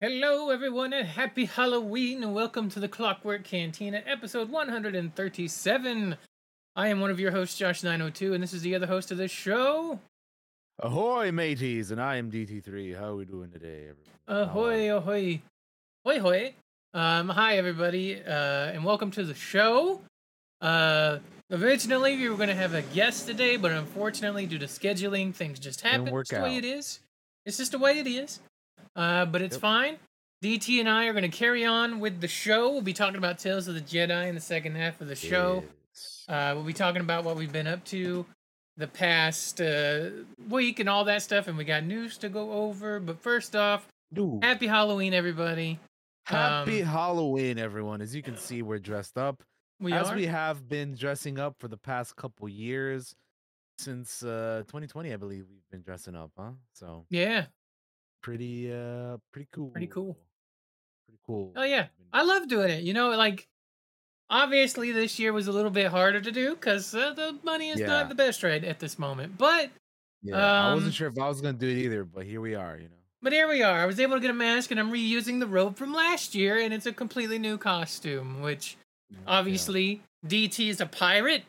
Hello everyone and happy Halloween and welcome to the Clockwork Cantina, episode 137. I am one of your hosts, Josh902, and this is the other host of this show. Ahoy mateys, and I am DT3. How are we doing today, everyone? Ahoy, ahoy. Hoy, hoy. Hi everybody, and welcome to the show. Originally we were going to have a guest today, but unfortunately due to scheduling, things just happened. It's just the way it is. But it's fine. DT and I are going to carry on with the show. We'll be talking about Tales of the Jedi in the second half of the show. Yes. We'll be talking about what we've been up to the past week and all that stuff. And we got news to go over. But first off, happy Halloween, everybody. Happy Halloween, everyone. As you can see, we're dressed up. We have been dressing up for the past couple years. Since 2020, I believe we've been dressing up, huh? So yeah. Pretty cool. Oh yeah, I love doing it. You know, like obviously this year was a little bit harder to do because the money is not the best right at this moment. But I wasn't sure if I was gonna do it either, but here we are. You know. But here we are. I was able to get a mask, and I'm reusing the robe from last year, and it's a completely new costume. Which obviously DT is a pirate.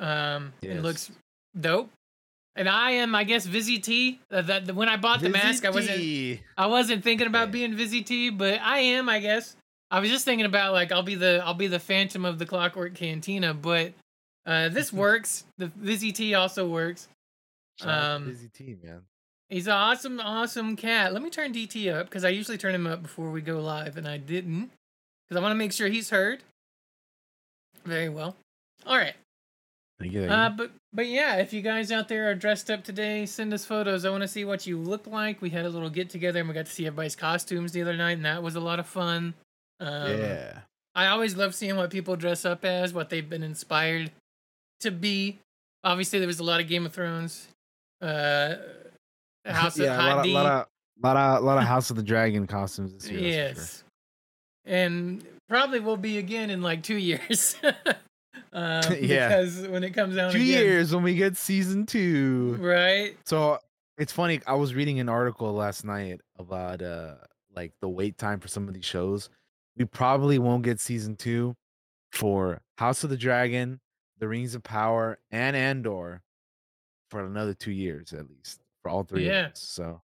It looks dope. And I am, I guess, Vizzy T. When I bought the mask, I wasn't thinking about being Vizzy T, but I am, I guess. I was just thinking about like I'll be the Phantom of the Clockwork Cantina, but this works. The Vizzy T also works. Vizzy T, man. He's an awesome, awesome cat. Let me turn DT up because I usually turn him up before we go live, and I didn't because I want to make sure he's heard. Very well. All right. But yeah, if you guys out there are dressed up today, send us photos. I want to see what you look like. We had a little get together and we got to see everybody's costumes the other night, and that was a lot of fun. I always love seeing what people dress up as, what they've been inspired to be. Obviously, there was a lot of Game of Thrones, House of High D. A lot of House of the Dragon costumes this year. Yes, sure. And probably will be again in like 2 years. Because when it comes out 2 years when we get season 2, right? So it's funny, I was reading an article last night about like the wait time for some of these shows. We probably won't get season 2 for House of the Dragon, The Rings of Power, and Andor for another 2 years at least, for all three of us. So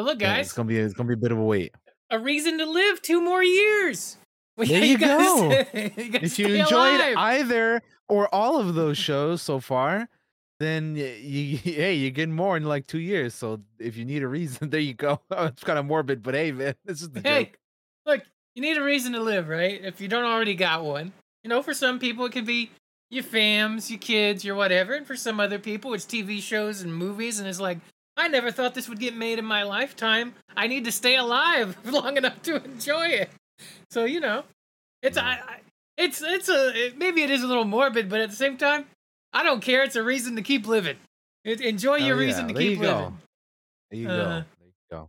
look, guys, it's gonna be a bit of a wait. A reason to live 2 more years. Well, there you go. If you enjoyed either or all of those shows so far, then you're getting more in like 2 years. So if you need a reason, there you go. It's kind of morbid, but hey, man, this is the joke. Look, you need a reason to live, right? If you don't already got one. You know, for some people, it could be your fams, your kids, your whatever. And for some other people, it's TV shows and movies. And it's like, I never thought this would get made in my lifetime. I need to stay alive long enough to enjoy it. So, you know, maybe it is a little morbid, but at the same time, I don't care. It's a reason to keep living. Enjoy your reason to keep living. There you go.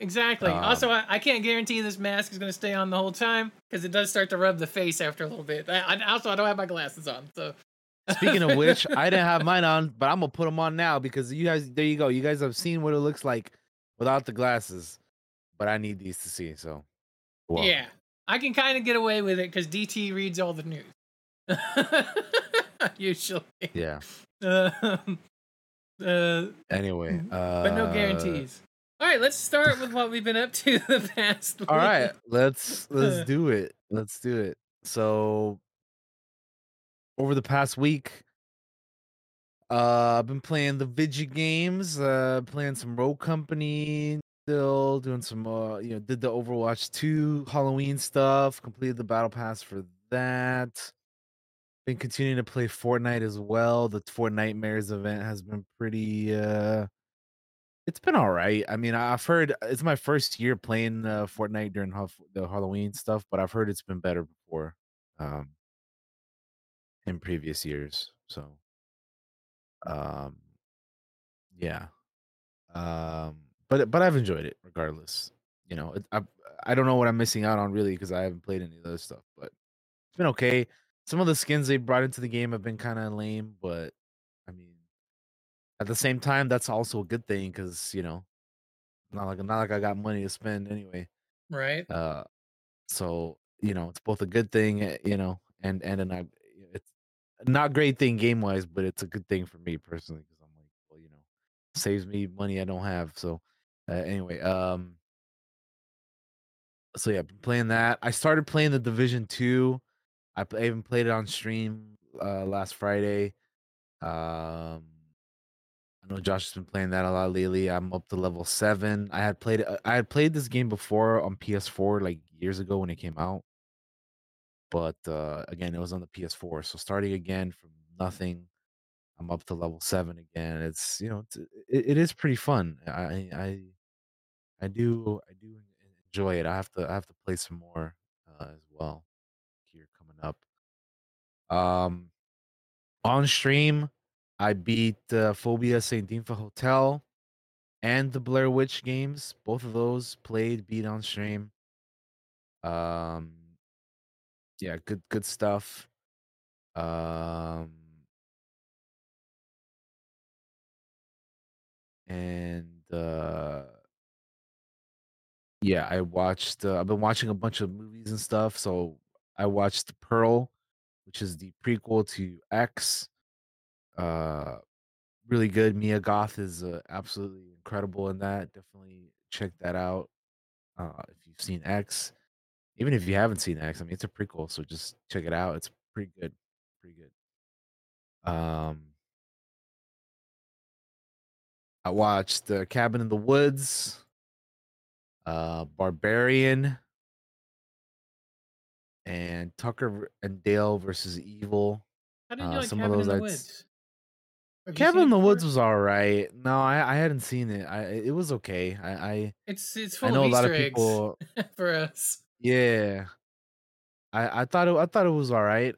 Exactly. Also, I can't guarantee this mask is going to stay on the whole time because it does start to rub the face after a little bit. I don't have my glasses on. So, speaking of which, I didn't have mine on, but I'm going to put them on now because you guys, there you go. You guys have seen what it looks like without the glasses, but I need these to see, so. Wow. Yeah, I can kind of get away with it because DT reads all the news. Usually. Yeah. Anyway. But no guarantees. All right, let's start with what we've been up to the past week. All right, let's do it. Let's do it. So, over the past week, I've been playing the Vidya games, playing some Rogue Company. Still doing some, did the Overwatch 2 Halloween stuff, completed the battle pass for that. Been continuing to play Fortnite as well. The Fortnite Nightmares event has been pretty, it's been all right. I mean, I've heard it's my first year playing Fortnite during the Halloween stuff, but I've heard it's been better before in previous years. So, yeah. But I've enjoyed it regardless. You know, I don't know what I'm missing out on really because I haven't played any of the stuff. But it's been okay. Some of the skins they brought into the game have been kind of lame, but I mean, at the same time, that's also a good thing because you know, not like I got money to spend anyway. Right. So, you know, it's both a good thing, you know, and it's not a great thing game wise, but it's a good thing for me personally, because I'm like, well, you know, saves me money I don't have. So anyway, so yeah, been playing that. I started playing The Division 2. I even played it on stream last Friday. I know Josh has been playing that a lot lately. I'm up to level 7. I had played this game before on PS4 like years ago when it came out. But again, it was on the PS4. So starting again from nothing, I'm up to level 7 again. It's, you know, it is pretty fun. I do enjoy it. I have to play some more as well here coming up. On stream, I beat Phobia St. Dinfa Hotel and the Blair Witch games. Both of those beat on stream. Yeah, good stuff. Yeah, I've been watching a bunch of movies and stuff. So I watched Pearl, which is the prequel to X. Really good. Mia Goth is absolutely incredible in that. Definitely check that out if you've seen X. Even if you haven't seen X, I mean, it's a prequel, so just check it out. It's pretty good. Pretty good. I watched Cabin in the Woods. Barbarian and Tucker and Dale versus Evil. How did you like Cabin in the Woods? Cabin in the Woods was all right. No, I hadn't seen it. It was okay. It's full of Easter eggs for us. Yeah, I thought it was all right.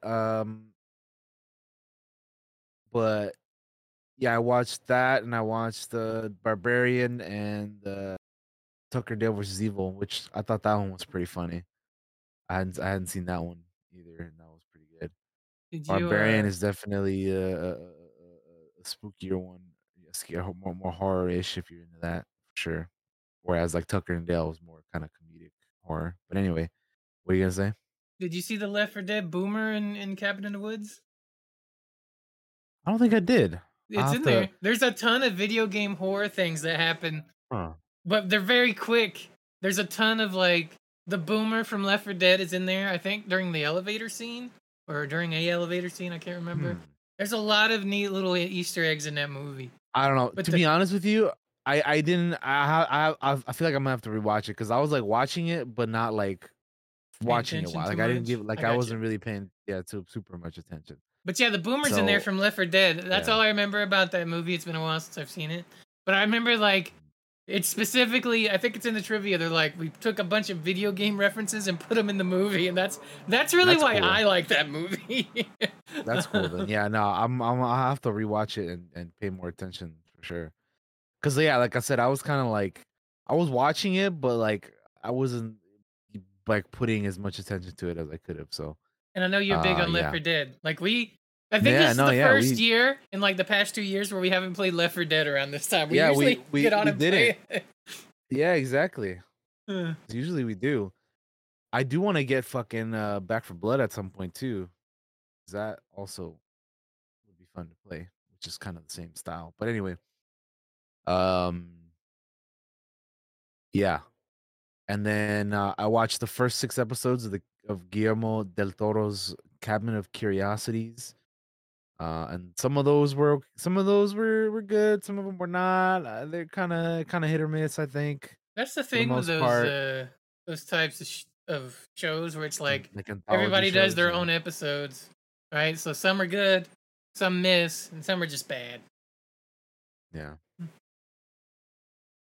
But yeah, I watched that, and I watched the Barbarian and the Tucker Dale versus Evil, which I thought that one was pretty funny. I hadn't seen that one either, and that was pretty good. Barbarian is definitely a spookier one, more horror-ish if you're into that, for sure. Whereas like Tucker and Dale was more kind of comedic horror. But anyway, what are you gonna say? Did you see the Left 4 Dead Boomer in Cabin in the Woods? I don't think I did. It's in there. There's a ton of video game horror things that happen. Huh. But they're very quick. There's a ton of, like, the Boomer from Left 4 Dead is in there, I think, during a elevator scene. I can't remember. There's a lot of neat little Easter eggs in that movie. I don't know. But to be honest with you, I feel like I'm going to have to rewatch it, because I was, like, watching it, but not, like, watching it. Like, I didn't give, like, I wasn't really paying too super much attention. But, yeah, the Boomer's in there from Left 4 Dead. That's all I remember about that movie. It's been a while since I've seen it. But I remember, like... It's specifically, I think it's in the trivia. They're like, we took a bunch of video game references and put them in the movie, and that's why cool. I like that movie. That's cool. Then. Yeah, no, I'll have to rewatch it and pay more attention for sure. Because yeah, like I said, I was kind of like, I was watching it, but like I wasn't like putting as much attention to it as I could have. So. And I know you're big on Left 4 Dead. Like this is the first year in like the past 2 years where we haven't played Left 4 Dead around this time. We usually get on and play it. Yeah, exactly. Usually we do. I do want to get fucking Back 4 Blood at some point too. That also would be fun to play, which is kind of the same style. But anyway, yeah. And then I watched the first 6 episodes of Guillermo del Toro's Cabinet of Curiosities. And some of those were good, some of them were not. They're kind of hit or miss, I think. That's the thing with those types of shows where it's like everybody does their own episodes, right? So some are good, some miss, and some are just bad. Yeah.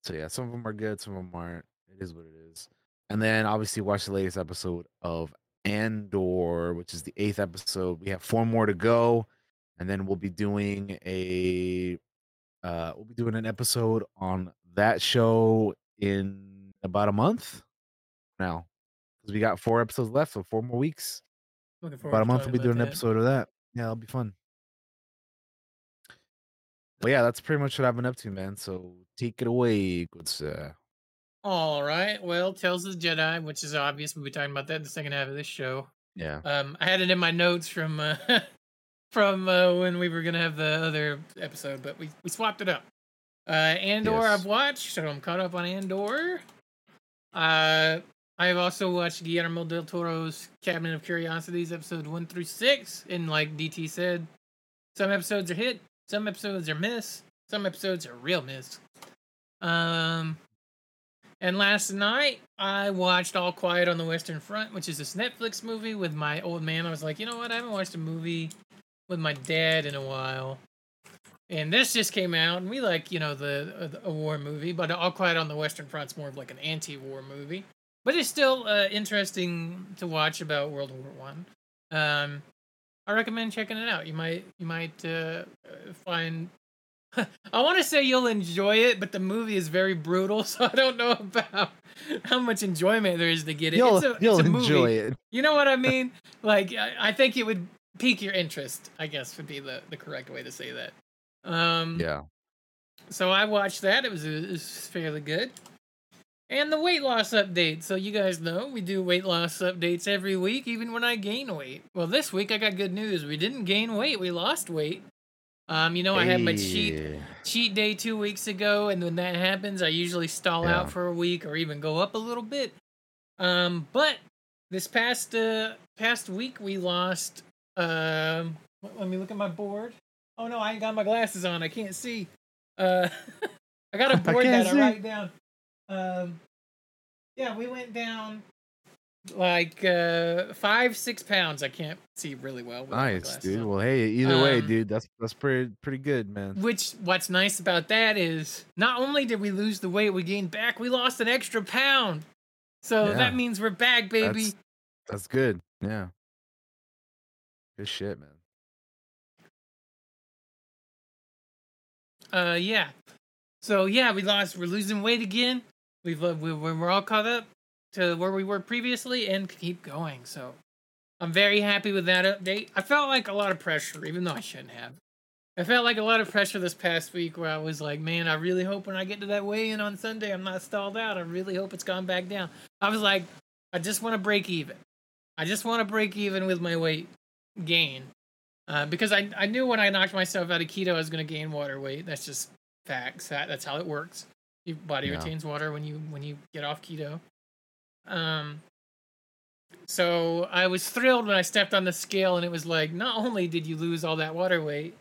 So yeah, some of them are good, some of them aren't. It is what it is. And then obviously watch the latest episode of Andor, which is the 8th episode. We have 4 more to go. And then we'll be doing an episode on that show in about a month now, because we got 4 episodes left, so 4 more weeks. About a month, we'll be doing an episode of that. Yeah, it'll be fun. But yeah, that's pretty much what I've been up to, man. So take it away, good sir. All right. Well, Tales of the Jedi, which is obvious. We'll be talking about that in the second half of this show. Yeah. I had it in my notes from when we were going to have the other episode, but we swapped it up. Andor, yes. I've watched, so I'm caught up on Andor. I've also watched Guillermo del Toro's Cabinet of Curiosities, episodes 1 through 6, and like DT said, some episodes are hit, some episodes are miss, some episodes are real miss. And last night, I watched All Quiet on the Western Front, which is this Netflix movie with my old man. I was like, you know what, I haven't watched a movie with my dad in a while. And this just came out, and we like, you know, a war movie, but All Quiet on the Western Front's more of like an anti-war movie. But it's still interesting to watch about World War I. I recommend checking it out. You might find... I want to say you'll enjoy it, but the movie is very brutal, so I don't know about how much enjoyment there is to get it. You'll enjoy it. You know what I mean? Like, I think it would pique your interest, I guess, would be the correct way to say that. Yeah. So I watched that. It was fairly good. And the weight loss update. So you guys know we do weight loss updates every week, even when I gain weight. Well, this week I got good news. We didn't gain weight. We lost weight. I had my cheat day 2 weeks ago, and when that happens, I usually stall out for a week or even go up a little bit. But this past week we lost. Let me look at my board. Oh no, I ain't got my glasses on. I can't see. I got a board that I write down. We went down like 5-6 pounds. I can't see really well. Nice, dude. On. Well, hey, either way, dude, that's pretty good, man. What's nice about that is not only did we lose the weight we gained back, we lost an extra pound. So that means we're back, baby. That's good. Yeah. Good shit, man. So we're losing weight again. We're all caught up to where we were previously and keep going. So I'm very happy with that update. I felt like a lot of pressure, even though I shouldn't have. I felt like a lot of pressure this past week where I was like, man, I really hope when I get to that weigh-in on Sunday, I'm not stalled out. I really hope it's gone back down. I was like, I just want to break even. I just want to break even with my weight gain. Because I knew when I knocked myself out of keto, I was going to gain water weight. That's just facts. That's how it works. Your body retains water when you get off keto. So I was thrilled when I stepped on the scale, and it was like, not only did you lose all that water weight,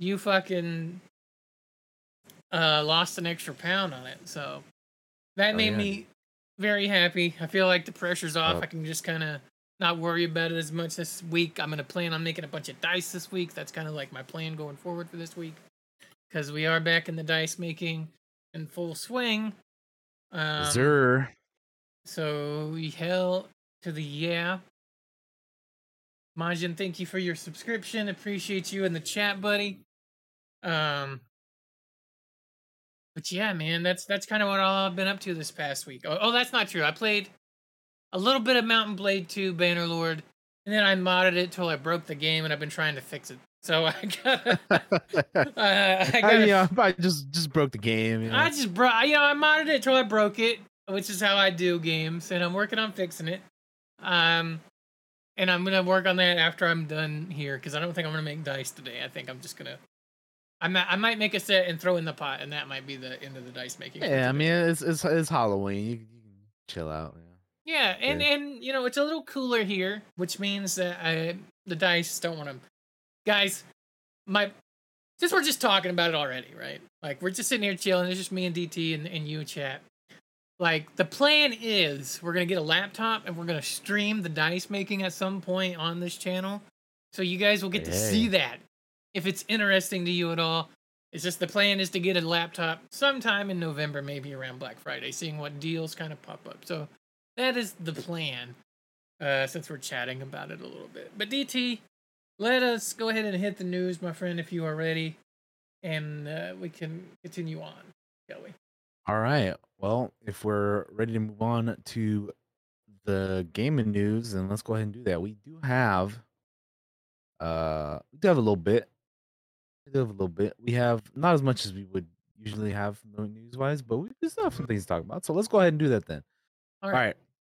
you fucking lost an extra pound on it. So that made me very happy. I feel like the pressure's off. I can just kind of not worry about it as much this week. I'm going to plan on making a bunch of dice this week. That's kind of like my plan going forward for this week, because we are back in the dice making in full swing. So hell to the yeah. Majin, thank you for your subscription. Appreciate you in the chat, buddy. But yeah, man, that's kind of what I've been up to this past week. Oh, that's not true. I played a little bit of Mountain Blade 2 Bannerlord, and then I modded it till I broke the game, and I've been trying to fix it. So I gotta. I just broke the game. You know? I modded it till I broke it, which is how I do games, and I'm working on fixing it. And I'm gonna work on that after I'm done here, because I don't think I'm gonna make dice today. I think I'm just gonna. I might make a set and throw in the pot, and that might be the end of the dice making. Yeah, I mean it's Halloween. You can chill out. Yeah. Yeah, and you know, it's a little cooler here, which means that the dice don't want to. Guys, since we're just talking about it already, right? Like, we're just sitting here chilling. It's just me and DT and you chat. Like, the plan is we're going to get a laptop and we're going to stream the dice making at some point on this channel. So you guys will get to see that if it's interesting to you at all. It's just the plan is to get a laptop sometime in November, maybe around Black Friday, seeing what deals kind of pop up. So that is the plan, since we're chatting about it a little bit. But DT... let us go ahead and hit the news, my friend, if you are ready, and we can continue on, shall we? All right. Well, if we're ready to move on to the gaming news, then let's go ahead and do that. We do have a little bit. We have not as much as we would usually have news-wise, but we just have some things to talk about. So let's go ahead and do that then. All right.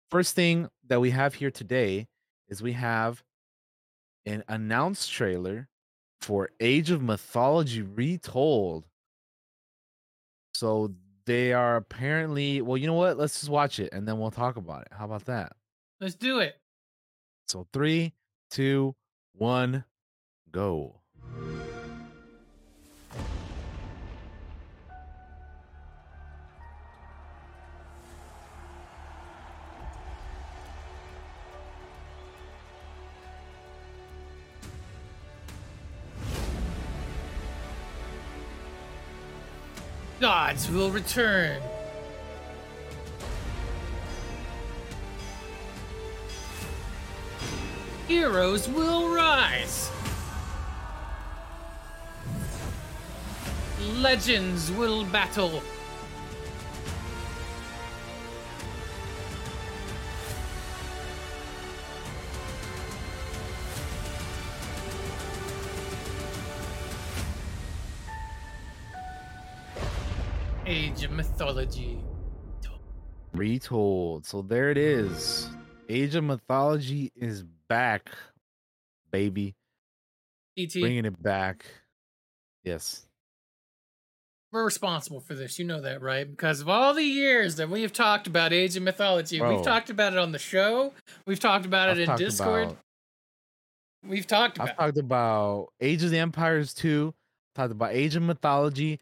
First thing that we have here today is we have an announced trailer for Age of Mythology Retold. So they are apparently... Well, you know what? Let's just watch it, and then we'll talk about it. How about that? Let's do it. So 3, 2, 1, go. Gods will return. Heroes will rise. Legends will battle. Age of Mythology Retold. So there it is. Age of Mythology is back, baby. DT. Bringing it back. Yes. We're responsible for this. You know that, right? Because of all the years that we have talked about Age of Mythology, bro, we've talked about it on the show. We've talked about it in Discord. I've talked about Age of the Empires 2. Talked about Age of Mythology.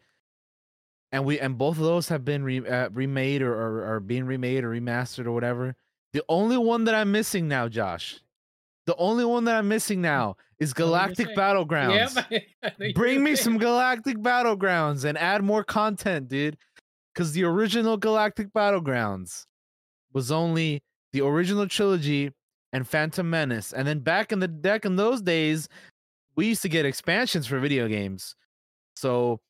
And both of those have been remade or are being remade or remastered or whatever. The only one that I'm missing now, Josh, is Galactic Battlegrounds. Yep. Bring me some Galactic Battlegrounds and add more content, dude. Because the original Galactic Battlegrounds was only the original trilogy and Phantom Menace. And then back in those days, we used to get expansions for video games. So...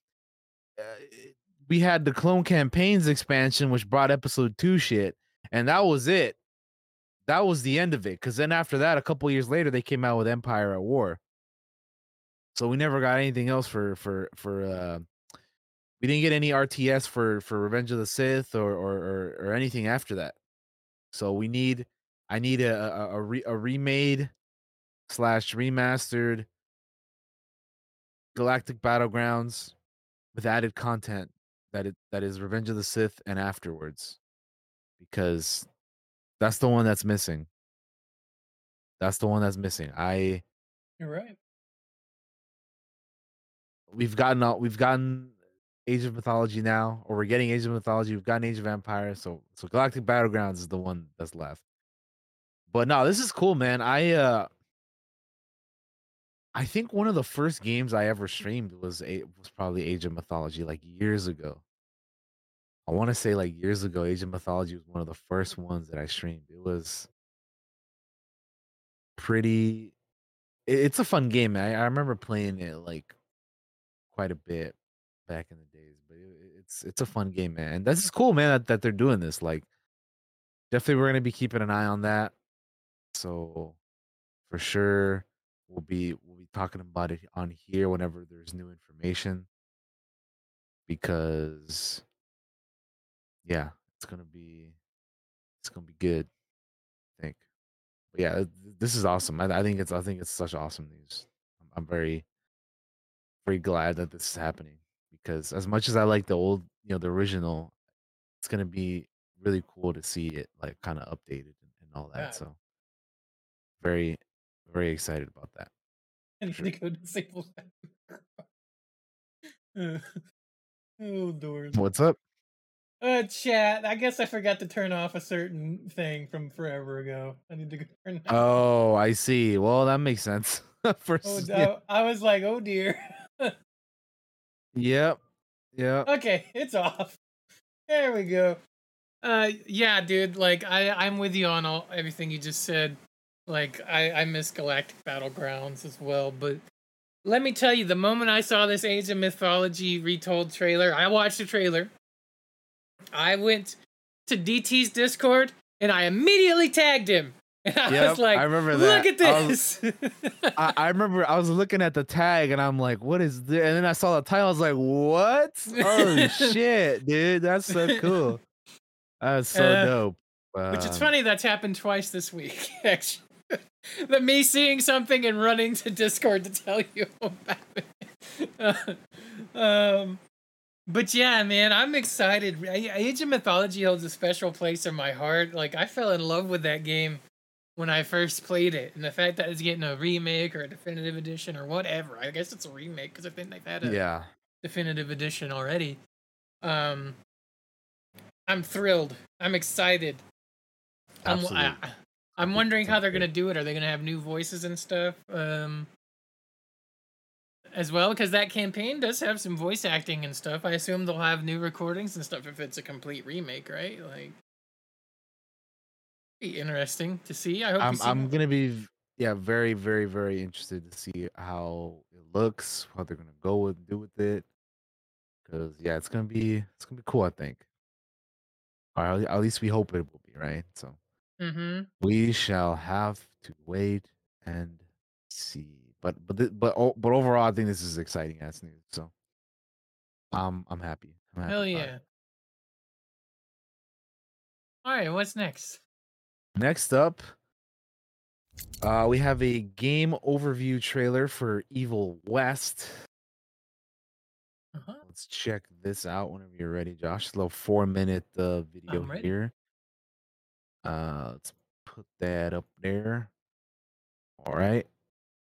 we had the Clone Campaigns expansion, which brought episode 2 shit, and that was it. That was the end of it. Because then after that, a couple years later, they came out with Empire at War. So we never got anything else for we didn't get any RTS for Revenge of the Sith or anything after that. So I need a remade / remastered Galactic Battlegrounds with added content. That is Revenge of the Sith and afterwards, because that's the one that's missing. You're right. We've gotten Age of Mythology now, or we're getting Age of Mythology. We've gotten Age of Empires, so Galactic Battlegrounds is the one that's left. But no, this is cool, man. I think one of the first games I ever streamed was probably Age of Mythology, like years ago. I want to say like years ago, Age of Mythology was one of the first ones that I streamed. It was pretty... It's a fun game. I remember playing it like quite a bit back in the days, but it's a fun game, man. And this is cool, man, that they're doing this. Like, definitely we're going to be keeping an eye on that. So for sure... We'll be talking about it on here whenever there's new information, because yeah, it's gonna be good, I think. But yeah, this is awesome. I think it's such awesome news. I'm very, very glad that this is happening, because as much as I like the old, the original, it's gonna be really cool to see it like kind of updated and all that. Yeah. So very. Very excited about that. And sure. They go disable that. Oh, doors. What's up? Chat. I guess I forgot to turn off a certain thing from forever ago. I need to go turn it off. Oh, I see. Well, that makes sense. First, yeah. I was like, oh dear. Yep. Yeah. Okay, it's off. There we go. Yeah, dude. Like, I'm with you on everything you just said. Like, I miss Galactic Battlegrounds as well, but let me tell you, the moment I saw this Age of Mythology Retold trailer, I watched the trailer. I went to DT's Discord, and I immediately tagged him. And I was like, I remember that. Look at this. I remember I was looking at the tag and I'm like, what is this? And then I saw the title. I was like, what? Oh, shit, dude. That's so cool. That's so dope. Which it's funny that's happened twice this week, actually. The me seeing something and running to Discord to tell you about it. But yeah, man, I'm excited. Age of Mythology holds a special place in my heart. Like, I fell in love with that game when I first played it. And the fact that it's getting a remake or a definitive edition or whatever. I guess it's a remake because I think they've had a definitive edition already. I'm thrilled. I'm excited. Absolutely. I'm wondering how they're going to do it. Are they going to have new voices and stuff as well? Because that campaign does have some voice acting and stuff. I assume they'll have new recordings and stuff if it's a complete remake, right? Like, be interesting to see. I hope I'm going to be very, very, very interested to see how it looks, what they're going to go and do with it. Because it's going to be cool, I think. Or at least we hope it will be, right? So. Mm-hmm. We shall have to wait and see, but overall, I think this is exciting ass news. So, I'm happy. Hell yeah! All right, what's next? Next up, we have a game overview trailer for Evil West. Uh-huh. Let's check this out whenever you're ready, Josh. A little 4-minute video here. Let's put that up there. All right.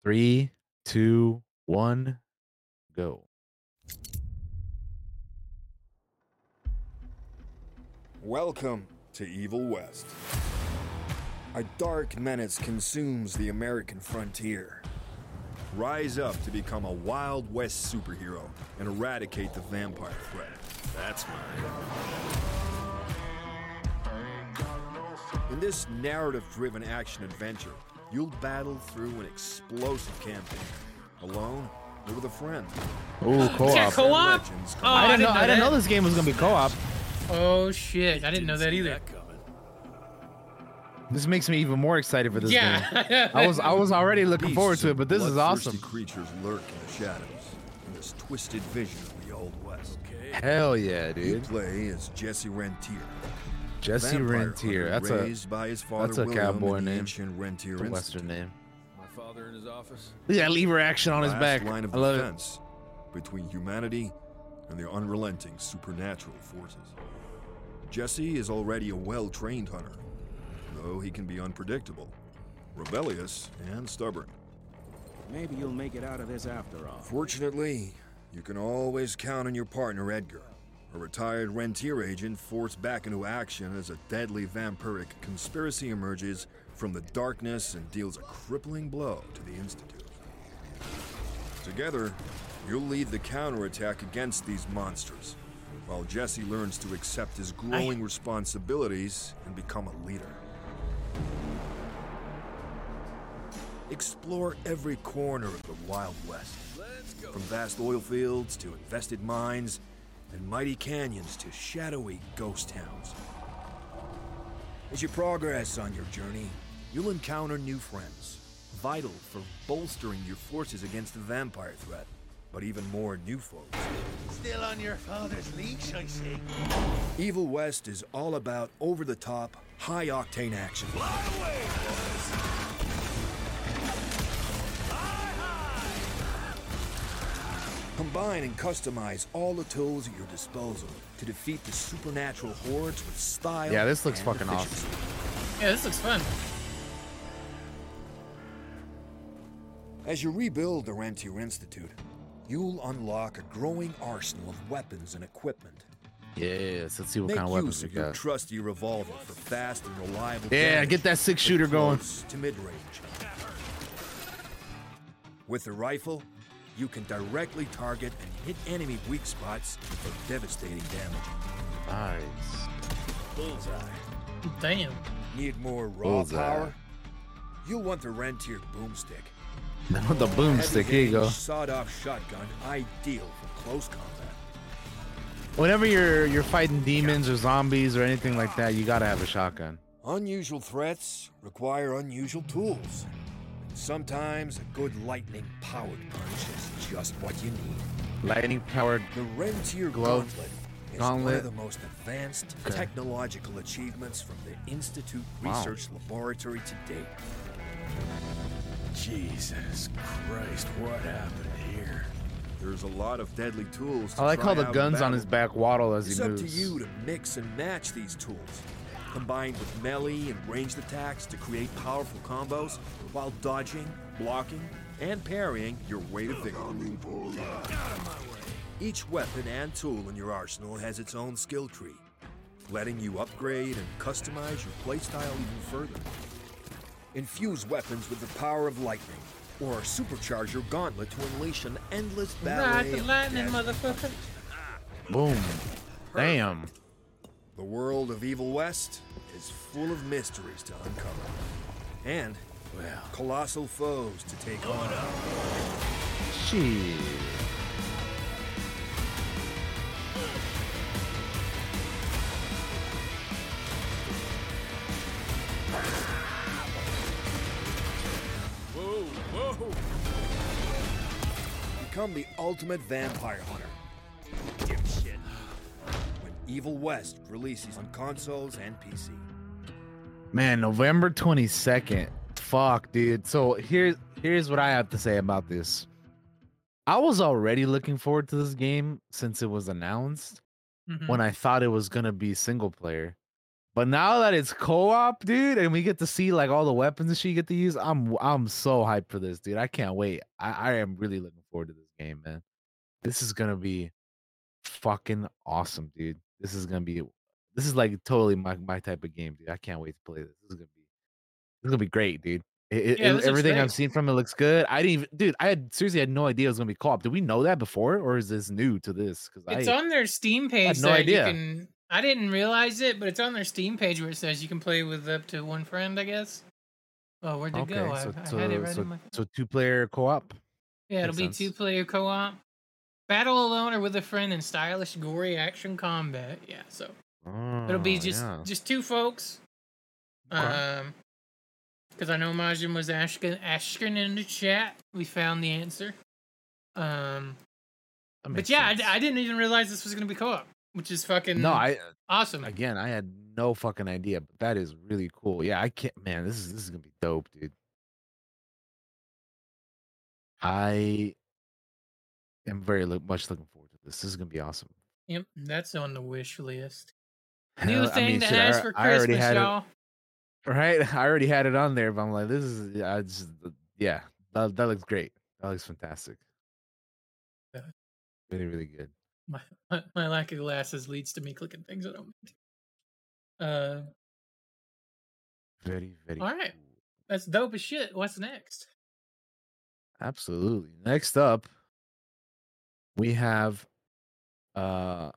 3, 2, 1, go. Welcome to Evil West. A dark menace consumes the American frontier. Rise up to become a Wild West superhero and eradicate the vampire threat. That's mine. In this narrative-driven action-adventure, you'll battle through an explosive campaign, alone or with a friend. Ooh, co-op. Yeah, co-op? Oh, I didn't know this game was going to be co-op. Oh, shit. I didn't know that either. This makes me even more excited for this game. I was already looking forward to it, but this is awesome. Creatures lurk in the shadows in this twisted vision of the Old West. Okay. Hell yeah, dude. You play as Jesse Rentier. Jesse Rentier, that's a cowboy name, Rentier, a Western name. My father in his office. Yeah, lever action on his back. Line of defense between humanity and their unrelenting supernatural forces. Jesse is already a well-trained hunter, though he can be unpredictable, rebellious, and stubborn. Maybe you'll make it out of this after all. Fortunately, you can always count on your partner, Edgar. A retired Rentier agent forced back into action as a deadly vampiric conspiracy emerges from the darkness and deals a crippling blow to the Institute. Together, you'll lead the counterattack against these monsters, while Jesse learns to accept his growing responsibilities and become a leader. Explore every corner of the Wild West, from vast oil fields to invested mines, and mighty canyons to shadowy ghost towns. As you progress on your journey, you'll encounter new friends, vital for bolstering your forces against the vampire threat, but even more new folks. Still on your father's leash, I see. Evil West is all about over-the-top, high-octane action. Fly away, boys! Combine and customize all the tools at your disposal to defeat the supernatural hordes with style. Yeah, this looks fucking awesome. Yeah, this looks fun. As you rebuild the Rentier Institute, you'll unlock a growing arsenal of weapons and equipment. Yes, let's see what kind of weapons we got. Make use of your trusty revolver for fast and reliable. Yeah, get that 6-shooter going. To mid-range. With the rifle, you can directly target and hit enemy weak spots for devastating damage. Nice. Bullseye. Damn. Need more raw power? You'll want the Rentier boomstick. The boomstick, here you go. Sawed-off shotgun, ideal for close combat. Whenever you're fighting demons or zombies or anything like that, you gotta have a shotgun. Unusual threats require unusual tools. And sometimes a good lightning-powered punch is just what you need. Lightning-powered the Rentier Gauntlet is one of the most advanced technological achievements from the Institute Research Laboratory to date. Jesus Christ, what happened here? There's a lot of deadly tools. I like how the guns on his back waddle as he moves. It's up to you to mix and match these tools, combined with melee and ranged attacks to create powerful combos while dodging, blocking, and parrying your way to victory. Each weapon and tool in your arsenal has its own skill tree, letting you upgrade and customize your playstyle even further. Infuse weapons with the power of lightning, or supercharge your gauntlet to unleash an endless battle. Not the lightning, motherfucker. Boom. Damn. The world of Evil West is full of mysteries to uncover. And, colossal foes to take on. Shit. Become the ultimate vampire hunter. Give shit. When Evil West releases on consoles and PC. Man, November 22nd. Fuck, dude. So here's what I have to say about this. I was already looking forward to this game since it was announced when I thought it was going to be single player. But now that it's co-op, dude, and we get to see like all the weapons that she get to use, I'm so hyped for this, dude. I can't wait. I am really looking forward to this game, man. This is gonna be fucking awesome, dude. This is like totally my type of game, dude. I can't wait to play this. This is gonna be great, dude. Everything I've seen from it looks good. I seriously had no idea it was gonna be co-op. Did we know that before, or is this new to this? Because it's on their Steam page. I had no idea. I didn't realize it, but it's on their Steam page where it says you can play with up to one friend, I guess. Oh, where'd it go? I had it right in my phone. So 2-player co-op? Yeah, it'll be 2-player co-op. Battle alone or with a friend in stylish, gory action combat. Yeah, so it'll be just two folks. Because I know Majin was asking in the chat. We found the answer. But yeah, I didn't even realize this was going to be co-op. Which is fucking awesome. Again, I had no fucking idea, but that is really cool. Yeah, I can't, man. This is gonna be dope, dude. I am very much looking forward to this. This is gonna be awesome. Yep, that's on the wish list. New thing to ask for Christmas, y'all. Right, I already had it on there, but I'm like, that looks great. That looks fantastic. Really, really good. My lack of glasses leads to me clicking things I don't need to. Very, very all right. Cool. That's dope as shit. What's next? Absolutely. Next up, we have some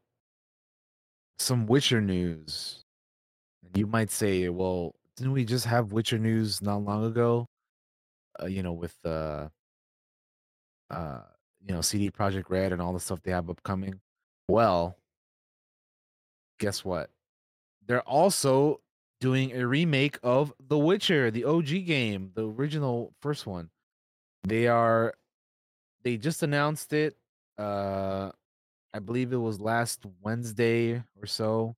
Witcher news. You might say, well, didn't we just have Witcher news not long ago? With CD Projekt Red and all the stuff they have upcoming. Well, guess what? They're also doing a remake of The Witcher, the OG game, the original first one. They just announced it. I believe it was last Wednesday or so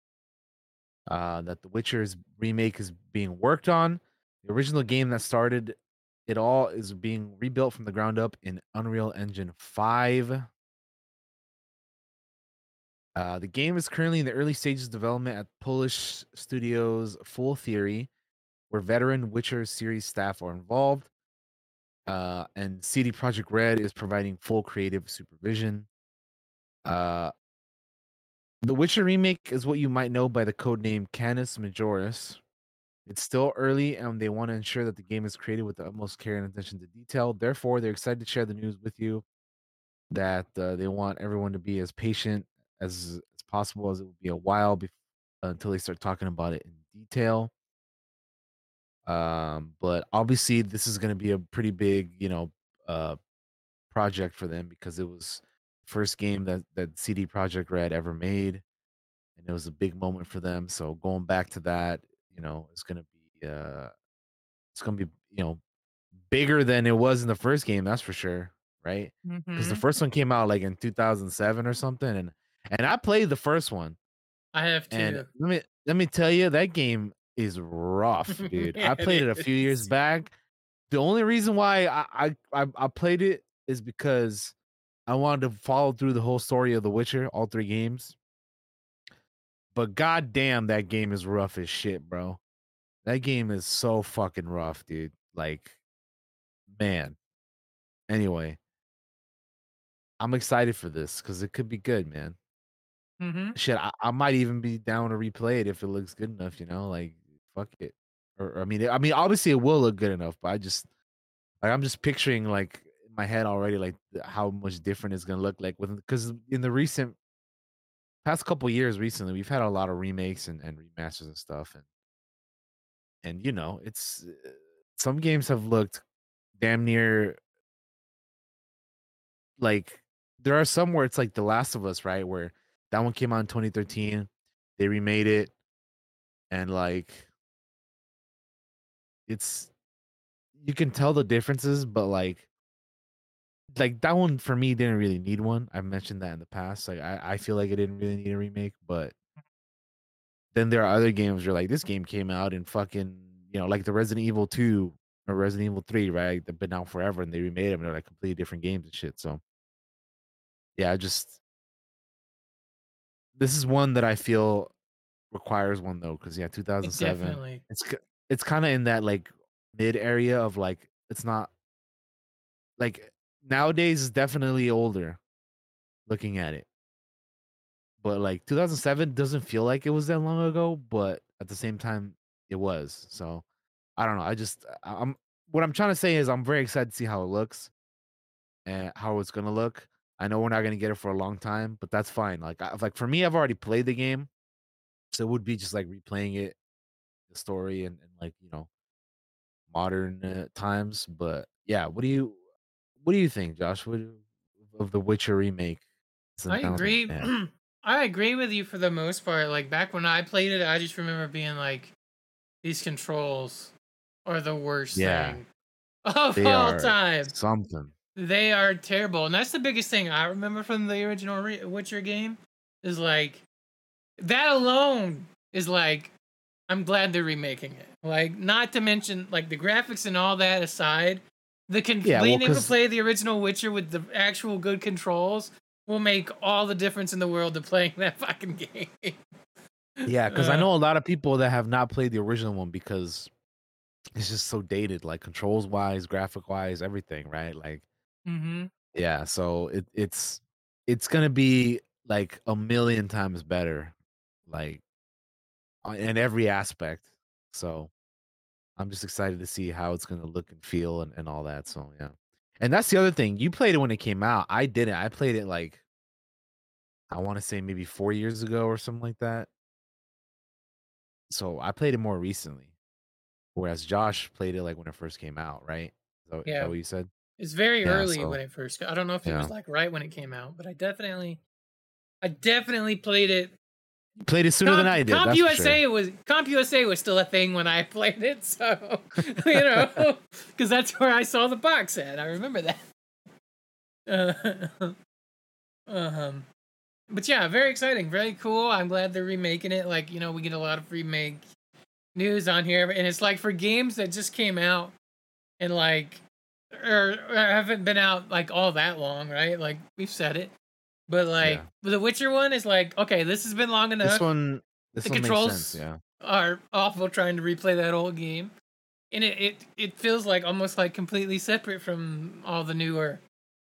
that The Witcher's remake is being worked on. The original game that started it all is being rebuilt from the ground up in Unreal Engine 5. The game is currently in the early stages of development at Polish studios Full Theory, where veteran Witcher series staff are involved. And CD Projekt Red is providing full creative supervision. The Witcher remake is what you might know by the codename Canis Majoris. It's still early, and they want to ensure that the game is created with the utmost care and attention to detail. Therefore, they're excited to share the news with you that they want everyone to be as patient as possible, as it will be a while until they start talking about it in detail. But obviously, this is going to be a pretty big, project for them because it was the first game that CD Projekt Red ever made, and it was a big moment for them. So going back to that. is going to be bigger than it was in the first game, that's for sure, right? Because the first one came out like in 2007 or something, and I played the first one. I have too. Let me tell you, that game is rough, dude. Yeah, I played it a few years back. The only reason why I played it is because I wanted to follow through the whole story of The Witcher, all three games. But goddamn, that game is rough as shit, bro. That game is so fucking rough, dude. Like, man. Anyway, I'm excited for this because it could be good, man. Shit, I might even be down to replay it if it looks good enough, Like, fuck it. I mean, obviously it will look good enough, but I'm just picturing like in my head already, like how much different it's gonna look like because in the past couple years, we've had a lot of remakes and remasters and stuff, and it's some games have looked damn near like there are some where it's like The Last of Us, right, where that one came out in 2013, they remade it, and like it's you can tell the differences, but like that one for me didn't really need one. I've mentioned that in the past. Like I feel like it didn't really need a remake, but then there are other games where like this game came out in fucking, like the Resident Evil 2 or Resident Evil 3, right? They've been out forever and they remade them and they're like completely different games and shit. So yeah, this is one that I feel requires one though, because 2007. Definitely. It's kind of in that like mid area of like it's not like nowadays is definitely older looking at it, but like 2007 doesn't feel like it was that long ago, but at the same time it was. So I don't know. What I'm trying to say is I'm very excited to see how it looks and how it's gonna look. I know we're not gonna get it for a long time, but that's fine. Like for me, I've already played the game, so it would be just like replaying it, the story and like modern times. But yeah, what do you think, Josh, of the Witcher remake? I agree. I agree with you for the most part. Like back when I played it, I just remember being like, these controls are the worst thing of all time. Something. They are terrible, and that's the biggest thing I remember from the original Witcher game. Is like that alone is like. I'm glad they're remaking it. Like, not to mention, like, the graphics and all that aside, the completing to play the original Witcher with the actual good controls will make all the difference in the world to playing that fucking game. Yeah, because I know a lot of people that have not played the original one because it's just so dated, like, controls-wise, graphic-wise, everything, right? Like, yeah, so it's going to be, like, a million times better, like, in every aspect. So I'm just excited to see how it's going to look and feel and all that. So yeah, and that's the other thing, you played it when it came out. I didn't. I played it like I want to say maybe 4 years ago or something like that, so I played it more recently, whereas Josh played it like when it first came out, right? So yeah, is that what you said? It's very early when it first, I don't know if it was like right when it came out, but I definitely played it. Played it sooner than I did. Comp USA was still a thing when I played it, so because that's where I saw the box at. I remember that. But yeah, very exciting, very cool. I'm glad they're remaking it. Like we get a lot of remake news on here, and it's like for games that just came out and like or haven't been out like all that long, right? Like we've said it. But like the Witcher one is like, okay, this has been long enough. This one controls makes sense, are awful trying to replay that old game. And it feels like almost like completely separate from all the newer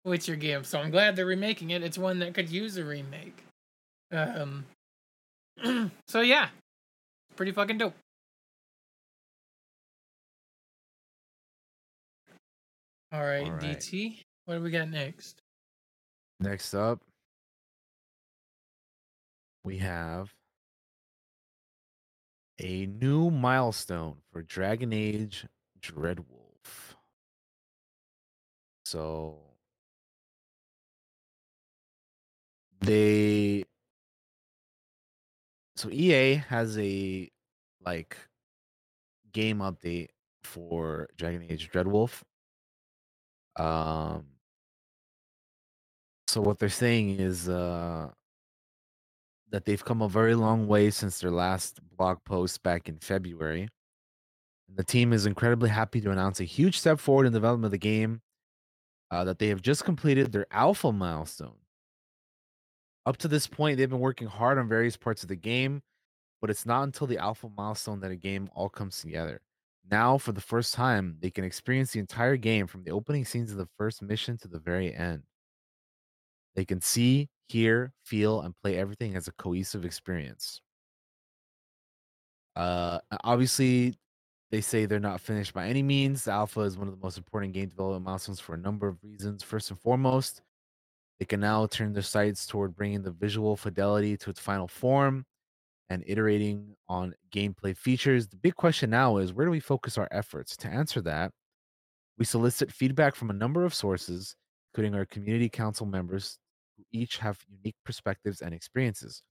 Witcher games. So I'm glad they're remaking it. It's one that could use a remake. So yeah. Pretty fucking dope. All right, DT, what do we got next? Next up, we have a new milestone for Dragon Age Dreadwolf. So EA has a like game update for Dragon Age Dreadwolf. So what they're saying is that they've come a very long way since their last blog post back in February. And the team is incredibly happy to announce a huge step forward in the development of the game, that they have just completed their alpha milestone. Up to this point, they've been working hard on various parts of the game, but it's not until the alpha milestone that a game all comes together. Now, for the first time, they can experience the entire game from the opening scenes of the first mission to the very end. They can see, hear, feel, and play everything as a cohesive experience. Obviously, they say they're not finished by any means. The alpha is one of the most important game development milestones for a number of reasons. First and foremost, they can now turn their sights toward bringing the visual fidelity to its final form and iterating on gameplay features. The big question now is, where do we focus our efforts? To answer that, we solicit feedback from a number of sources, including our community council members, who each have unique perspectives and experiences,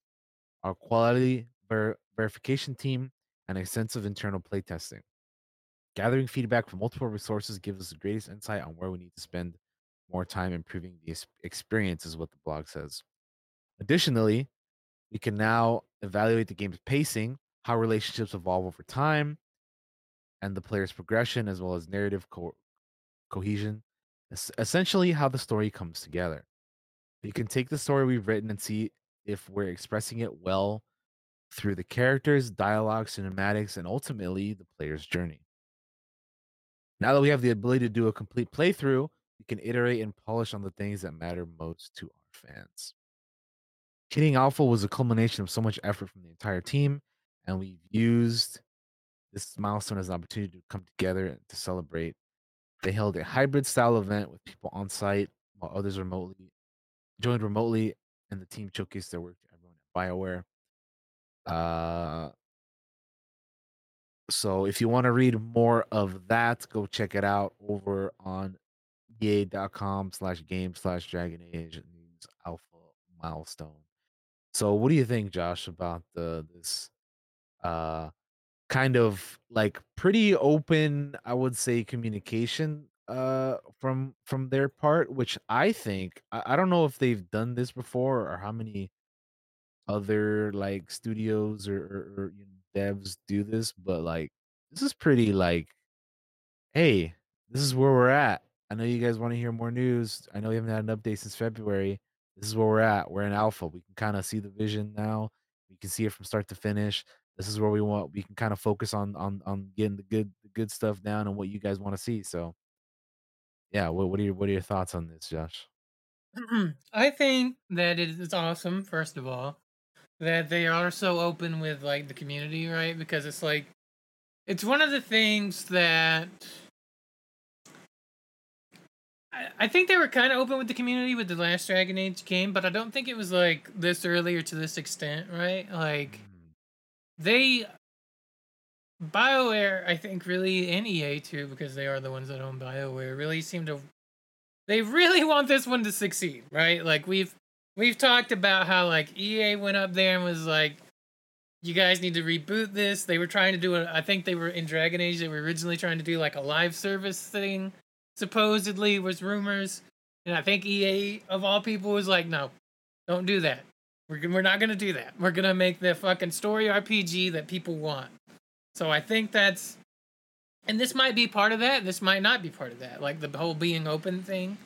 our quality verification team, and extensive internal playtesting. Gathering feedback from multiple resources gives us the greatest insight on where we need to spend more time improving the experience, is what the blog says. Additionally, we can now evaluate the game's pacing, how relationships evolve over time, and the player's progression, as well as narrative cohesion, essentially how the story comes together. You can take the story we've written and see if we're expressing it well through the characters, dialogue, cinematics, and ultimately the player's journey. Now that we have the ability to do a complete playthrough, we can iterate and polish on the things that matter most to our fans. Hitting alpha was a culmination of so much effort from the entire team, and we've used this milestone as an opportunity to come together and to celebrate. They held a hybrid style event with people on site while others joined remotely, and the team showcased their work to everyone at BioWare. So if you want to read more of that, go check it out over on EA.com/game/Dragon Age News Alpha Milestone. So what do you think, Josh, about this kind of like pretty open, I would say, communication from their part, which I think, I don't know if they've done this before or how many other like studios or you know, devs do this, but like this is pretty like, hey, this is where we're at. I know you guys want to hear more news. I know we haven't had an update since February. This is where we're at. We're in alpha. We can kind of see the vision now. We can see it from start to finish. This is where we want. We can kind of focus on getting the good stuff down and what you guys want to see. So, yeah, what are your thoughts on this, Josh? I think that it is awesome. First of all, that they are so open with like the community, right? Because it's like it's one of the things that. I think they were kind of open with the community with the last Dragon Age game, but I don't think it was like this early or to this extent, right? Like, BioWare, I think, really, and EA too, because they are the ones that own BioWare, really seem to, they really want this one to succeed, right? Like, we've talked about how, like, EA went up there and was like, you guys need to reboot this. They were trying to do it, I think they were in Dragon Age, they were originally trying to do like a live service thing. Supposedly was rumors, and I think EA of all people was like, no, don't do that. We're not gonna do that. We're gonna make the fucking story RPG that people want. So I think that's, and this might be part of that. This might not be part of that. Like the whole being open thing.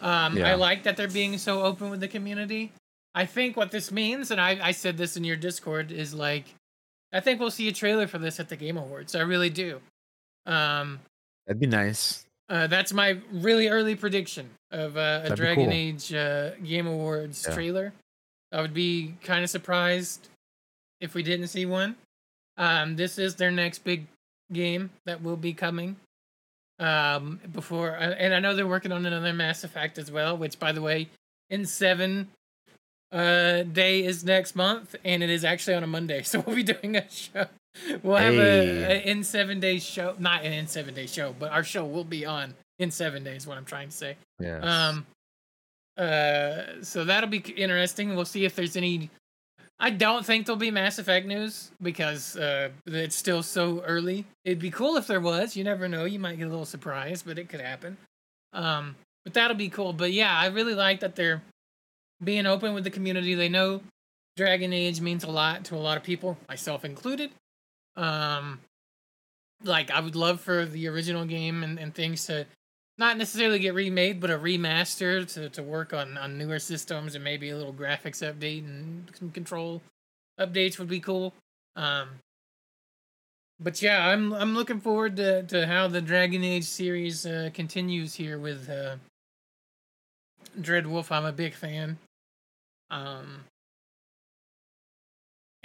Yeah. I like that they're being so open with the community. I think what this means, and I said this in your Discord, is like, I think we'll see a trailer for this at the Game Awards. I really do. That'd be nice. That's my really early prediction of a Dragon Age Game Awards trailer. I would be kind of surprised if we didn't see one. This is their next big game that will be coming before. And I know they're working on another Mass Effect as well, which, by the way, in 7 day is next month. And it is actually on a Monday. So we'll be doing a show. We'll have a in 7 days show, not an in 7 day show, but our show will be on in 7 days. What I'm trying to say. Yeah. So that'll be interesting. We'll see if there's any I don't think there'll be Mass Effect news because it's still so early. It'd be cool if there was. You never know. You might get a little surprise, but it could happen. But that'll be cool. But yeah, I really like that they're being open with the community. They know Dragon Age means a lot to a lot of people, myself included. Like, I would love for the original game and things to not necessarily get remade, but a remaster to work on newer systems, and maybe a little graphics update and some control updates would be cool. But yeah, I'm looking forward to how the Dragon Age series continues here with Dreadwolf. I'm a big fan. And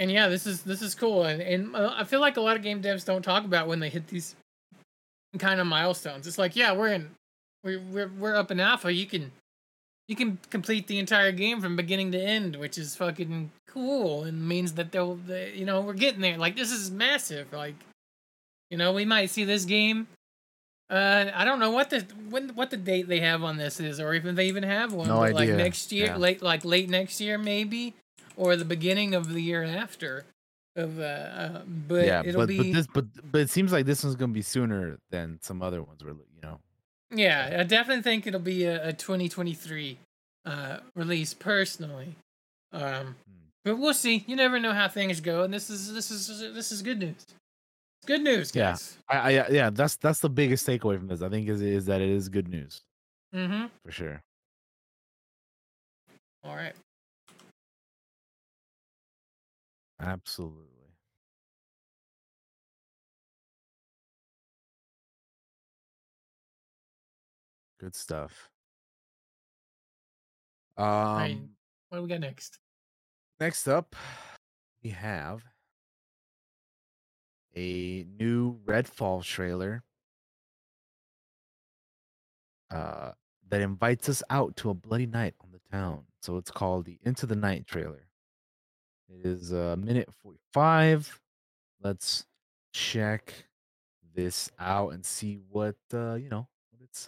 yeah, this is cool, and I feel like a lot of game devs don't talk about when they hit these kind of milestones. It's like, yeah, we're up in alpha. You can complete the entire game from beginning to end, which is fucking cool, and means that we're getting there. Like, this is massive. Like, we might see this game. I don't know what the date they have on this is, or if they even have one. No idea. Like next year, yeah. late next year maybe, or the beginning of the year after. But it seems like this one's gonna be sooner than some other ones were, Yeah, I definitely think it'll be a 2023 release personally. But we'll see. You never know how things go, and this is good news. It's good news, guys. Yeah, that's the biggest takeaway from this, I think, is that it is good news. Mm-hmm. For sure. All right. Absolutely. Good stuff. Right. What do we got next? Next up, we have a new Redfall trailer that invites us out to a bloody night on the town. So it's called the Into the Night trailer. It is a minute 45. Let's check this out and see what it's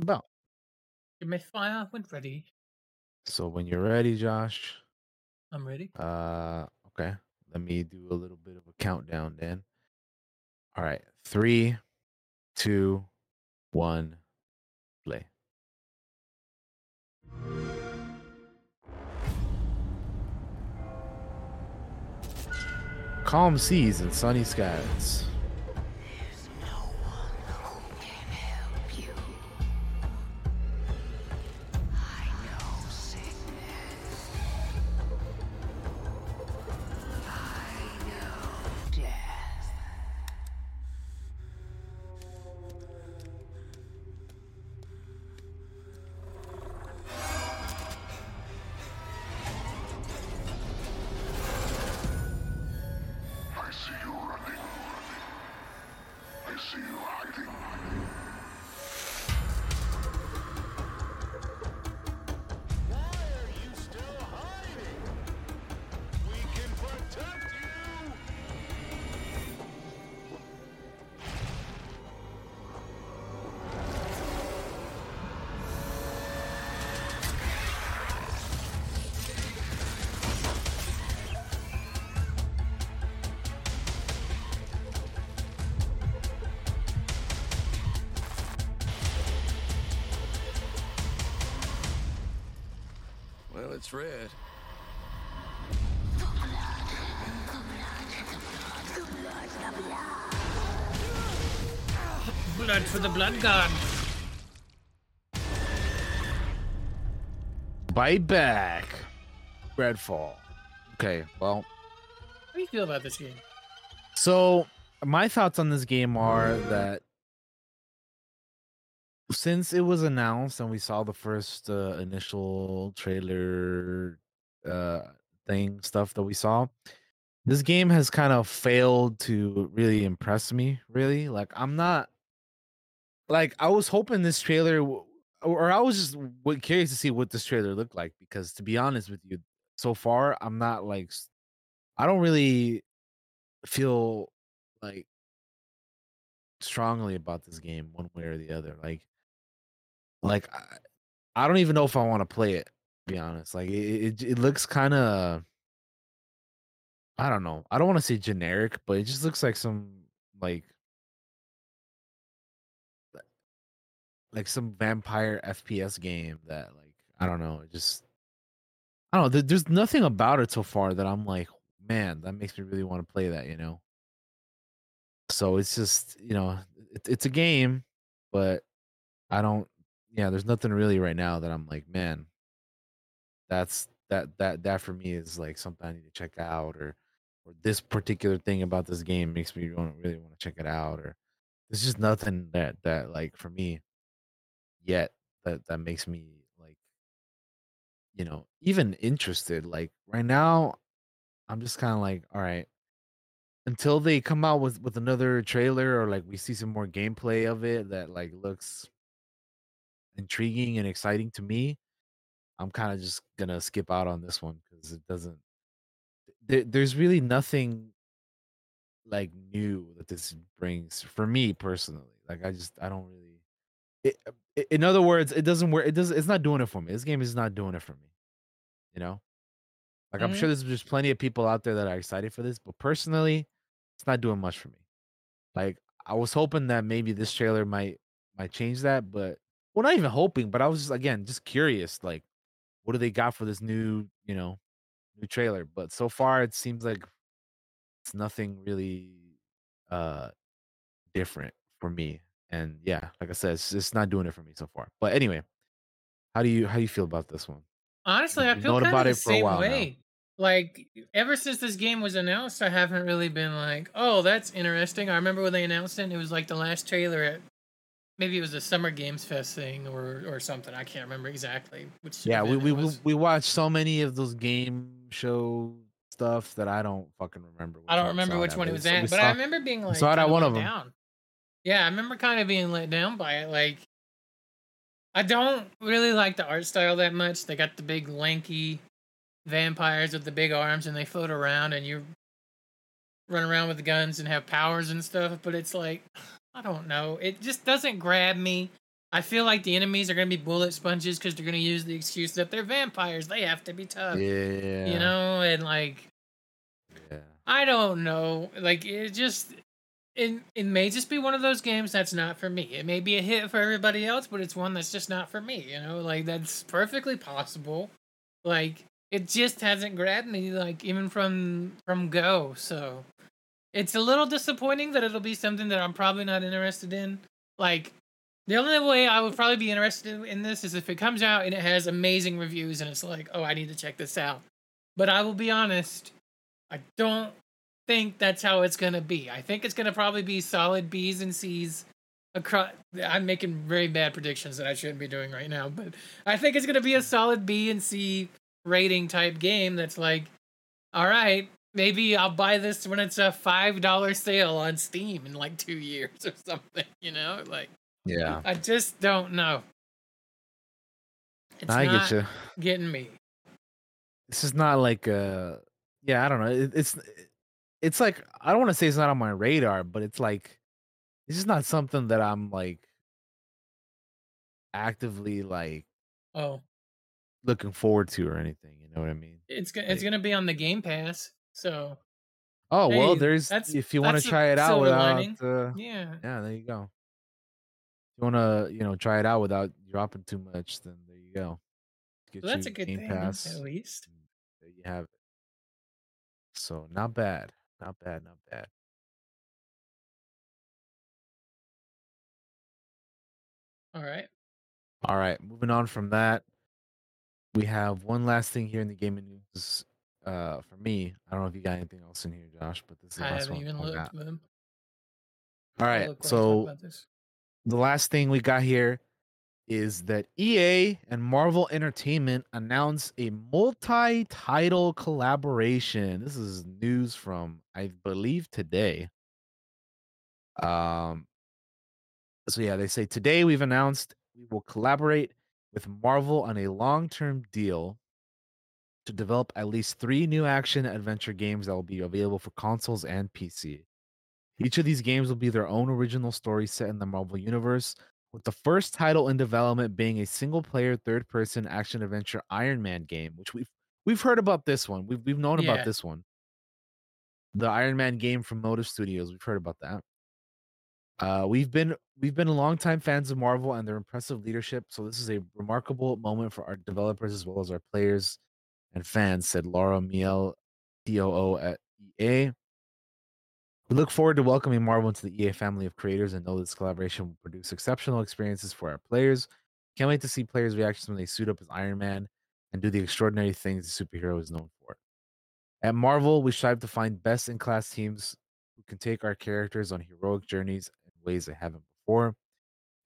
about. Give me fire when ready. So when you're ready, Josh. I'm ready. Okay. Let me do a little bit of a countdown then. All right. 3, 2, 1, play. Calm seas and sunny skies. There's no one who can help you. I know sickness. I know death. It's red. Blood for the blood god. Bite back. Redfall. Okay, well. How do you feel about this game? So, my thoughts on this game are that since it was announced and we saw the first initial trailer stuff that we saw, this game has kind of failed to really impress me, really. Like, I'm not... Like, I was hoping this trailer... Or I was just curious to see what this trailer looked like, because, to be honest with you, so far, I'm not, like... I don't really feel, like, strongly about this game one way or the other. Like I don't even know if I want to play it. be honest. Like it looks kind of, I don't know. I don't want to say generic, but it just looks like some like some vampire FPS game that like, I don't know. It just, I don't know. There's nothing about it so far that I'm like, man, that makes me really want to play that, you know? So it's just, you know, it's a game, but I don't, yeah, there's nothing really right now that I'm like, man, that for me is like something I need to check out, or this particular thing about this game makes me really want to check it out, or there's just nothing that like for me yet that makes me like, you know, even interested. Like right now I'm just kind of like, all right, until they come out with another trailer, or like we see some more gameplay of it that like looks intriguing and exciting to me, I'm kind of just gonna skip out on this one because it doesn't. There's really nothing like new that this brings for me personally. Like I don't really. In other words, it doesn't work. It doesn't. It's not doing it for me. This game is not doing it for me. You know, like I'm sure there's plenty of people out there that are excited for this, but personally, it's not doing much for me. Like I was hoping that maybe this trailer might change that, but. Well, not even hoping, but I was just curious, like, what do they got for this new trailer? But so far, it seems like it's nothing really different for me. And yeah, like I said, it's not doing it for me so far. But anyway, how do you feel about this one? Honestly, I feel kind of the same way. Now. Like ever since this game was announced, I haven't really been like, oh, that's interesting. I remember when they announced it, and it was like the last trailer at. Maybe it was a Summer Games Fest thing or something. I can't remember exactly. Which we watched so many of those game show stuff that I don't fucking remember. I don't remember which one it was at, but I remember being like, saw it at one of them. Yeah, I remember kind of being let down by it. Like, I don't really like the art style that much. They got the big lanky vampires with the big arms, and they float around, and you run around with guns and have powers and stuff. But it's like. I don't know. It just doesn't grab me. I feel like the enemies are going to be bullet sponges because they're going to use the excuse that they're vampires. They have to be tough. Yeah. You know, and like, yeah. I don't know. Like, it just, it may just be one of those games that's not for me. It may be a hit for everybody else, but it's one that's just not for me. You know, like, that's perfectly possible. Like, it just hasn't grabbed me, like, even from Go, so... It's a little disappointing that it'll be something that I'm probably not interested in. Like, the only way I would probably be interested in this is if it comes out and it has amazing reviews and it's like, oh, I need to check this out. But I will be honest, I don't think that's how it's going to be. I think it's going to probably be solid B's and C's. I'm making very bad predictions that I shouldn't be doing right now, but I think it's going to be a solid B and C rating type game that's like, all right, maybe I'll buy this when it's a $5 sale on Steam in like 2 years or something, you know? Like, yeah. I just don't know. It's not getting me. This is not like a, yeah, I don't know. It's like, I don't want to say it's not on my radar, but it's like, it's just not something that I'm like actively like, oh, looking forward to or anything. You know what I mean? It's going to be on the Game Pass. So, oh, hey, well, there's if you want to try it out without, yeah, there you go. If you want to, try it out without dropping too much, then there you go. Get well, that's a good Game thing, Pass, at least. There you have it. So, not bad. All right. Moving on from that, we have one last thing here in the gaming news. For me, I don't know if you got anything else in here, Josh, but this is the last one. I haven't even looked at them. All right, so the last thing we got here is that EA and Marvel Entertainment announced a multi-title collaboration. This is news from, I believe, today. So yeah, they say today we've announced we will collaborate with Marvel on a long-term deal to develop at least 3 new action adventure games that will be available for consoles and PC. Each of these games will be their own original story set in the Marvel Universe, with the first title in development being a single-player, third-person action-adventure Iron Man game, which we've heard about this one. We've known about this one. The Iron Man game from Motive Studios. We've heard about that. We've been longtime fans of Marvel and their impressive leadership, so this is a remarkable moment for our developers as well as our players and fans, said Laura Miele, COO at EA. We look forward to welcoming Marvel into the EA family of creators and know this collaboration will produce exceptional experiences for our players. Can't wait to see players' reactions when they suit up as Iron Man and do the extraordinary things the superhero is known for. At Marvel, we strive to find best-in-class teams who can take our characters on heroic journeys in ways they haven't before,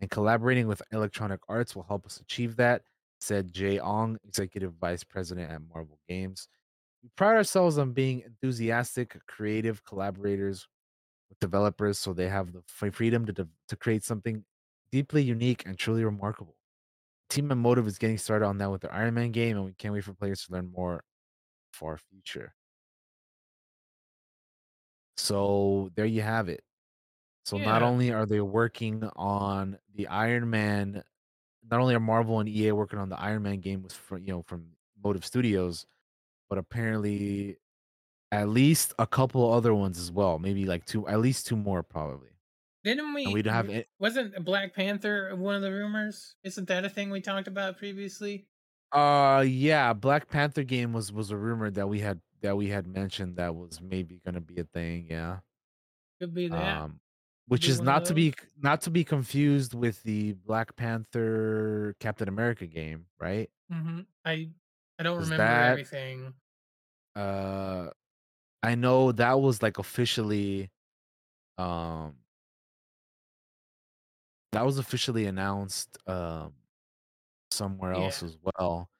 and collaborating with Electronic Arts will help us achieve that, said Jay Ong, Executive Vice President at Marvel Games. We pride ourselves on being enthusiastic, creative collaborators with developers, so they have the freedom to create something deeply unique and truly remarkable. Team and Motive is getting started on that with their Iron Man game, and we can't wait for players to learn more for our future. So there you have it. So not only are they working on the Iron Man, not only are Marvel and EA working on the Iron Man game with, you know, from Motive Studios, but apparently at least a couple other ones as well. Maybe like two, at least two more probably. Didn't we? Wasn't Black Panther one of the rumors? Isn't that a thing we talked about previously? Yeah, Black Panther game was a rumor that we had mentioned that was maybe gonna be a thing. Yeah, could be that. Which is not to be confused with the Black Panther Captain America game, right? Mm-hmm. I don't remember everything. I know that was like officially announced somewhere else as well,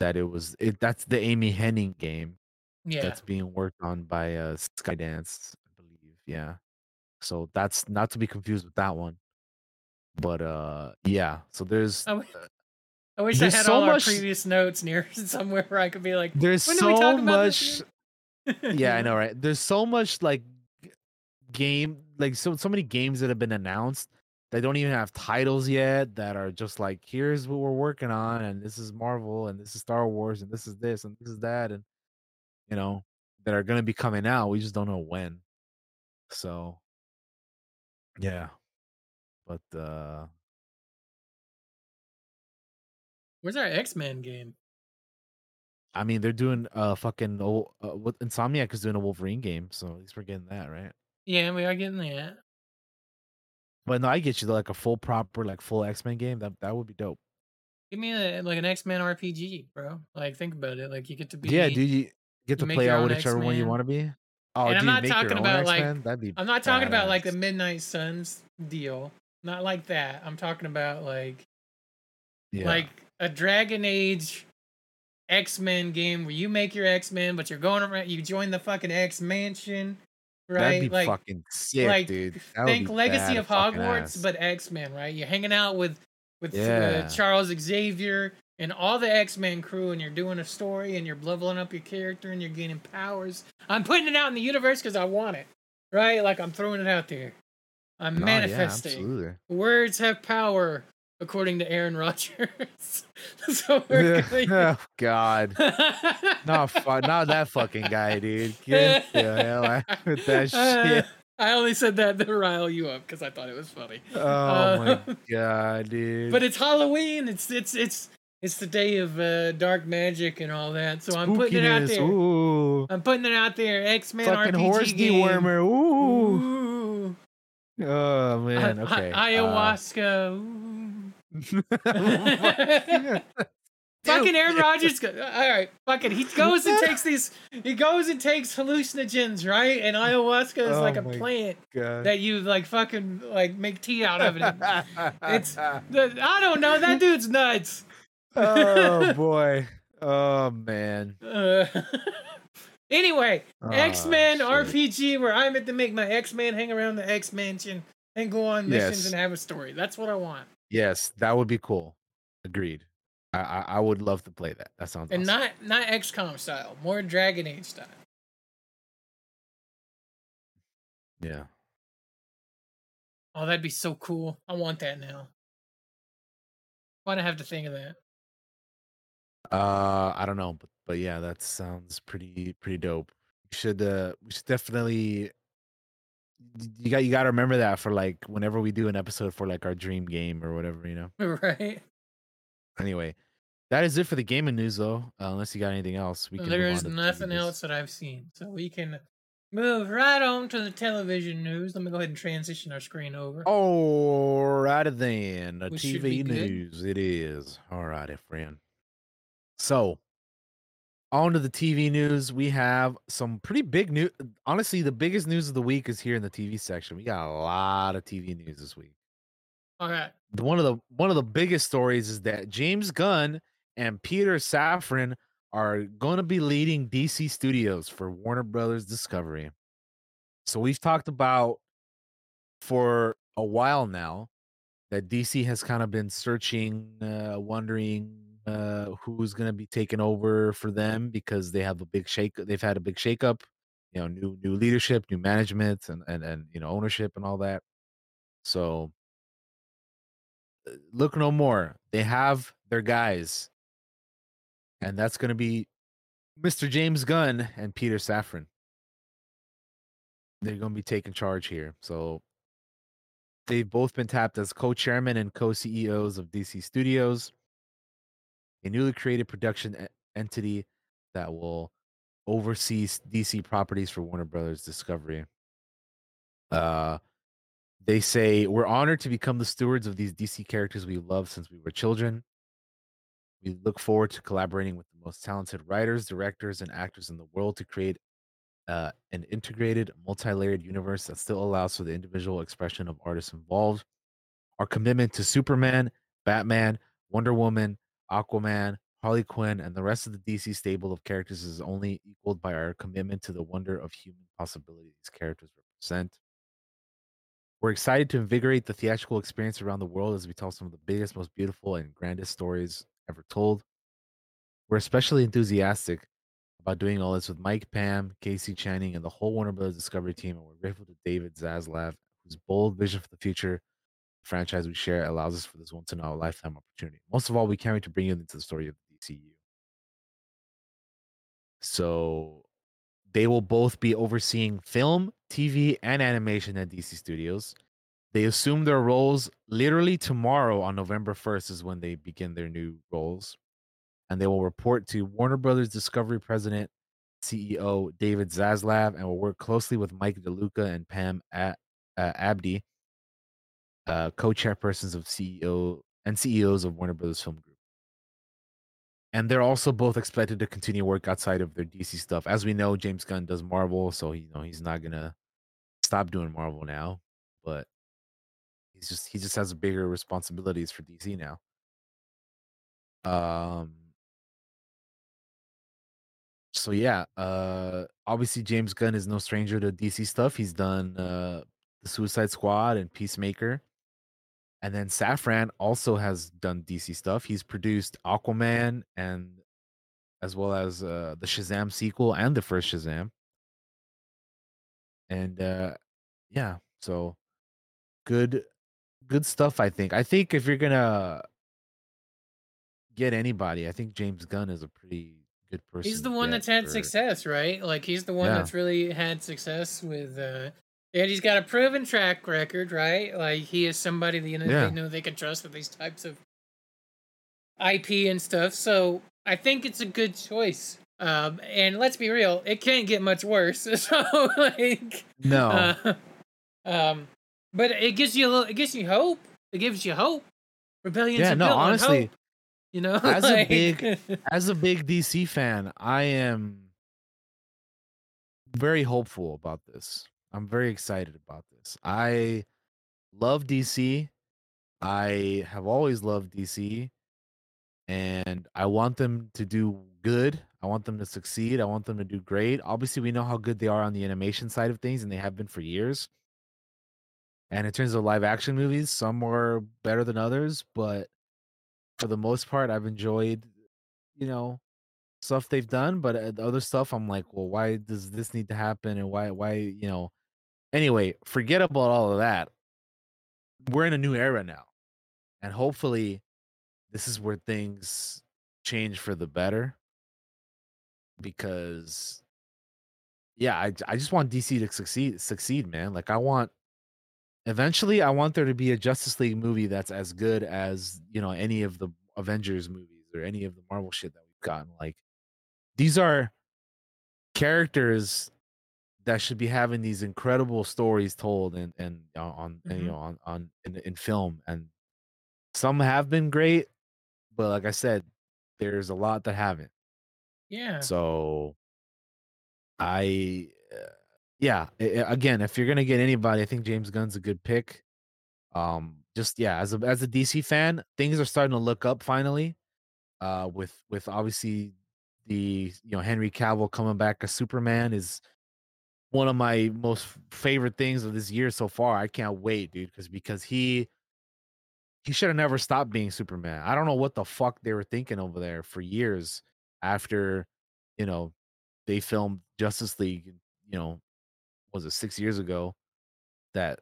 that that's the Amy Hennig game that's being worked on by Skydance, I believe. Yeah. So that's not to be confused with that one. But so there's I wish I had all our previous notes near somewhere where I could be like, there's so much. Yeah, I know, right? There's so much so many games that have been announced that don't even have titles yet, that are just like, here's what we're working on, and this is Marvel, and this is Star Wars, and this is this, and this is that, and you know, that are going to be coming out. We just don't know when. So, yeah, but where's our X-Men game? I mean, they're doing Insomniac is doing a Wolverine game, so at least we're getting that, right? Yeah, we are getting that. But no, I get you, like a full X-Men game. That would be dope. Give me an X-Men RPG, bro. Like, think about it. Like, you get to be. Yeah, dude, you get to play out with whichever one you want to be. Oh, and I'm not talking about like the Midnight Suns deal. Not like that. I'm talking about like a Dragon Age X-Men game where you make your X-Men, but you're going around, you join the fucking X-Mansion, right? That'd be fucking sick, dude. Think Legacy of Hogwarts, but X-Men, right? You're hanging out with Charles Xavier and all the X-Men crew, and you're doing a story, and you're leveling up your character, and you're gaining powers. I'm putting it out in the universe because I want it, right? Like, I'm throwing it out there. I'm manifesting. Yeah, words have power, according to Aaron Rodgers. So oh, God. Not that fucking guy, dude. Get the hell out of that shit. I only said that to rile you up because I thought it was funny. Oh, my God, dude. But it's Halloween. It's the day of dark magic and all that. So I'm putting it out there. Ooh. I'm putting it out there. X-Men fucking RPG horse game. Dewormer. Ooh. Oh, man. Okay. Ayahuasca. Ooh. Fucking Aaron Rodgers. All right, fucking he goes and takes hallucinogens, right? And ayahuasca is like a plant that you like fucking like make tea out of it. I don't know, that dude's nuts. Oh boy. Oh man. Anyway, X-Men RPG where I'm at to make my X-Men hang around the X-Mansion and go on missions and have a story. That's what I want. Yes, that would be cool. Agreed. I would love to play that. That sounds awesome. And not XCOM style, more Dragon Age style. Yeah. Oh, that'd be so cool. I want that now. Why'd I have to think of that? I don't know, but yeah, that sounds pretty dope. We should definitely. You got to remember that for like whenever we do an episode for like our dream game or whatever, you know. Right. Anyway, that is it for the gaming news, though. Unless you got anything else, there is nothing else that I've seen, so we can move right on to the television news. Let me go ahead and transition our screen over. All righty then, the TV news it is. All righty, friend. So, on to the TV news. We have some pretty big news. Honestly, the biggest news of the week is here in the TV section. We got a lot of TV news this week. All right. One of the biggest stories is that James Gunn and Peter Safran are going to be leading DC Studios for Warner Brothers Discovery. So we've talked about for a while now that DC has kind of been searching, wondering, who's going to be taking over for them, because they have a big shake. They've had a big shakeup, you know, new leadership, new management, and you know, ownership and all that. So look no more. They have their guys, and that's going to be Mr. James Gunn and Peter Safran. They're going to be taking charge here. So they've both been tapped as co-chairmen and co-CEOs of DC Studios, a newly created production entity that will oversee DC properties for Warner Brothers Discovery. They say, we're honored to become the stewards of these DC characters we love since we were children. We look forward to collaborating with the most talented writers, directors, and actors in the world to create an integrated, multi-layered universe that still allows for the individual expression of artists involved. Our commitment to Superman, Batman, Wonder Woman, Aquaman, Harley Quinn, and the rest of the DC stable of characters is only equaled by our commitment to the wonder of human possibilities these characters represent. We're excited to invigorate the theatrical experience around the world as we tell some of the biggest, most beautiful, and grandest stories ever told. We're especially enthusiastic about doing all this with Mike, Pam, Casey Channing, and the whole Warner Bros. Discovery team, and we're grateful to David Zaslav, whose bold vision for the future franchise we share allows us for this once in a lifetime opportunity. Most of all, we can't wait to bring you into the story of the DCU. So they will both be overseeing film, TV, and animation at DC Studios. They assume their roles literally tomorrow on November 1st is when they begin their new roles. And they will report to Warner Brothers Discovery President, CEO David Zaslav, and will work closely with Mike DeLuca and Pam Abdi, co-chairpersons of CEO and CEOs of Warner Brothers Film Group. And they're also both expected to continue work outside of their DC stuff. As we know, James Gunn does Marvel, so you know he's not gonna stop doing Marvel now, but he just has bigger responsibilities for DC now. So yeah, obviously James Gunn is no stranger to DC stuff. He's done The Suicide Squad and Peacemaker. And then Safran also has done DC stuff. He's produced Aquaman, and as well as the Shazam sequel and the first Shazam. And yeah, so good stuff, I think. I think if you're gonna get anybody, I think James Gunn is a pretty good person. He's the one that's had success, right? Like he's the one that's really had success with. And he's got a proven track record, right? Like he is somebody that they know they can trust with these types of IP and stuff. So I think it's a good choice. And let's be real, it can't get much worse. So like no, but it gives you hope. It gives you hope. Rebellion. Yeah, no, honestly, hope, you know, as a big DC fan, I am very hopeful about this. I'm very excited about this. I love DC. I have always loved DC. And I want them to do good. I want them to succeed. I want them to do great. Obviously, we know how good they are on the animation side of things, and they have been for years. And in terms of live action movies, some are better than others. But for the most part, I've enjoyed, you know, stuff they've done, but the other stuff I'm like, well, why does this need to happen? And why, you know, anyway, forget about all of that. we're in a new era now, and hopefully this is where things change for the better, because I just want DC to succeed, man. Like, I want there to be a Justice League movie that's as good as, you know, any of the Avengers movies or any of the Marvel shit that we've gotten. Like, these are characters that should be having these incredible stories told and on and, you know, on in film, and some have been great, but like I said, there's a lot that haven't. Yeah. So again, if you're going to get anybody, I think James Gunn's a good pick. As a DC fan, things are starting to look up finally, with obviously the, you know, Henry Cavill coming back as Superman is one of my most favorite things of this year so far. I can't wait, dude, because he should have never stopped being Superman. I don't know what the fuck they were thinking over there for years after, you know, they filmed Justice League, you know, was it 6 years ago, that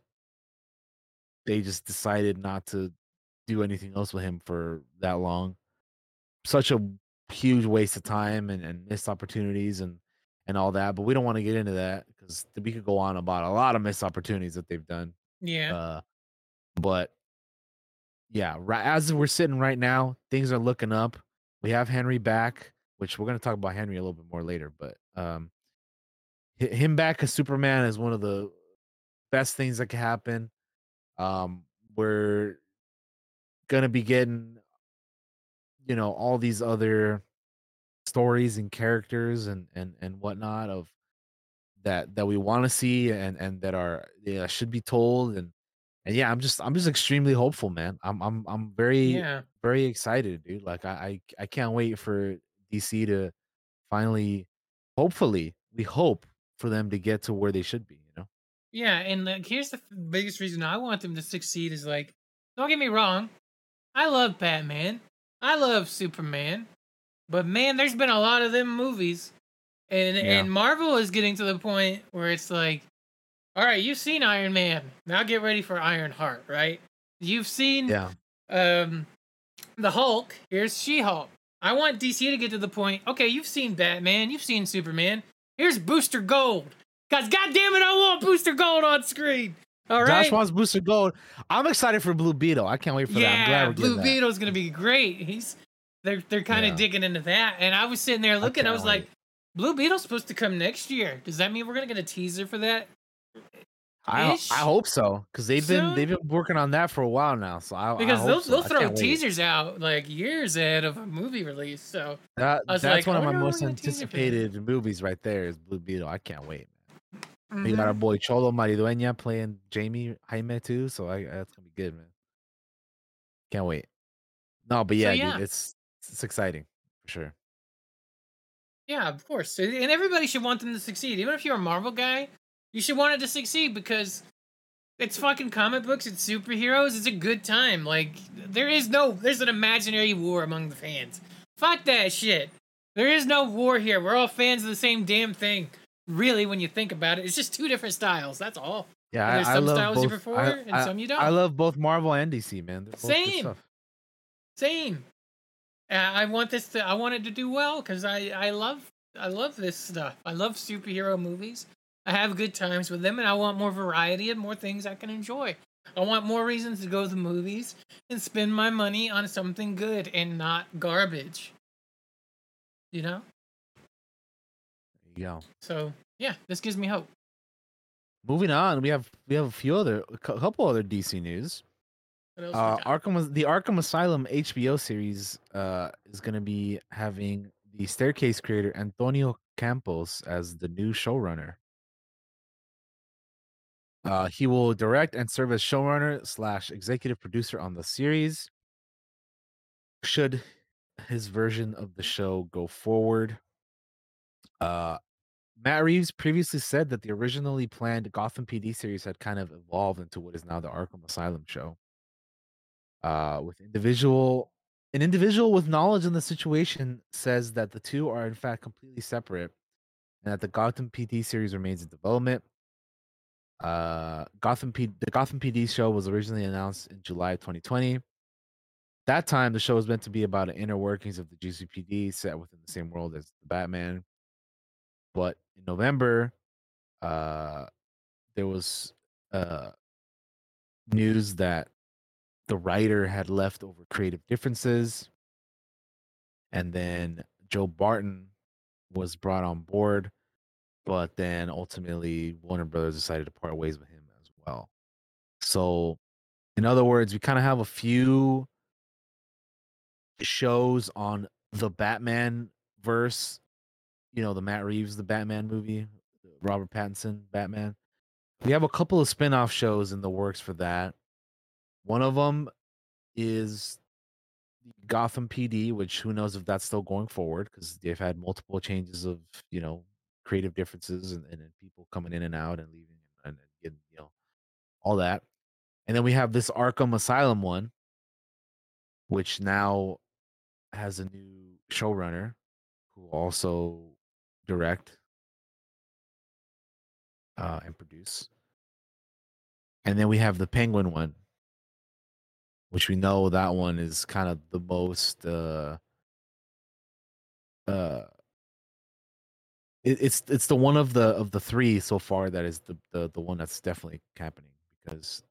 they just decided not to do anything else with him for that long. Such a huge waste of time and missed opportunities and all that, but we don't want to get into that because we could go on about a lot of missed opportunities that they've done. Yeah. But yeah, as we're sitting right now, things are looking up. We have Henry back, which we're going to talk about Henry a little bit more later, but him back as Superman is one of the best things that could happen. We're going to be getting, you know, all these other stories and characters and whatnot of that we want to see and that are should be told and I'm just extremely hopeful, man. I'm very very excited, dude. Like I can't wait for DC to finally, hopefully, we hope for them to get to where they should be, you know. Yeah, and like, here's the biggest reason I want them to succeed is, like, don't get me wrong, I love Batman, I love Superman. But man, there's been a lot of them movies, and Marvel is getting to the point where it's like, all right, you've seen Iron Man, now get ready for Iron Heart, right? You've seen the Hulk, here's She-Hulk. I want DC to get to the point. Okay, you've seen Batman, you've seen Superman, here's Booster Gold, because goddamn it, I want Booster Gold on screen. All right, Josh wants Booster Gold. I'm excited for Blue Beetle. I can't wait for that. I'm glad we're Blue Beetle's gonna be great. They're kind of digging into that. And I was sitting there looking. I was like, Blue Beetle's supposed to come next year. Does that mean we're going to get a teaser for that? I hope so. Because they've been working on that for a while now. They'll throw teasers out like years ahead of a movie release. So that's one of my most anticipated movies right there is Blue Beetle. I can't wait. Mm-hmm. We got our boy Cholo Maridueña playing Jamie Jaime too. So that's going to be good, man. Can't wait. No, but dude, it's exciting for sure. Yeah, of course. And everybody should want them to succeed. Even if you're a Marvel guy, you should want it to succeed because it's fucking comic books, it's superheroes, it's a good time. Like, there's an imaginary war among the fans. Fuck that shit. There is no war here. We're all fans of the same damn thing. Really, when you think about it, it's just two different styles. That's all. Yeah, and there's some styles both. You prefer and some you don't. I love both Marvel and DC, man. They're both good stuff. Same. I want it to do well because I love this stuff. I love superhero movies. I have good times with them, and I want more variety and more things I can enjoy. I want more reasons to go to the movies and spend my money on something good and not garbage. You know? Yeah. So yeah, this gives me hope. Moving on, we have a couple other DC news. The Arkham Asylum HBO series is going to be having the Staircase creator Antonio Campos as the new showrunner. He will direct and serve as showrunner/executive producer on the series. Should his version of the show go forward? Matt Reeves previously said that the originally planned Gotham PD series had kind of evolved into what is now the Arkham Asylum show. With an individual with knowledge in the situation says that the two are in fact completely separate, and that the Gotham PD series remains in development. The Gotham PD show was originally announced in July of 2020. That time, the show was meant to be about the inner workings of the GCPD set within the same world as the Batman. But in November, there was news that the writer had left over creative differences. And then Joe Barton was brought on board, but then ultimately Warner Brothers decided to part ways with him as well. So, in other words, we kind of have a few shows on the Batman verse, you know, the Matt Reeves, the Batman movie, Robert Pattinson, Batman. We have a couple of spin-off shows in the works for that. One of them is Gotham PD, which who knows if that's still going forward, because they've had multiple changes of, you know, creative differences and people coming in and out and leaving and getting, you know, all that. And then we have this Arkham Asylum one, which now has a new showrunner who also direct and produce. And then we have the Penguin one, which we know that one is kind of the most it's the one of the three so far that is the one that's definitely happening, because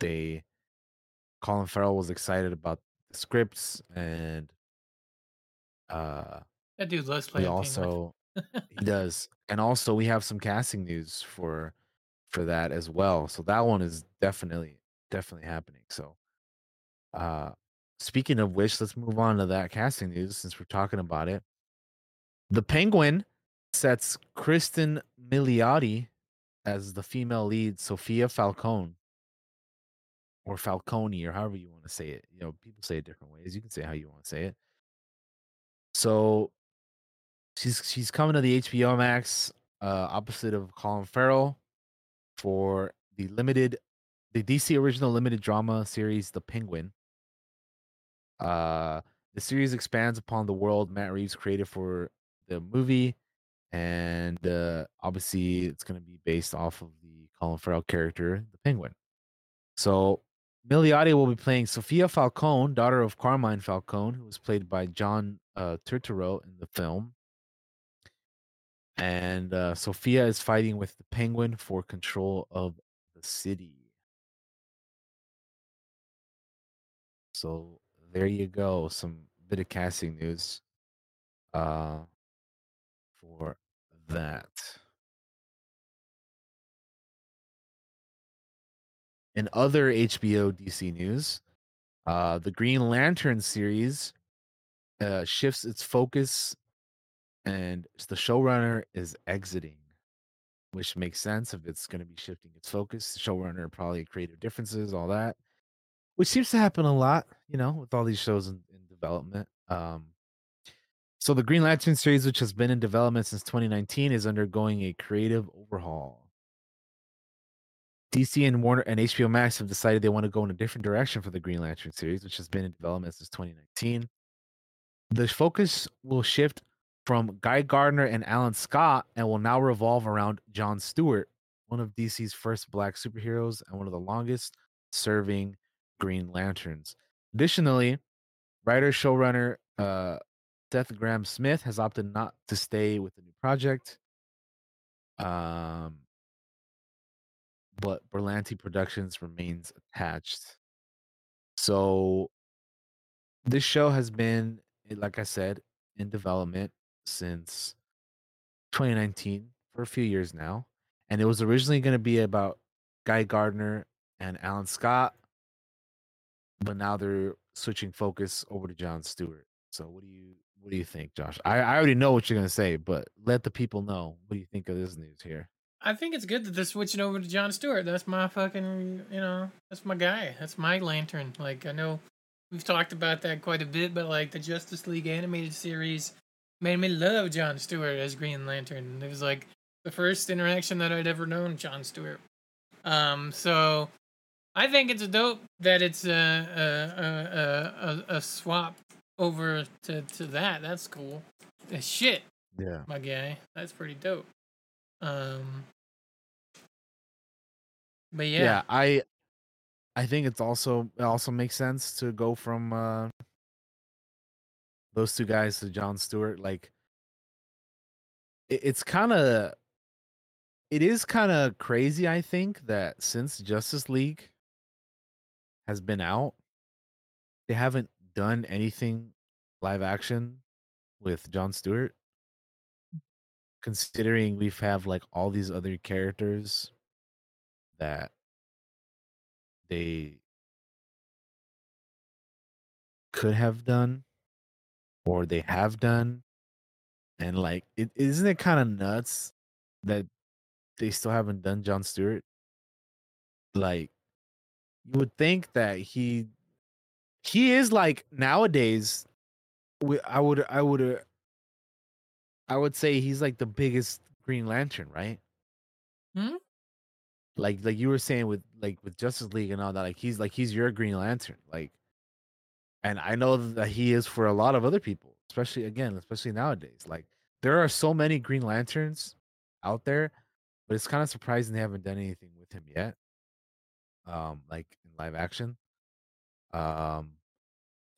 Colin Farrell was excited about the scripts, and that dude loves playing. Also, he does, and also we have some casting news for that as well. So that one is definitely happening. So, speaking of which, let's move on to that casting news since we're talking about it. The Penguin sets Kristen Milioti as the female lead, Sophia Falcone, or Falcone, or however you want to say it. You know, people say it different ways. You can say how you want to say it. So she's coming to the HBO Max, opposite of Colin Farrell, for the DC original limited drama series, The Penguin. The series expands upon the world Matt Reeves created for the movie, and obviously it's going to be based off of the Colin Farrell character, The Penguin. So Milioti will be playing Sophia Falcone, daughter of Carmine Falcone, who was played by John Turturro in the film. And Sophia is fighting with the Penguin for control of the city. So there you go, some bit of casting news for that. In other HBO DC news, the Green Lantern series shifts its focus, and the showrunner is exiting, which makes sense if it's going to be shifting its focus. The showrunner, probably creative differences, all that, which seems to happen a lot, you know, with all these shows in development. So the Green Lantern series, which has been in development since 2019, is undergoing a creative overhaul. DC and Warner and HBO Max have decided they want to go in a different direction for the Green Lantern series, which has been in development since 2019. The focus will shift from Guy Gardner and Alan Scott and will now revolve around Jon Stewart, one of DC's first Black superheroes and one of the longest-serving Green Lanterns. Additionally, writer-showrunner Seth Graham Smith has opted not to stay with the new project. But Berlanti Productions remains attached. So this show has been, like I said, in development since 2019 for a few years now. And it was originally going to be about Guy Gardner and Alan Scott, but now they're switching focus over to Jon Stewart. So what do you think, Josh? I already know what you're going to say, but let the people know. What do you think of this news here? I think it's good that they're switching over to Jon Stewart. That's my fucking, you know, that's my guy. That's my lantern. Like, I know we've talked about that quite a bit, but like the Justice League animated series made me love Jon Stewart as Green Lantern. It was like the first interaction that I'd ever known Jon Stewart. So I think it's dope that it's a swap over to that. That's cool. Shit. Yeah. My guy. That's pretty dope. But yeah, I think it's also makes sense to go from those two guys to Jon Stewart. Like, it is kind of crazy, I think, that since Justice League has been out, they haven't done anything live action with Jon Stewart, considering we've have like all these other characters that they could have done or they have done. And like, isn't it kind of nuts that they still haven't done Jon Stewart? Like, you would think that he is, like, nowadays, I would say he's like the biggest Green Lantern, right? Hmm? Like you were saying with Justice League and all that, he's your Green Lantern, like, and I know that he is for a lot of other people, especially nowadays. Like, there are so many Green Lanterns out there, but it's kind of surprising they haven't done anything with him yet, like in live action.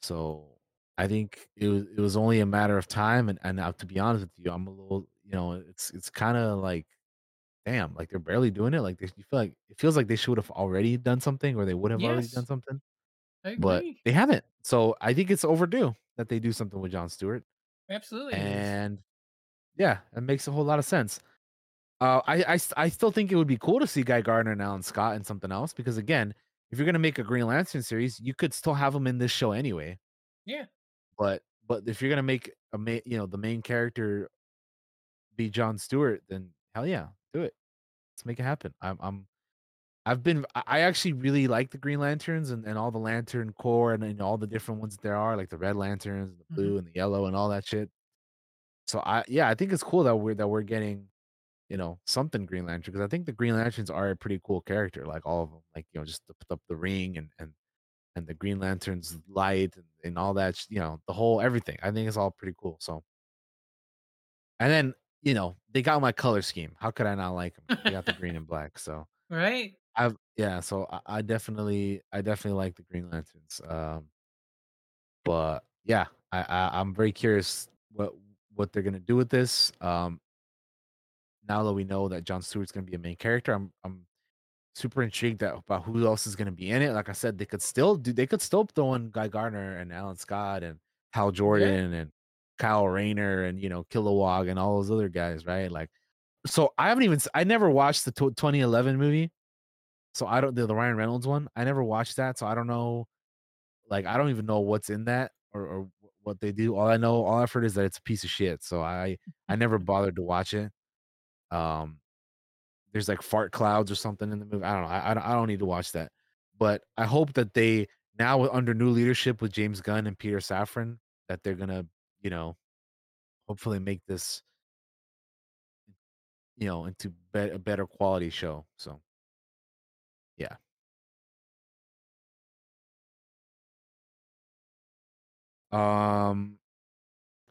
So I think it was only a matter of time, and to be honest with you, I'm a little, it's kind of like, damn, like they're barely doing it. Like, it feels like they should have already done something, or they would have already done something, but they haven't. So I think it's overdue that they do something with Jon Stewart. Absolutely. And yeah, that makes a whole lot of sense. I still think it would be cool to see Guy Gardner and Alan Scott and something else, because again, if you're gonna make a Green Lantern series, you could still have them in this show anyway. Yeah. But if you're gonna make the main character be Jon Stewart, then hell yeah, do it. Let's make it happen. I actually really like the Green Lanterns and all the Lantern Corps and all the different ones that there are, like the Red Lanterns and the blue and the yellow and all that shit. So I think it's cool that we're getting, something Green Lantern, because I think the Green Lanterns are a pretty cool character, like all of them, like, just to put up the ring and the Green Lantern's light and all that, the whole everything. I think it's all pretty cool. So, and then, they got my color scheme. How could I not like them? They got the green and black. So, right. I definitely like the Green Lanterns. But yeah, I'm very curious what they're going to do with this. Now that we know that Jon Stewart's going to be a main character, I'm super intrigued about who else is going to be in it. Like I said, they could still throw in Guy Gardner and Alan Scott and Hal Jordan and Kyle Rayner and Kilowog and all those other guys, right? Like, so I never watched the 2011 movie, so I don't the Ryan Reynolds one. I never watched that, so I don't know. Like, I don't even know what's in that or what they do. All I've heard is that it's a piece of shit. So I never bothered to watch it. There's like fart clouds or something in the movie. I don't know. I don't need to watch that, but I hope that they now, under new leadership with James Gunn and Peter Safran, that they're gonna, hopefully make this, into a better quality show. So, yeah.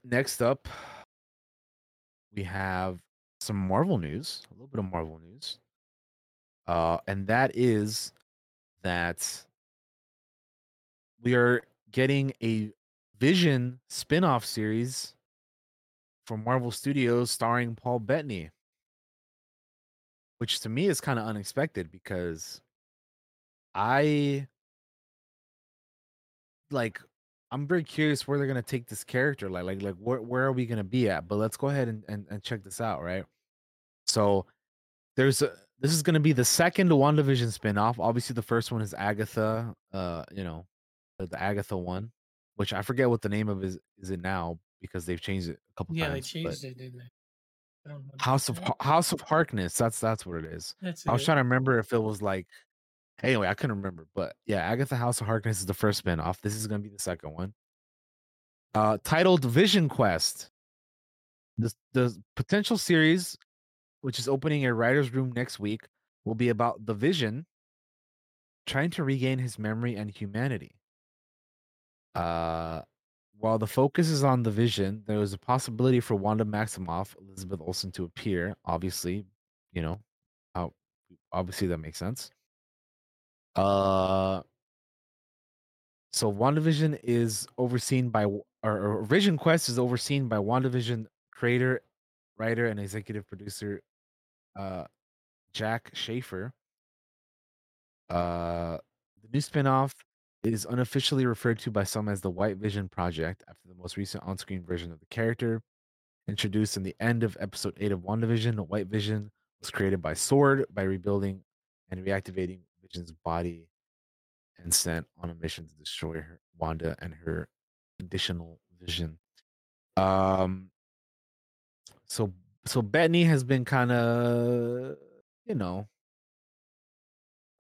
Next up, we have some Marvel news, a little bit of Marvel news, and that is that we are getting a Vision spin-off series from Marvel Studios starring Paul Bettany, which to me is kind of unexpected, because I'm very curious where they're gonna take this character, like where are we gonna be at? But let's go ahead and check this out, right? So this is going to be the second WandaVision spinoff. Obviously, the first one is Agatha, the Agatha one, which I forget what the name of is it now, because they've changed it a couple times. Yeah, they changed it, didn't they? I don't know. House of Harkness. That's what it is. I was trying to remember if it was like, anyway, I couldn't remember, but yeah, Agatha House of Harkness is the first spinoff. This is going to be the second one. Titled Vision Quest. The potential series, which is opening a writer's room next week, will be about the Vision trying to regain his memory and humanity. While the focus is on the Vision, there is a possibility for Wanda Maximoff, Elizabeth Olsen, to appear. Obviously, that makes sense. So WandaVision is overseen by, or Vision Quest is overseen by WandaVision creator, writer, and executive producer Jack Schaefer. The new spinoff is unofficially referred to by some as the White Vision Project, after the most recent on-screen version of the character. Introduced in the end of episode 8 of WandaVision, the White Vision was created by S.W.O.R.D. by rebuilding and reactivating Vision's body and sent on a mission to destroy her, Wanda, and her conditional vision. So Bettany has been kind of, you know,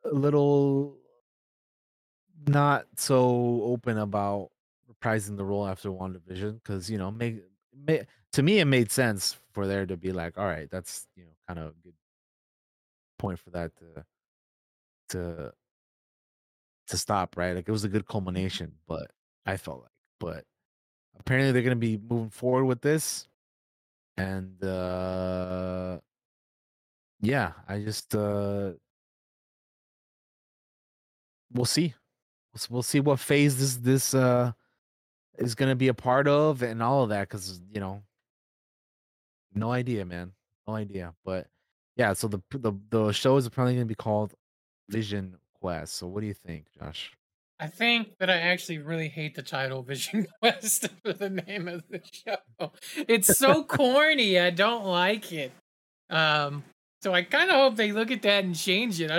a little not so open about reprising the role after WandaVision, because, you know, to me it made sense for there to be like, all right, that's, you know, kind of a good point for that to stop, right? Like, it was a good culmination, but I felt like, but apparently they're gonna be moving forward with this, and yeah, I just we'll see. We'll see what phase this is gonna be a part of and all of that, because, you know, no idea, man, no idea. But yeah, so the show is apparently gonna be called Vision Quest. So what do you think, Josh? I think that I actually really hate the title Vision Quest for the name of the show. It's so corny. I don't like it. So I kind of hope they look at that and change it.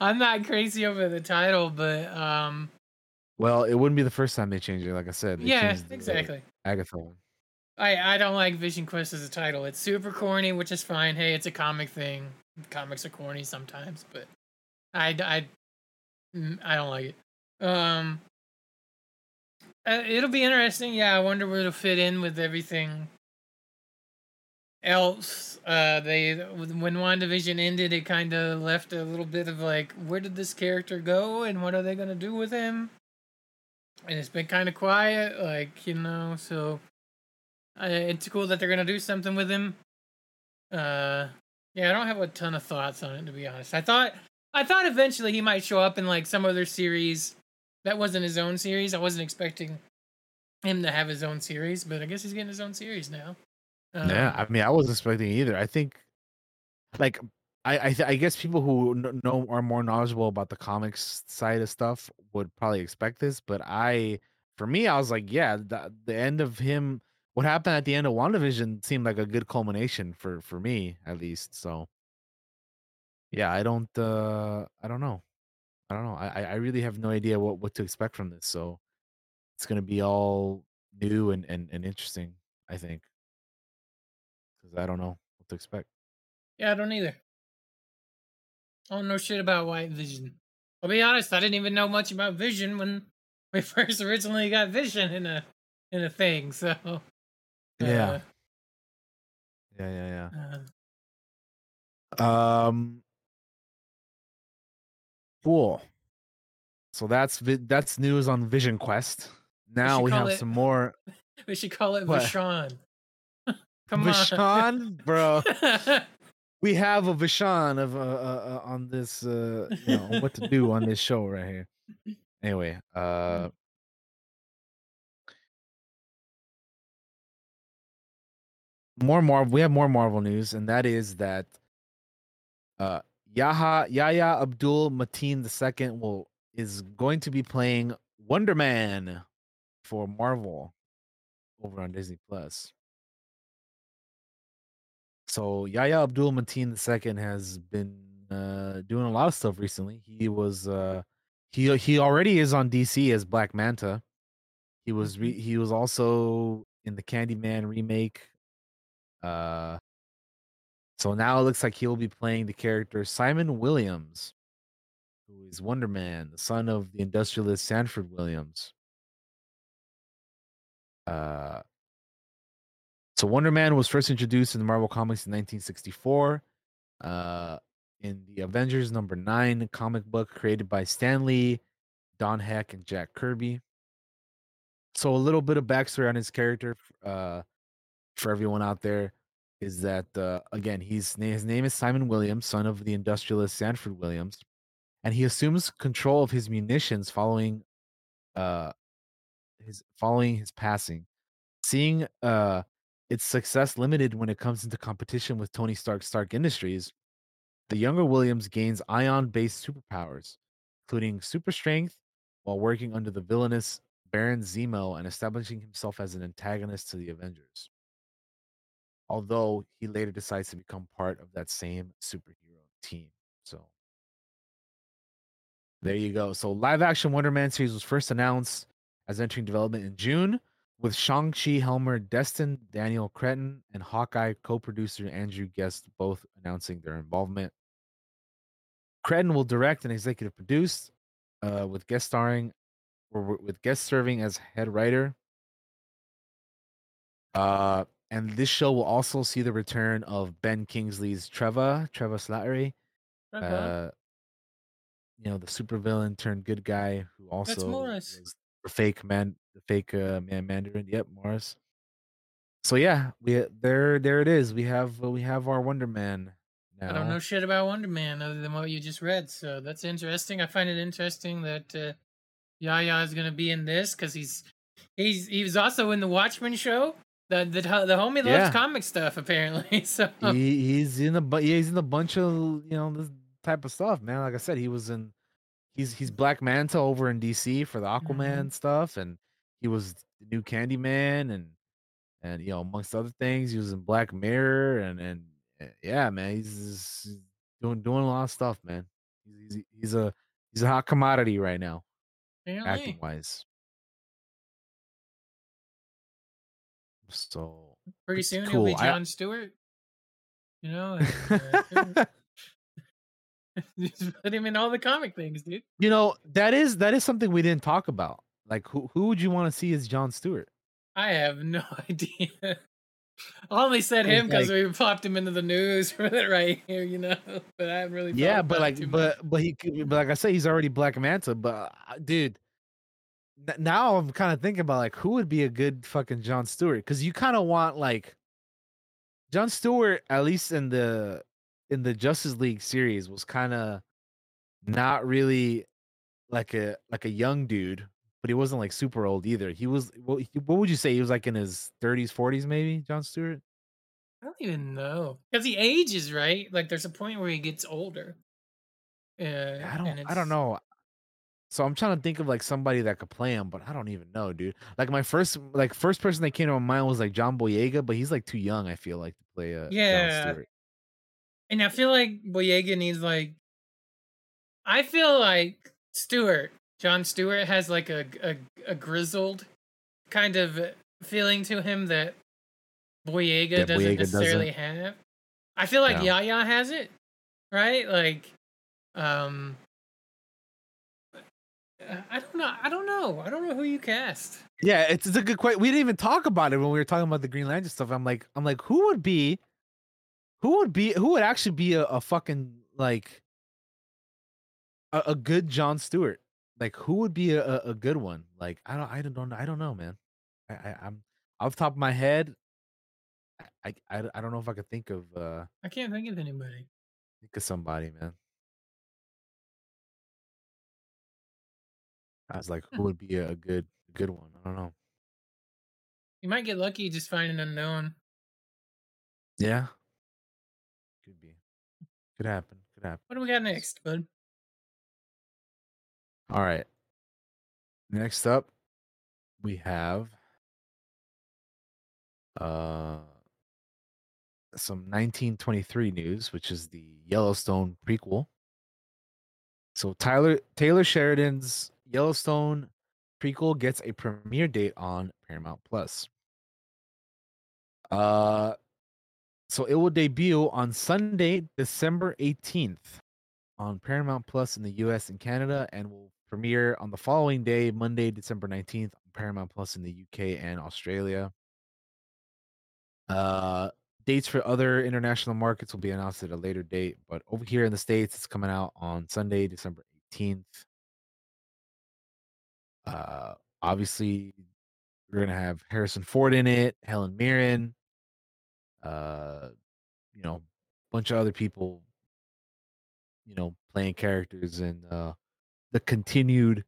I'm not crazy over the title, but well, it wouldn't be the first time they change it. Like I said, yeah, exactly. Agatha. I don't like Vision Quest as a title. It's super corny, which is fine. Hey, it's a comic thing. Comics are corny sometimes, but I don't like it. It'll be interesting. Yeah, I wonder where it'll fit in with everything else. When WandaVision ended, it kind of left a little bit of like, where did this character go, and what are they gonna do with him? And it's been kind of quiet, like, you know, so it's cool that they're going to do something with him. Yeah, I don't have a ton of thoughts on it, to be honest. I thought eventually he might show up in, like, some other series that wasn't his own series. I wasn't expecting him to have his own series, but I guess he's getting his own series now. Yeah, I mean, I wasn't expecting it either. I think, like, I guess people who know are more knowledgeable about the comics side of stuff would probably expect this, but for me, I was like, yeah, the end of him, what happened at the end of WandaVision seemed like a good culmination for me, at least. So yeah, I don't know. I really have no idea what to expect from this. So it's going to be all new and interesting, I think, because I don't know what to expect. Yeah, I don't either. I don't know shit about White Vision. I'll be honest, I didn't even know much about Vision when we first originally got Vision in a thing. So yeah. Cool. So that's news on Vision Quest. Now we have some more. We should call it Vashon. Come on, Vashon, bro. We have a Vashon of on this, you know, what to do on this show right here. Anyway, we have more Marvel news, and that is that Yahya Abdul Mateen II is going to be playing Wonder Man for Marvel over on Disney Plus. So Yahya Abdul Mateen II has been doing a lot of stuff recently. He was he already is on DC as Black Manta. He was also in the Candyman remake. So now it looks like he'll be playing the character Simon Williams, who is Wonder Man, the son of the industrialist Sanford Williams. So Wonder Man was first introduced in the Marvel Comics in 1964 in the Avengers number 9 comic book created by Stan Lee, Don Heck, and Jack Kirby. So a little bit of backstory on his character for everyone out there is that, again, his name is Simon Williams, son of the industrialist Sanford Williams, and he assumes control of his munitions following his passing. Seeing its success limited when it comes into competition with Tony Stark's Stark Industries, the younger Williams gains ion-based superpowers, including super strength, while working under the villainous Baron Zemo and establishing himself as an antagonist to the Avengers. Although he later decides to become part of that same superhero team. So there you go. So live-action Wonder Man series was first announced as entering development in June, with Shang-Chi Helmer Destin, Daniel Cretton, and Hawkeye co-producer Andrew Guest both announcing their involvement. Cretton will direct and executive produce, with guest serving as head writer. And this show will also see the return of Ben Kingsley's Trevor Slattery. Okay. The supervillain turned good guy who also was the fake man Mandarin. Yep, Morris. So yeah, there it is. We have our Wonder Man. Now. I don't know shit about Wonder Man other than what you just read, so that's interesting. I find it interesting that Yahya is gonna be in this because he was also in the Watchmen show. The homie loves comic stuff apparently. So he's in a bunch of this type of stuff, man. Like I said, he's Black Manta over in DC for the Aquaman stuff, and he was the new Candyman, and amongst other things, he was in Black Mirror, and yeah, man, he's doing a lot of stuff, man. He's a hot commodity right now, acting wise. So pretty soon cool. It'll be Jon Stewart, just put him in all the comic things, dude. That is something we didn't talk about. Like, who would you want to see as Jon Stewart? I have no idea. I only said him because we popped him into the news for that right here, But I haven't really. Yeah, but like I said, he's already Black Manta. But dude, now I'm kind of thinking about like who would be a good fucking Jon Stewart, because you kind of want like Jon Stewart, at least in the Justice League series, was kind of not really like a young dude, but he wasn't like super old either. He was, what would you say? He was like in his 30s, 40s, maybe, Jon Stewart? I don't even know. Because he ages, right? Like there's a point where he gets older. I don't know. So I'm trying to think of like somebody that could play him, but I don't even know, dude. Like my first person that came to my mind was like John Boyega, but he's like too young, I feel like, to play Jon Stewart. And I feel like Boyega needs like, I feel like Jon Stewart has like a grizzled kind of feeling to him that Boyega doesn't necessarily have. I feel like Yahya has it, right? Like, I don't know. I don't know who you cast. Yeah, it's a good question. We didn't even talk about it when we were talking about the Green Lantern stuff. I'm like, who would actually be a fucking like a good Jon Stewart? Like who would be a good one? Like I don't know, man. I'm off the top of my head. I don't know if I could think of. I can't think of anybody. Think of somebody, man. I was like, who would be a good one? I don't know. You might get lucky just finding unknown. Yeah. Could be. Could happen. What do we got next, bud? All right. Next up, we have some 1923 news, which is the Yellowstone prequel. So Taylor Sheridan's Yellowstone prequel gets a premiere date on Paramount Plus. So it will debut on Sunday, December 18th on Paramount Plus in the US and Canada, and will premiere on the following day, Monday, December 19th on Paramount Plus in the UK and Australia. Dates for other international markets will be announced at a later date, but over here in the States, it's coming out on Sunday, December 18th. Obviously we're gonna have Harrison Ford in it, Helen Mirren, a bunch of other people, you know, playing characters and the continued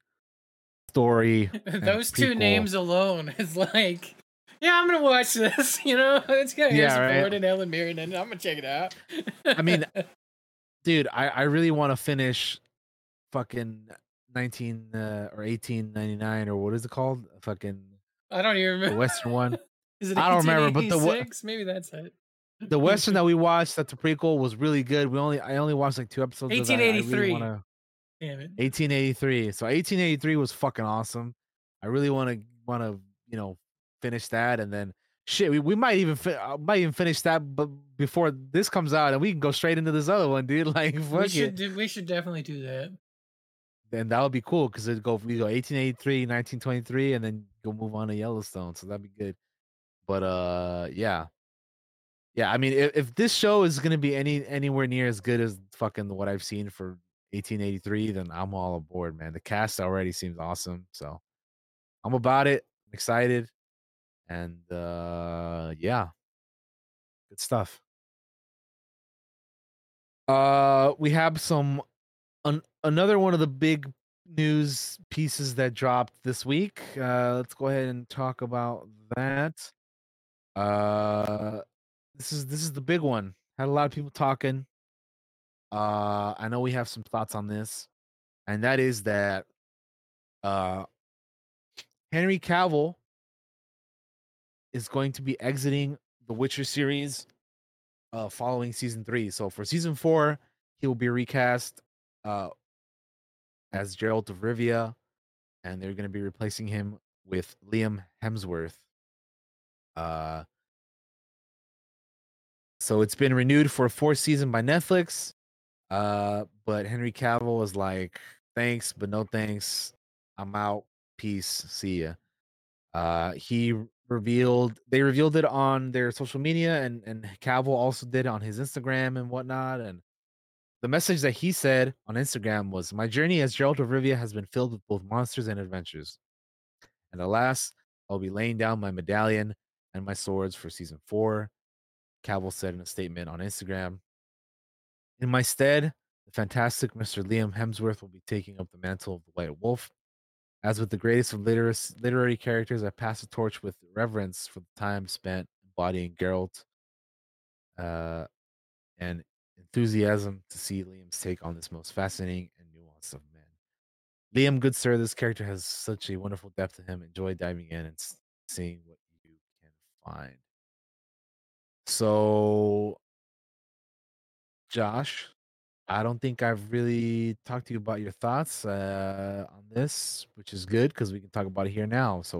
story. Those two names alone is like, yeah, I'm gonna watch this. You know, it's gonna have some Ford and Ellen Mirren, and I'm gonna check it out. I mean, dude, I really want to finish fucking 1899 or what is it called? Fucking, I don't even remember the Western one. Is it? I don't remember, but maybe that's it. The Western that we watched, that's a prequel, was really good. I only watched like two episodes. 1883. Damn it. 1883. So 1883 was fucking awesome. I really want to you know, finish that, and then shit, we might even finish that, but before this comes out, and we can go straight into this other one, dude. Like we should definitely do that. Then that would be cool because it'd go 1883, 1923, and then go move on to Yellowstone. So that'd be good. But yeah. Yeah, I mean, if this show is gonna be anywhere near as good as fucking what I've seen for 1883, then I'm all aboard, man. The cast already seems awesome, so I'm about it. I'm excited, and yeah, good stuff. We have some another one of the big news pieces that dropped this week. Let's go ahead and talk about that. This is the big one. Had a lot of people talking. I know we have some thoughts on this, and that is that Henry Cavill is going to be exiting the Witcher series following season 3. So for season 4, he will be recast as Geralt of Rivia, and they're going to be replacing him with Liam Hemsworth. So it's been renewed for a 4th season by Netflix, but Henry Cavill was like, thanks, but no thanks. I'm out. Peace. See ya. They revealed it on their social media, and Cavill also did it on his Instagram and whatnot. And the message that he said on Instagram was, my journey as Geralt of Rivia has been filled with both monsters and adventures. And alas, I'll be laying down my medallion and my swords for season 4. Cavill said in a statement on Instagram. In my stead, the fantastic Mr. Liam Hemsworth will be taking up the mantle of the White Wolf. As with the greatest of literary characters, I pass the torch with reverence for the time spent embodying Geralt and enthusiasm to see Liam's take on this most fascinating and nuanced of men. Liam, good sir, this character has such a wonderful depth to him. Enjoy diving in and seeing what you can find. So, Josh, I don't think I've really talked to you about your thoughts on this, which is good because we can talk about it here now. So,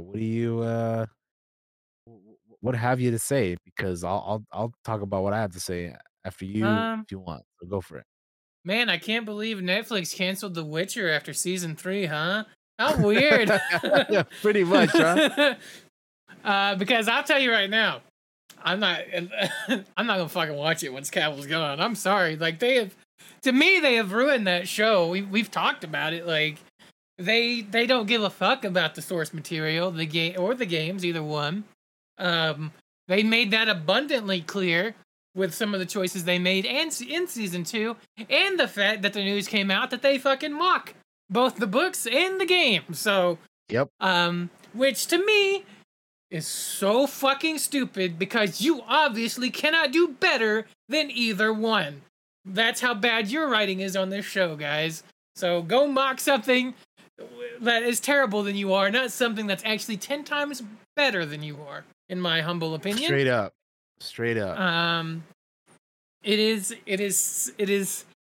what have you to say? Because I'll talk about what I have to say after you, if you want. So go for it. Man, I can't believe Netflix canceled The Witcher after season 3, huh? How weird. Yeah, pretty much, huh? Because I'll tell you right now. I'm not gonna fucking watch it once Cavill's gone. I'm sorry. Like they have ruined that show. We've talked about it. Like they don't give a fuck about the source material, the game or the games, either one. They made that abundantly clear with some of the choices they made and in season 2, and the fact that the news came out that they fucking mock both the books and the game. So yep. Which to me is so fucking stupid because you obviously cannot do better than either one. That's how bad your writing is on this show, guys. So go mock something that is terrible than you are, not something that's actually 10 times better than you are, in my humble opinion. Straight up. It is.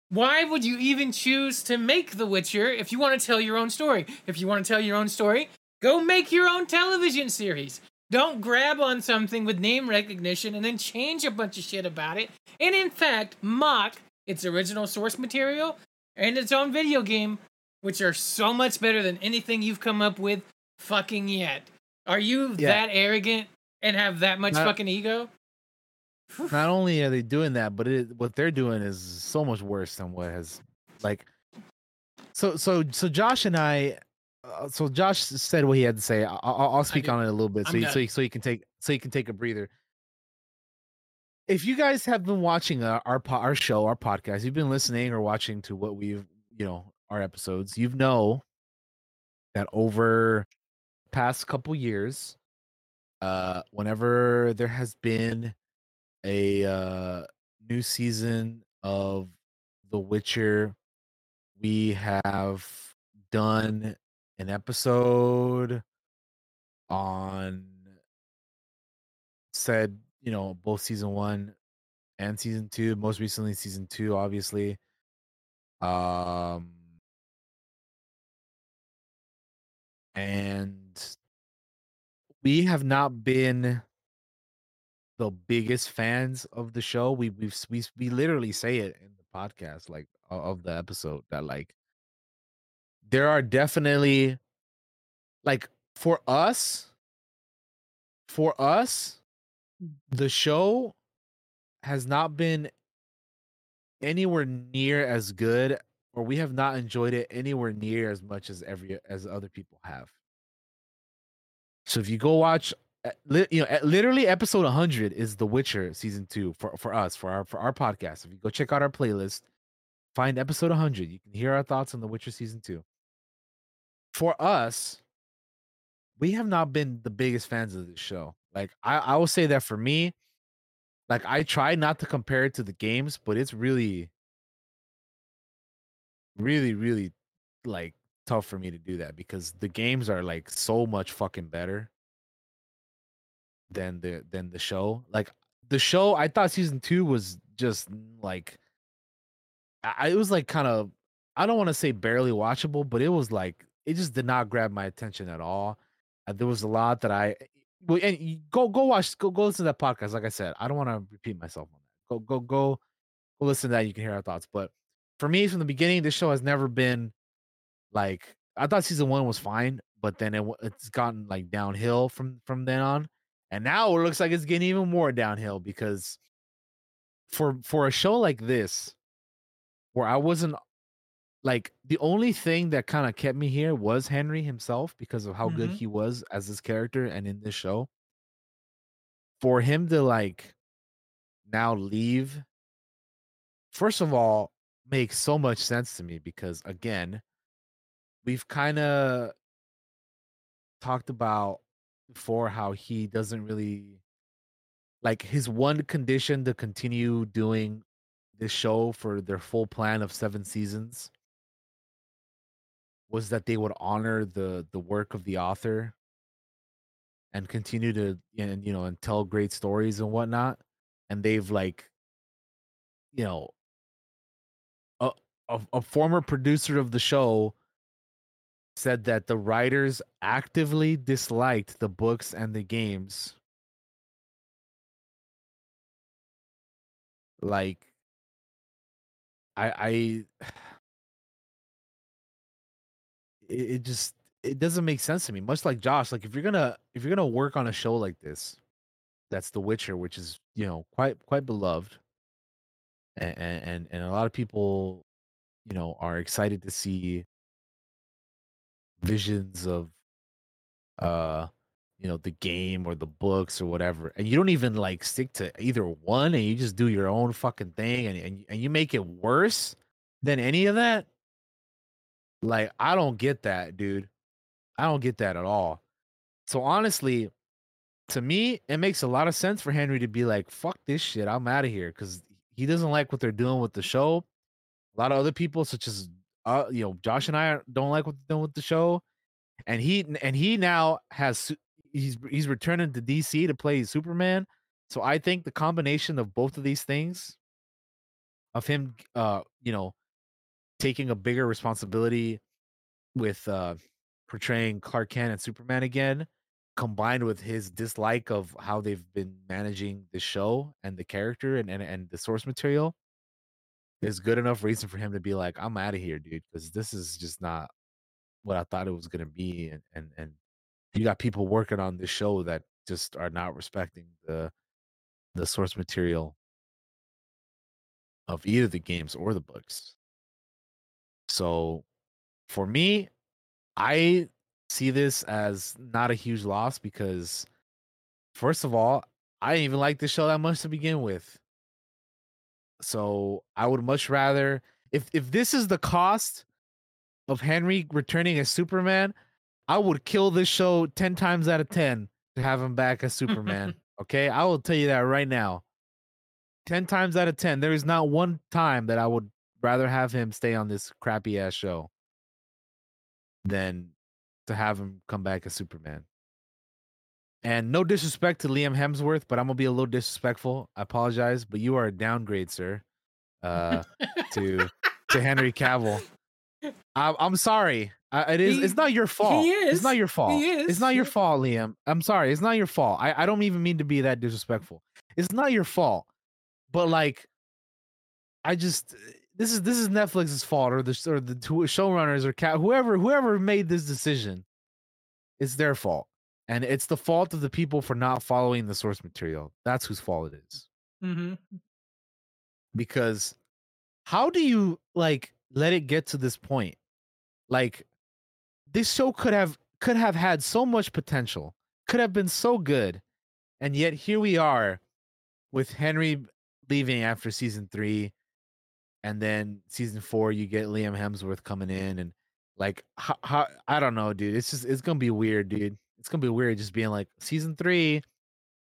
Why would you even choose to make The Witcher if you want to tell your own story? If you want to tell your own story, go make your own television series. Don't grab on something with name recognition and then change a bunch of shit about it. And in fact, mock its original source material and its own video game, which are so much better than anything you've come up with fucking yet. Are you that arrogant and have that much fucking ego? Not only are they doing that, but what they're doing is so much worse than what has, like... So Josh and I... so Josh said what he had to say. I'll speak on it a little bit, so you can take a breather. if you guys have been watching our show, our podcast, you've been listening or watching to what we've, you know, our episodes, you know that over the past couple years, whenever there has been a new season of The Witcher, we have done an episode on said, you know, both season one and season two, most recently season two, obviously. And we have not been the biggest fans of the show. We literally say it in the podcast, like of the episode, that like there are definitely, like, for us the show has not been anywhere near as good, or we have not enjoyed it anywhere near as much as other people have. So if you go watch, you know, literally episode 100 is The Witcher season 2 for us, for our podcast. If you go check out our playlist, find episode 100, you can hear our thoughts on The Witcher season 2. For us, we have not been the biggest fans of this show. Like, I will say that for me, like, I try not to compare it to the games, but it's really, really, really, like, tough for me to do that because the games are, like, so much fucking better than the show. Like, the show, I thought season 2 was just, like, it was, like, kind of, I don't want to say barely watchable, but it was, like, it just did not grab my attention at all. There was a lot that and go watch, go listen to that podcast. Like I said, I don't want to repeat myself on that. Go listen to that. You can hear our thoughts. But for me, from the beginning, this show has never been like, I thought season one was fine, but then it's gotten like downhill from then on. And now it looks like it's getting even more downhill because for a show like this, where I wasn't like, the only thing that kind of kept me here was Henry himself, because of how good he was as this character and in this show. For him to like now leave, first of all, makes so much sense to me because, again, we've kind of talked about before how he doesn't really like, his one condition to continue doing this show for their full plan of 7 seasons was that they would honor the work of the author and continue to, and, you know, and tell great stories and whatnot. And they've, like, you know, a former producer of the show said that the writers actively disliked the books and the games. Like, I it just, it doesn't make sense to me. Much like Josh, like, if you're gonna work on a show like this, that's The Witcher, which is, you know, quite beloved, and a lot of people, you know, are excited to see visions of, you know, the game or the books or whatever, and you don't even like stick to either one, and you just do your own fucking thing, and you make it worse than any of that. Like, I don't get that, dude. I don't get that at all. So honestly, to me, it makes a lot of sense for Henry to be like, fuck this shit, I'm out of here, because he doesn't like what they're doing with the show. A lot of other people, such as, you know, Josh and I, don't like what they're doing with the show. And he now has, he's returning to DC to play Superman. So I think the combination of both of these things, of him, you know, taking a bigger responsibility with portraying Clark Kent and Superman again, combined with his dislike of how they've been managing the show and the character and the source material, is good enough reason for him to be like, I'm out of here, dude, because this is just not what I thought it was going to be. And you got people working on this show that just are not respecting the source material of either the games or the books. So for me, I see this as not a huge loss because, first of all, I didn't even like the show that much to begin with. So I would much rather, if this is the cost of Henry returning as Superman, I would kill this show 10 times out of 10 to have him back as Superman. Okay, I will tell you that right now. 10 times out of 10, there is not one time that I would rather have him stay on this crappy ass show than to have him come back as Superman. And no disrespect to Liam Hemsworth, but I'm going to be a little disrespectful. I apologize, but you are a downgrade, sir, to Henry Cavill. I'm sorry. It's not your fault. It's not your fault. It's not your fault, Liam. I'm sorry. It's not your fault. I don't even mean to be that disrespectful. It's not your fault. But like, this is Netflix's fault or the showrunners or whoever made this decision. It's their fault. And it's the fault of the people for not following the source material. That's whose fault it is. Mm-hmm. Because how do you like let it get to this point? Like this show could have had so much potential, could have been so good, and yet here we are with Henry leaving after season 3, and then season 4 you get Liam Hemsworth coming in, and like how I don't know, dude. It's gonna be weird, dude. It's gonna be weird just being like season 3,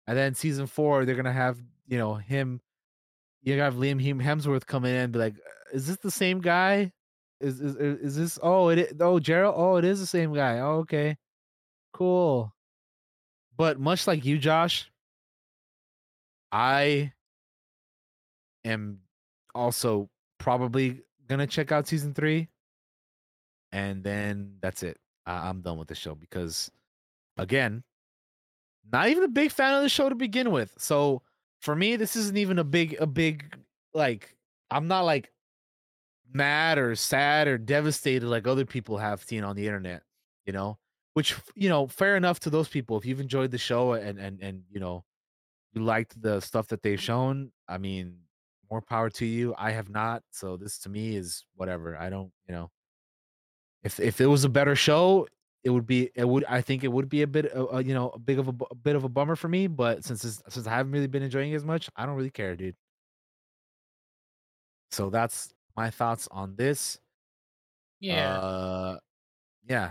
and then season 4 they're gonna have you have Liam Hemsworth coming in and be like, is this the same guy? Is this? Oh, it is, oh Gerald. Oh, it is the same guy. Oh, okay, cool. But much like you, Josh, I am also probably gonna check out season 3, and then that's it. I'm done with the show because. Again, not even a big fan of the show to begin with. So for me, this isn't even a big like I'm not like mad or sad or devastated like other people have seen on the internet, you know? Which, you know, fair enough to those people. If you've enjoyed the show and you know, you liked the stuff that they've shown, I mean, more power to you. I have not, so this to me is whatever. I don't, you know. If it was a better show, I think it would be a bit of a bummer for me, but since I haven't really been enjoying it as much, I don't really care, dude. So that's my thoughts on this. Yeah. Yeah.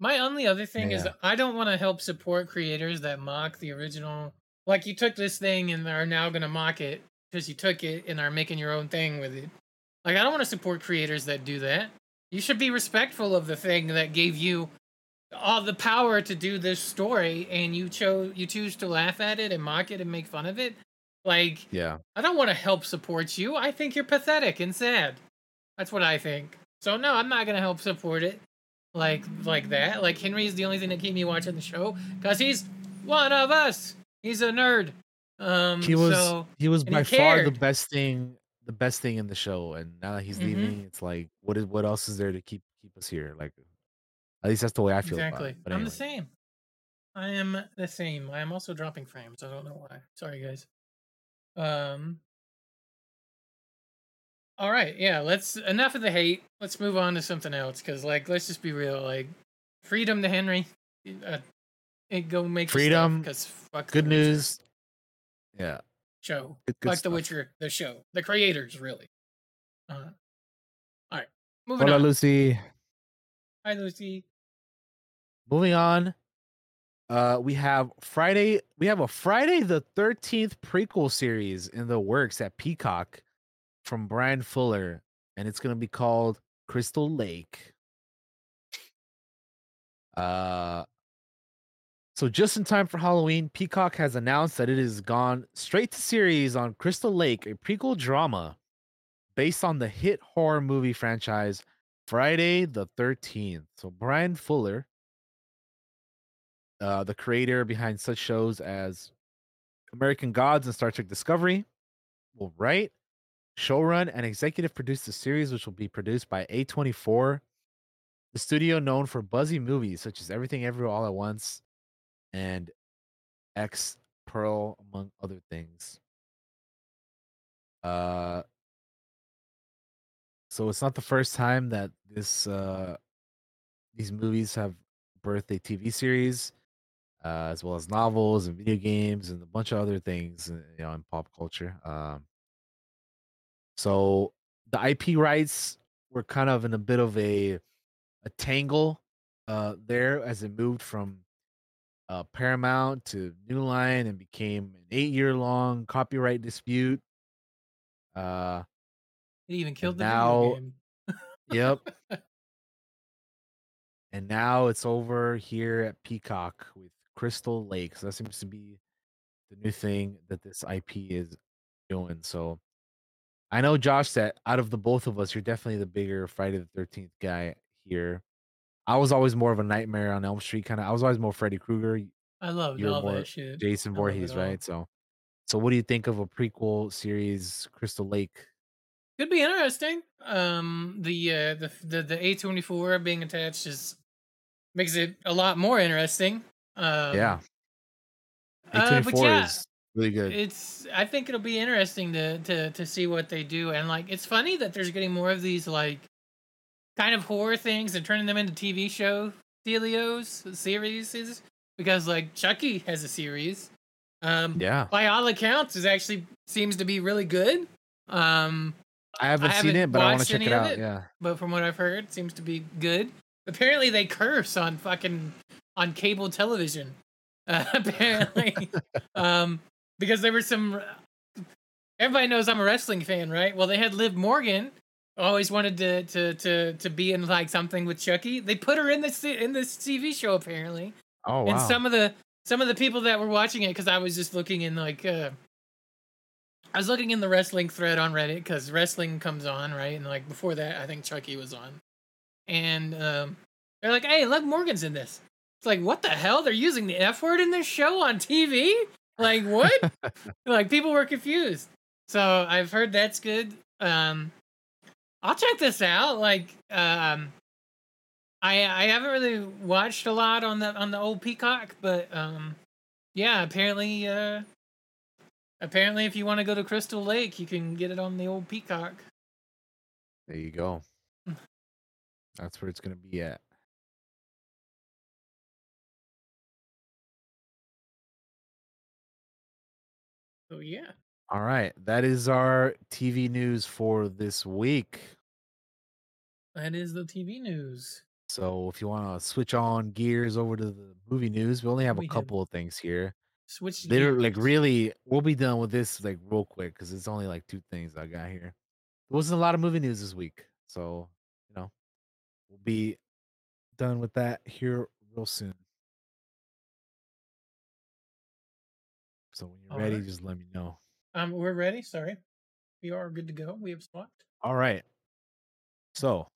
My only other thing is I don't want to help support creators that mock the original. Like you took this thing and are now going to mock it because you took it and are making your own thing with it. Like I don't want to support creators that do that. You should be respectful of the thing that gave you all the power to do this story, and you choose to laugh at it and mock it and make fun of it. Like, yeah, I don't want to help support you. I think you're pathetic and sad. That's what I think. So no, I'm not gonna help support it like that. Like Henry is the only thing that keep me watching the show because he's one of us. He's a nerd. He was by far the best thing in the show, and now that he's leaving, it's like what else is there to keep us here? Like. At least that's the way I feel. Exactly. About it. Anyway. I am the same. I am also dropping frames. I don't know why. Sorry, guys. All right. Yeah. Enough of the hate. Let's move on to something else. Cause like, let's just be real. Like, freedom to Henry. Go make freedom. Stuff, cause fuck good news. Yeah. Show. Good like stuff. The Witcher. The show. The creators, really. All right. Moving on. Lucy. Hi, Lucy. Moving on, we have a Friday the 13th prequel series in the works at Peacock from Brian Fuller, and it's going to be called Crystal Lake. So just in time for Halloween, Peacock has announced that it has gone straight to series on Crystal Lake, a prequel drama based on the hit horror movie franchise Friday the 13th. So Brian Fuller, the creator behind such shows as American Gods and Star Trek Discovery, will write, showrun, and executive produce the series, which will be produced by A24, the studio known for buzzy movies such as Everything Everywhere All at Once and X Pearl, among other things. So it's not the first time that these movies have birthed a TV series. as well as novels and video games and a bunch of other things, you know, in pop culture. So the IP rights were kind of in a bit of a tangle there as it moved from Paramount to New Line and became an 8-year-long copyright dispute. It even killed the video game. Yep. And now it's over here at Peacock with Crystal Lake. So that seems to be the new thing that this IP is doing. So I know, Josh, that out of the both of us, you're definitely the bigger Friday the 13th guy here. I was always more of a Nightmare on Elm Street kind of. I was always more Freddy Krueger. I loved all that shit. Jason Voorhees, right? So what do you think of a prequel series, Crystal Lake? Could be interesting. The A24 being attached just makes it a lot more interesting. Yeah. A24 is really good. I think it'll be interesting to see what they do, and like it's funny that there's getting more of these like kind of horror things and turning them into TV show dealios, series, because like Chucky has a series. By all accounts, it actually seems to be really good. I haven't seen it, but I want to check it out. Yeah, but from what I've heard, it seems to be good. Apparently, they curse on cable television. Apparently, because there were some. Everybody knows I'm a wrestling fan, right? Well, they had Liv Morgan. Always wanted to be in like something with Chucky. They put her in this TV show apparently. Oh wow! And some of the people that were watching it, because I was just looking in like I was looking in the wrestling thread on Reddit because wrestling comes on right, and like before that I think Chucky was on, and they're like, "Hey, Liv Morgan's in this." It's like, what the hell? They're using the F word in this show on TV? Like what? Like people were confused. So I've heard that's good. I'll check this out. Like, I haven't really watched a lot on the old Peacock, but yeah. Apparently, if you want to go to Crystal Lake, you can get it on the old Peacock. There you go. That's where it's gonna be at. Oh yeah. All right, that is our TV news for this week. That is the TV news. So if you want to switch on gears over to the movie news, we only have a couple of things here. Switch gears. Like really, we'll be done with this like real quick because it's only like two things I got here. There wasn't a lot of movie news this week. So, you know, we'll be done with that here real soon. So when you're ready, just let me know. We're ready. Sorry. We are good to go. We have swapped. All right. So,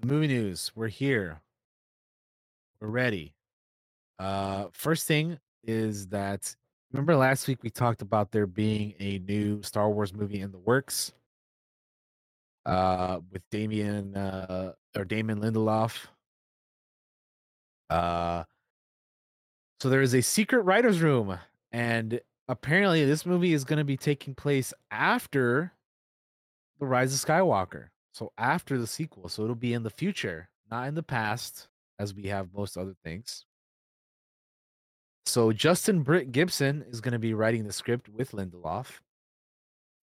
the movie news. We're here. We're ready. First thing is that, remember last week we talked about there being a new Star Wars movie in the works with Damon Lindelof. So there is a secret writer's room. And apparently this movie is going to be taking place after The Rise of Skywalker. So after the sequel. So it'll be in the future, not in the past, as we have most other things. So Justin Britt Gibson is going to be writing the script with Lindelof.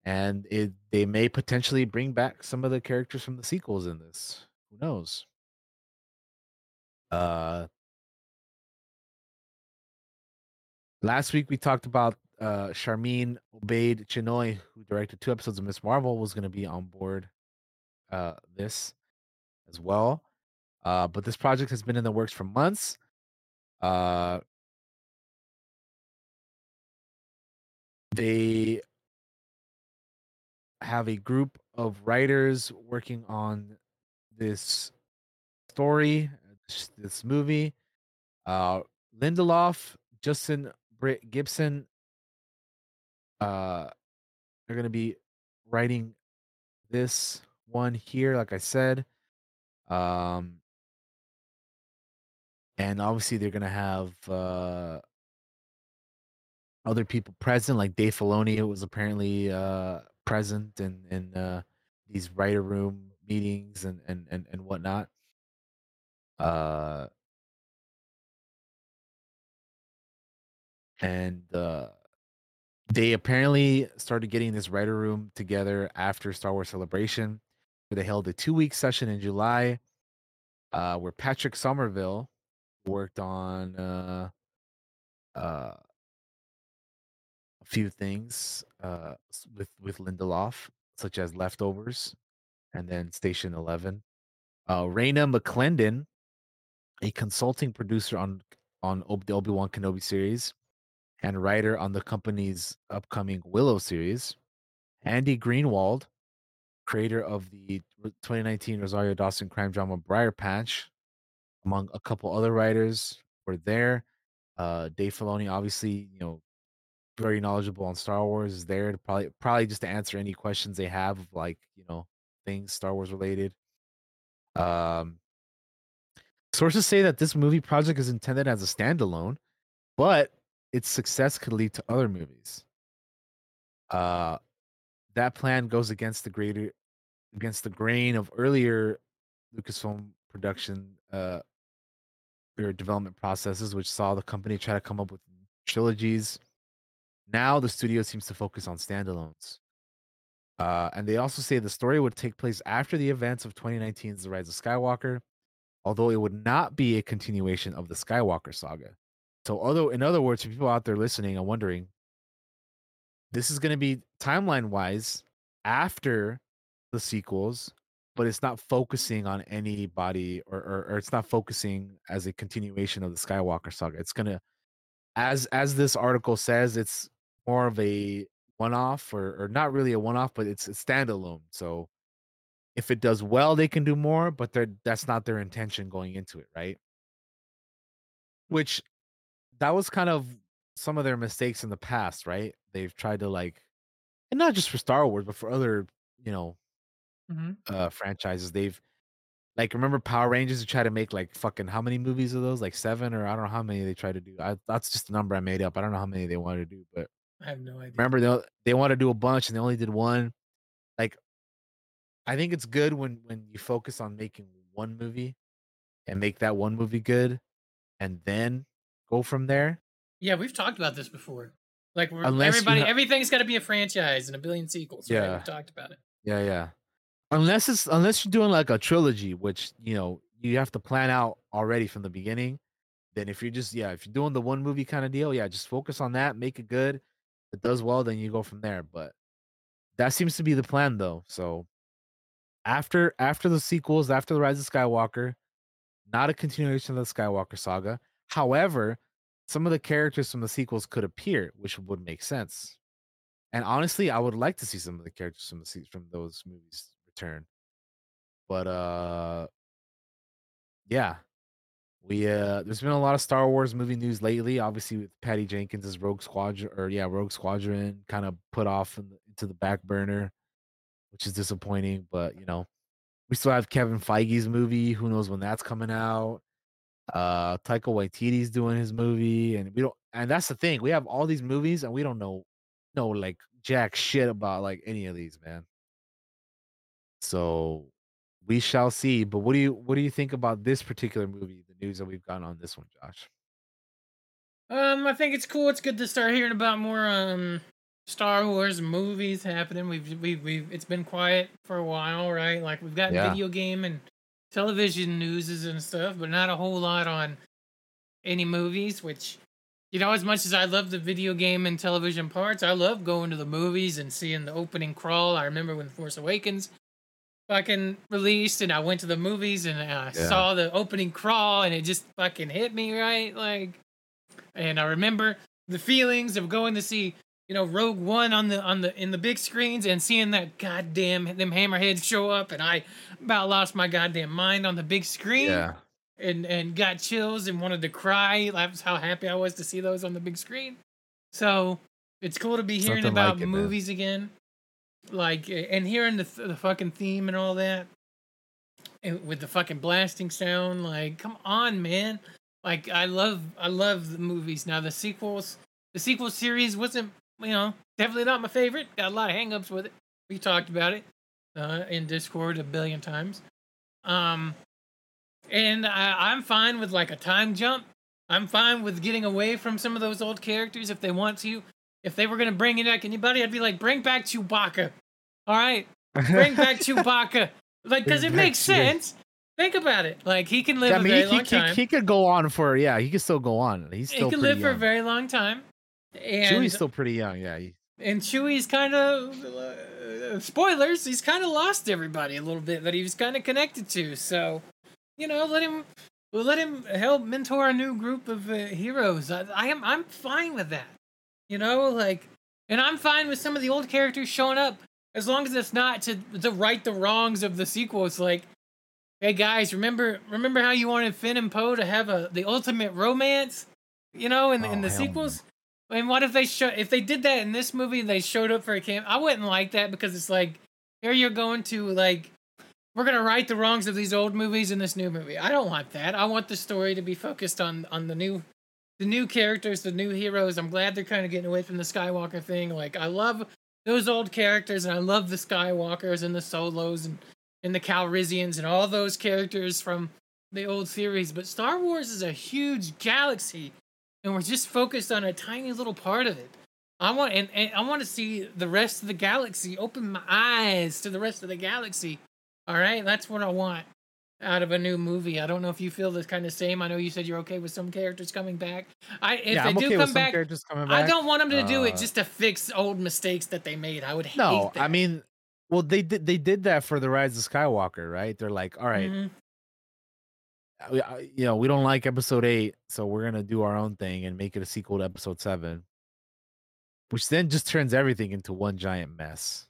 And they may potentially bring back some of the characters from the sequels in this. Who knows? Last week, we talked about Charmin Obaid Chinoy, who directed 2 episodes of Miss Marvel, was going to be on board this as well. But this project has been in the works for months. They have a group of writers working on this story, this movie. Lindelof, Justin Britt Gibson, they're going to be writing this one here, like I said. And obviously they're going to have other people present, like Dave Filoni was apparently present in these writer room meetings and whatnot. And they apparently started getting this writer room together after Star Wars Celebration, where they held a 2-week session in July, where Patrick Somerville worked on a few things with Lindelof, such as Leftovers, and then Station 11. Raina McClendon, a consulting producer on the Obi-Wan Kenobi series and writer on the company's upcoming Willow series. Andy Greenwald, creator of the 2019 Rosario Dawson crime drama Briar Patch, among a couple other writers, were there. Dave Filoni, obviously, you know, very knowledgeable on Star Wars, is there to probably just to answer any questions they have of, like, you know, things Star Wars related. Sources say that this movie project is intended as a standalone, but its success could lead to other movies. That plan goes against the grain of earlier Lucasfilm production or development processes, which saw the company try to come up with trilogies. Now the studio seems to focus on standalones. And they also say the story would take place after the events of 2019's The Rise of Skywalker, although it would not be a continuation of the Skywalker saga. So, although, in other words, for people out there listening and wondering, this is going to be timeline-wise after the sequels, but it's not focusing on anybody, or it's not focusing as a continuation of the Skywalker saga. It's going to, as this article says, it's more of a one-off, or not really a one-off, but it's a standalone. So, if it does well, they can do more, but that's not their intention going into it, right? Which, that was kind of some of their mistakes in the past, right? They've tried to, like, and not just for Star Wars, but for other, you know, franchises. They've, like, remember Power Rangers? They try to make, like, fucking how many movies of those? Like 7, or I don't know how many they tried to do. That's just a number I made up. I don't know how many they wanted to do, but I have no idea. Remember, they wanted to do a bunch and they only did one. Like, I think it's good when you focus on making one movie and make that one movie good, and then go from there. Yeah, we've talked about this before. Like, everything's got to be a franchise and a billion sequels. Yeah, right? We've talked about it. Yeah. Unless you're doing like a trilogy, which, you know, you have to plan out already from the beginning. Then if you're doing the one movie kind of deal, yeah, just focus on that, make it good. If it does well, then you go from there. But that seems to be the plan, though. So after the sequels, after the Rise of Skywalker, not a continuation of the Skywalker saga. However, some of the characters from the sequels could appear, which would make sense. And honestly, I would like to see some of the characters from those movies return. But yeah, there's been a lot of Star Wars movie news lately. Obviously, with Patty Jenkins' Rogue Squadron kind of put off into the back burner, which is disappointing. But you know, we still have Kevin Feige's movie. Who knows when that's coming out? Taika Waititi's doing his movie, and that's the thing. We have all these movies and we don't know like jack shit about like any of these, man. So we shall see. But what do you think about this particular movie, the news that we've gotten on this one, Josh? I think it's cool. It's good to start hearing about more Star Wars movies happening. We've it's been quiet for a while, right? Like, we've got video game and television news and stuff, but not a whole lot on any movies, which, you know, as much as I love the video game and television parts, I love going to the movies and seeing the opening crawl. I remember when The Force Awakens fucking released, and I went to the movies and I saw the opening crawl, and it just fucking hit me, right? Like, and I remember the feelings of going to see, you know, Rogue One in the big screens and seeing that goddamn them hammerheads show up, and I about lost my goddamn mind on the big screen, and got chills and wanted to cry. That's how happy I was to see those on the big screen. So it's cool to be hearing about movies again, like, and hearing the fucking theme and all that, and with the fucking blasting sound. Like, come on, man! Like, I love the movies. Now the sequel series wasn't, you know, definitely not my favorite. Got a lot of hangups with it. We talked about it in Discord a billion times. And I'm fine with like a time jump. I'm fine with getting away from some of those old characters if they want to. If they were going to bring it back anybody, I'd be like, bring back Chewbacca. All right? Bring back Chewbacca. Like, because it makes sense. Think about it. Like, he can live a very long time. He could go on for, he could still go on. He could live for a very long time. And Chewie's still pretty young, yeah. And Chewie's kind of, spoilers, he's kind of lost everybody a little bit that he was kind of connected to. So, let him help mentor a new group of heroes. I'm fine with that. And I'm fine with some of the old characters showing up as long as it's not to right the wrongs of the sequel. It's like, hey guys, remember how you wanted Finn and Poe to have the ultimate romance, in the sequels? Man. And what if they did that in this movie and they showed up for a camp? I wouldn't like that, because it's like, here you're going to we're going to right the wrongs of these old movies in this new movie. I don't want that. I want the story to be focused on the new characters, the new heroes. I'm glad they're kind of getting away from the Skywalker thing. Like, I love those old characters, and I love the Skywalkers and the Solos and the Calrissians and all those characters from the old series. But Star Wars is a huge galaxy, and we're just focused on a tiny little part of it. I want to see the rest of the galaxy. Open my eyes to the rest of the galaxy. All right, that's what I want out of a new movie. I don't know if you feel the kind of same. I know you said you're okay with some characters coming back. I don't want them to do it just to fix old mistakes that they made. I would hate that. No, I mean, well, they did that for The Rise of Skywalker, right? They're like, all right, we don't like episode 8, so we're going to do our own thing and make it a sequel to episode 7, which then just turns everything into one giant mess.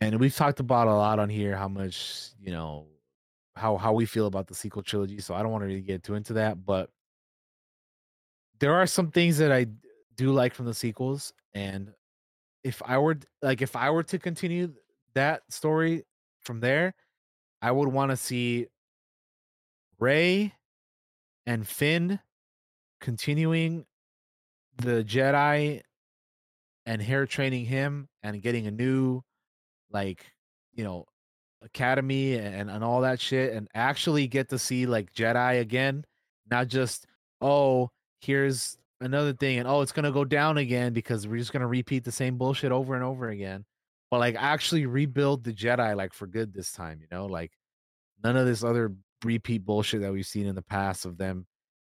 And we've talked about a lot on here how much, how we feel about the sequel trilogy. So I don't want to really get too into that. But there are some things that I do like from the sequels. And if I were to continue that story from there, I would want to see Rey and Finn continuing the Jedi and her training him and getting a new academy and all that shit, and actually get to see Jedi again, not just, oh, here's another thing, and oh, it's gonna go down again because we're just gonna repeat the same bullshit over and over again, but actually rebuild the Jedi for good this time, none of this other repeat bullshit that we've seen in the past of them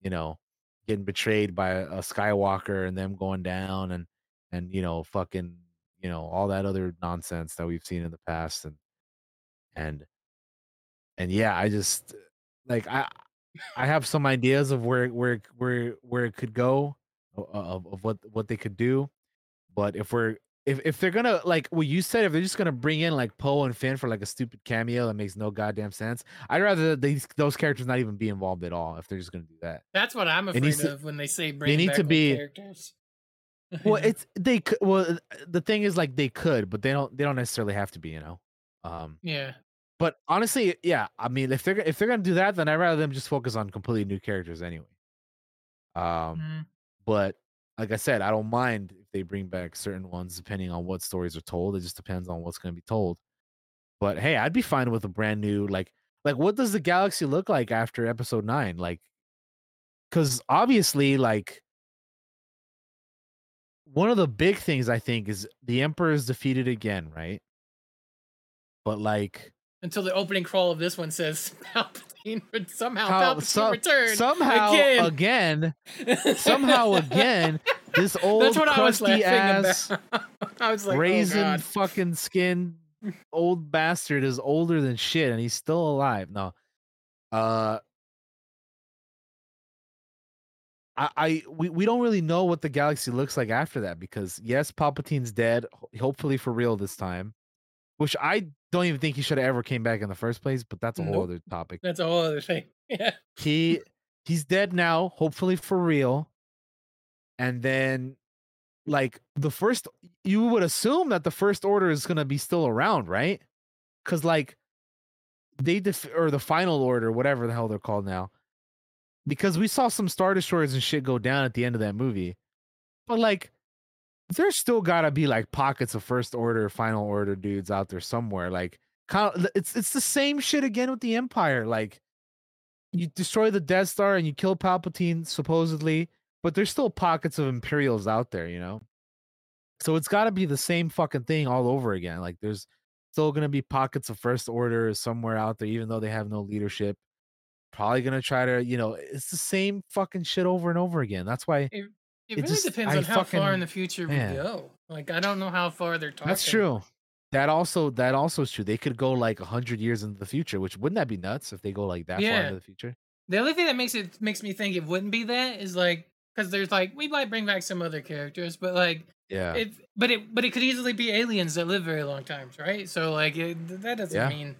getting betrayed by a Skywalker and them going down and fucking all that other nonsense that we've seen in the past. And yeah, I just I have some ideas of where it could go, of what they could do. But if they're going to, what you said, if they're just going to bring in Poe and Finn for a stupid cameo that makes no goddamn sense, I'd rather those characters not even be involved at all if they're just going to do that. That's what I'm afraid of when they say bring back characters. Well, the thing is, they could, but they don't necessarily have to be, Yeah. But honestly, yeah, I mean, if they're gonna do that, then I'd rather them just focus on completely new characters anyway. But like I said, I don't mind if they bring back certain ones depending on what stories are told. It just depends on what's gonna be told. But hey, I'd be fine with a brand new what does the galaxy look like after episode 9? Because obviously, one of the big things I think is the Emperor is defeated again, right? But until the opening crawl of this one says Palpatine would somehow return. Somehow again, this old crusty ass raisin fucking skin old bastard is older than shit and he's still alive. No. We don't really know what the galaxy looks like after that, because yes, Palpatine's dead, hopefully for real this time, which I don't even think he should have ever came back in the first place, but that's a whole other topic. That's a whole other thing. Yeah. He's dead now, hopefully for real. And then you would assume that the First Order is going to be still around, right? Cuz or the Final Order, whatever the hell they're called now. Because we saw some Star Destroyers and shit go down at the end of that movie. But there's still gotta be pockets of First Order, Final Order dudes out there somewhere. It's the same shit again with the Empire. you destroy the Death Star and you kill Palpatine, supposedly, but there's still pockets of Imperials out there, you know? So it's got to be the same fucking thing all over again. Like, there's still going to be pockets of First Order somewhere out there, even though they have no leadership. Probably going to try to, you know, it's the same fucking shit over and over again. That's why it really just depends on how far in the future we go. Like, I don't know how far they're talking. That's true. That also is true. They could go like 100 years into the future, which wouldn't that be nuts if they go like that far into the future? The only thing that makes me think it wouldn't be that is like, because there's like, we might bring back some other characters, but like, yeah, it could easily be aliens that live very long times, right? So like that doesn't mean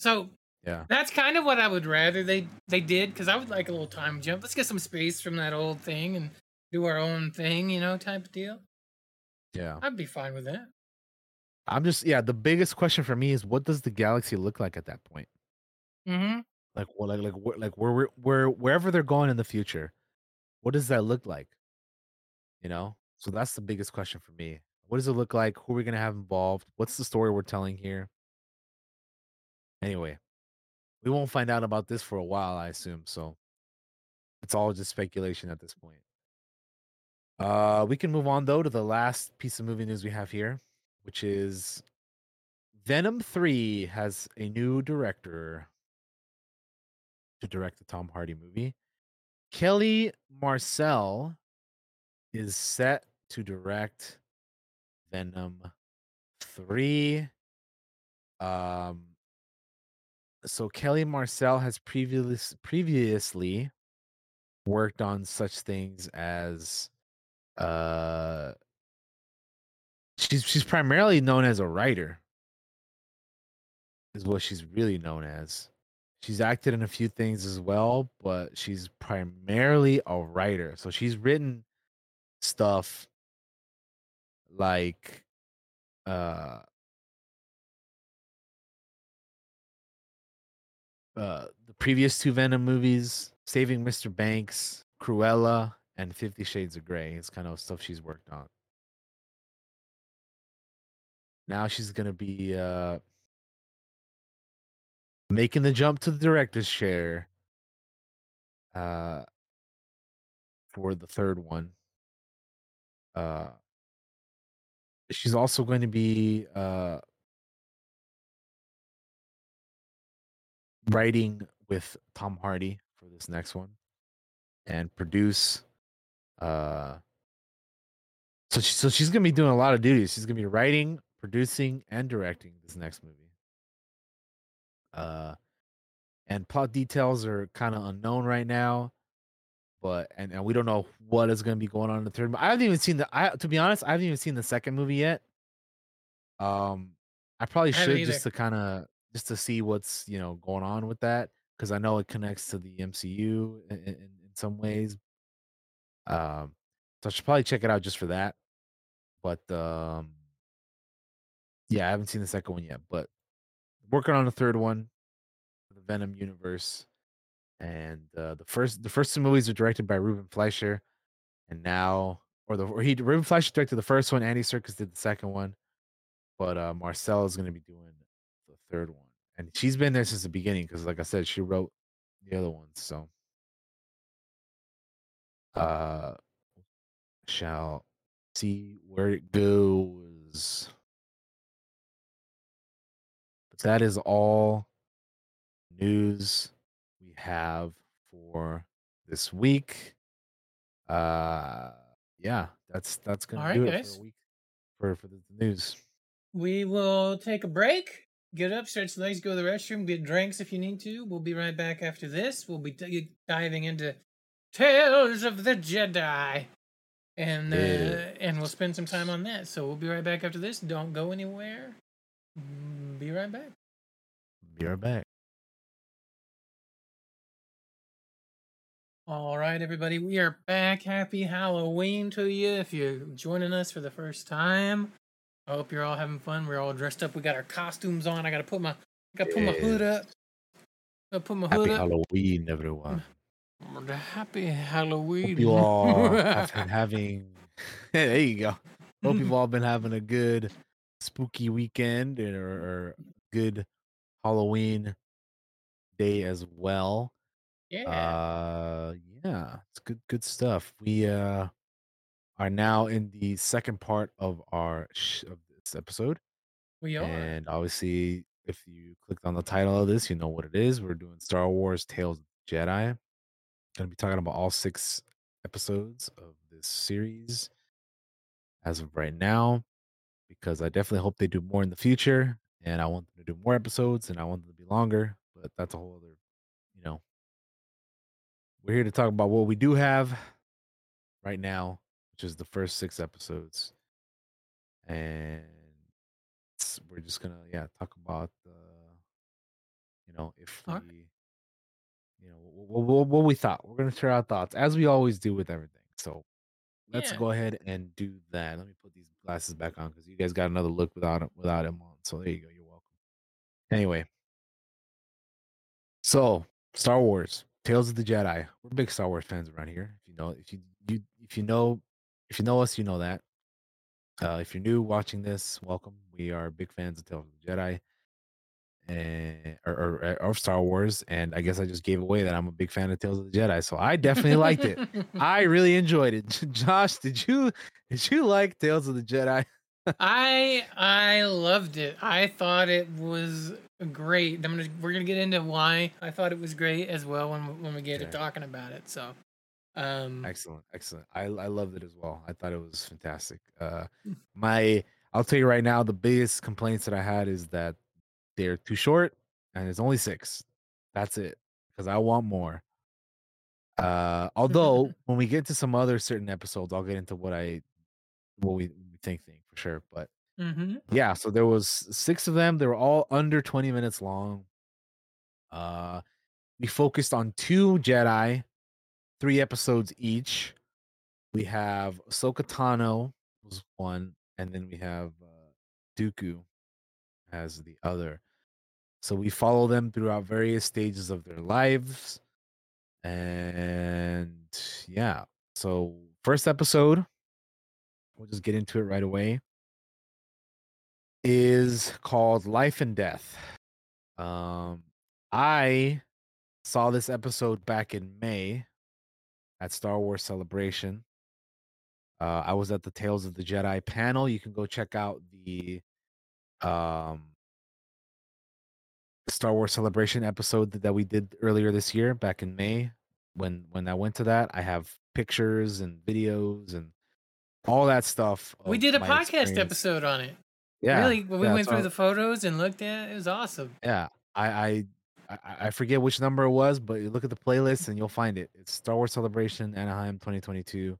so. Yeah, that's kind of what I would rather they did, because I would like a little time jump. Let's get some space from that old thing and do our own thing, you know, type of deal. Yeah, I'd be fine with that. I'm just, the biggest question for me is, what does the galaxy look like at that point? Mm-hmm. Like, well, like wherever they're going in the future, what does that look like? You know, so that's the biggest question for me. What does it look like? Who are we gonna have involved? What's the story we're telling here? Anyway, we won't find out about this for a while, I assume. So it's all just speculation at this point. We can move on though to the last piece of movie news we have here, which is Venom 3 has a new director to direct the Tom Hardy movie. Kelly Marcel is set to direct Venom 3. So Kelly Marcel has previously worked on such things as she's primarily known as a writer, is what she's really known as. She's acted in a few things as well, but she's primarily a writer. So she's written stuff like the previous two Venom movies, Saving Mr. Banks, Cruella, and 50 Shades of Grey. It's kind of stuff she's worked on. Now she's going to be making the jump to the director's chair for the third one. She's also going to be writing with Tom Hardy for this next one and produce. So she's going to be doing a lot of duties. She's going to be writing, producing, and directing this next movie. And plot details are kind of unknown right now, but and we don't know what is going to be going on in the third. I haven't even seen to be honest, I haven't even seen the second movie yet. I probably should, just to see what's, you know, going on with that, because I know it connects to the MCU in some ways. So I should probably check it out just for that. But I haven't seen the second one yet, but working on the third one for the Venom universe. And the first two movies were directed by Ruben Fleischer, and Ruben Fleischer directed the first one, Andy Serkis did the second one, but Marcel is going to be doing the third one, and she's been there since the beginning because, like I said, she wrote the other ones. So, shall see where it goes. That is all news we have for this week. That's gonna do it for a week for the news. We will take a break, get up, stretch legs, go to the restroom, get drinks if you need to. We'll be right back after this. We'll be diving into Tales of the Jedi, and we'll spend some time on that. So we'll be right back after this. Don't go anywhere. Be right back. Be right back. All right, everybody. We are back. Happy Halloween to you if you're joining us for the first time. I hope you're all having fun. We're all dressed up. We got our costumes on. I got to put my hood up. Happy Halloween, everyone. Happy Halloween. Hope you all have been having... there you go. Hope you've all been having a good... spooky weekend or good Halloween day as well. Yeah, it's good stuff. We are now in the second part of this episode. We are. And obviously, if you clicked on the title of this, you know what it is. We're doing Star Wars Tales of the Jedi. Going to be talking about all 6 episodes of this series as of right now, because I definitely hope they do more in the future, and I want them to do more episodes, and I want them to be longer, but that's a whole other, you know. We're here to talk about what we do have right now, which is the first 6 episodes. And we're just going to, talk about, if we, what we thought. We're going to share our thoughts, as we always do with everything. So let's go ahead and do that. Let me put these glasses back on, because you guys got another look without them on. So there you go. You're welcome. Anyway. So, Star Wars. Tales of the Jedi. We're big Star Wars fans around here. If you know us, you know that. If you're new watching this, welcome. We are big fans of Tales of the Jedi, and or Star Wars. And I guess I just gave away that I'm a big fan of Tales of the Jedi. So I definitely liked it. I really enjoyed it. Josh, did you like Tales of the Jedi? I loved it. I thought it was great. We're gonna get into why I thought it was great as well when we get to talking about it. So, excellent. I loved it as well. I thought it was fantastic. I'll tell you right now, the biggest complaints that I had is that they're too short, and it's only 6. That's it, because I want more. Although when we get to some other certain episodes, I'll get into what we think for sure, but. Mm-hmm. Yeah, so there was 6 of them. They were all under 20 minutes long. We focused on 2 Jedi, 3 episodes each. We have Ahsoka Tano was one, and then we have Dooku as the other. So we follow them throughout various stages of their lives. And so first episode, we'll just get into it right away, is called Life and Death. I saw this episode back in May at Star Wars Celebration. I was at the Tales of the Jedi panel. You can go check out the Star Wars Celebration episode that we did earlier this year, back in May. When I went to that, I have pictures and videos and all that stuff. We did a podcast episode on it. Yeah, really, when we went through the photos and looked at it, it was awesome. Yeah, I forget which number it was, but you look at the playlist and you'll find it. It's Star Wars Celebration Anaheim 2022.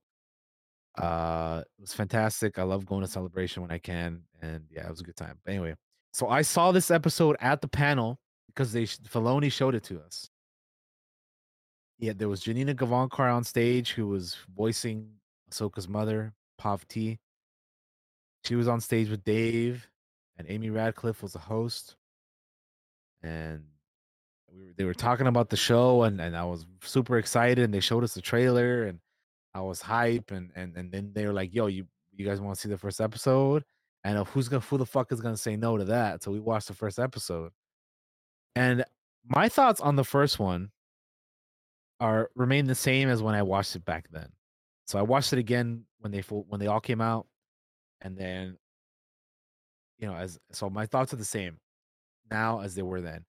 It was fantastic. I love going to Celebration when I can, and it was a good time. But anyway, so I saw this episode at the panel because Filoni showed it to us. Yeah, there was Janina Gavankar on stage, who was voicing Ahsoka's mother, Pav T. She was on stage with Dave, and Amy Radcliffe was the host. And they were talking about the show, and I was super excited, and they showed us the trailer, and I was hype, and then they were like, yo, you guys want to see the first episode? And who the fuck is going to say no to that? So we watched the first episode. And my thoughts on the first one remain the same as when I watched it back then. So I watched it again when they all came out. And then, so my thoughts are the same now as they were then.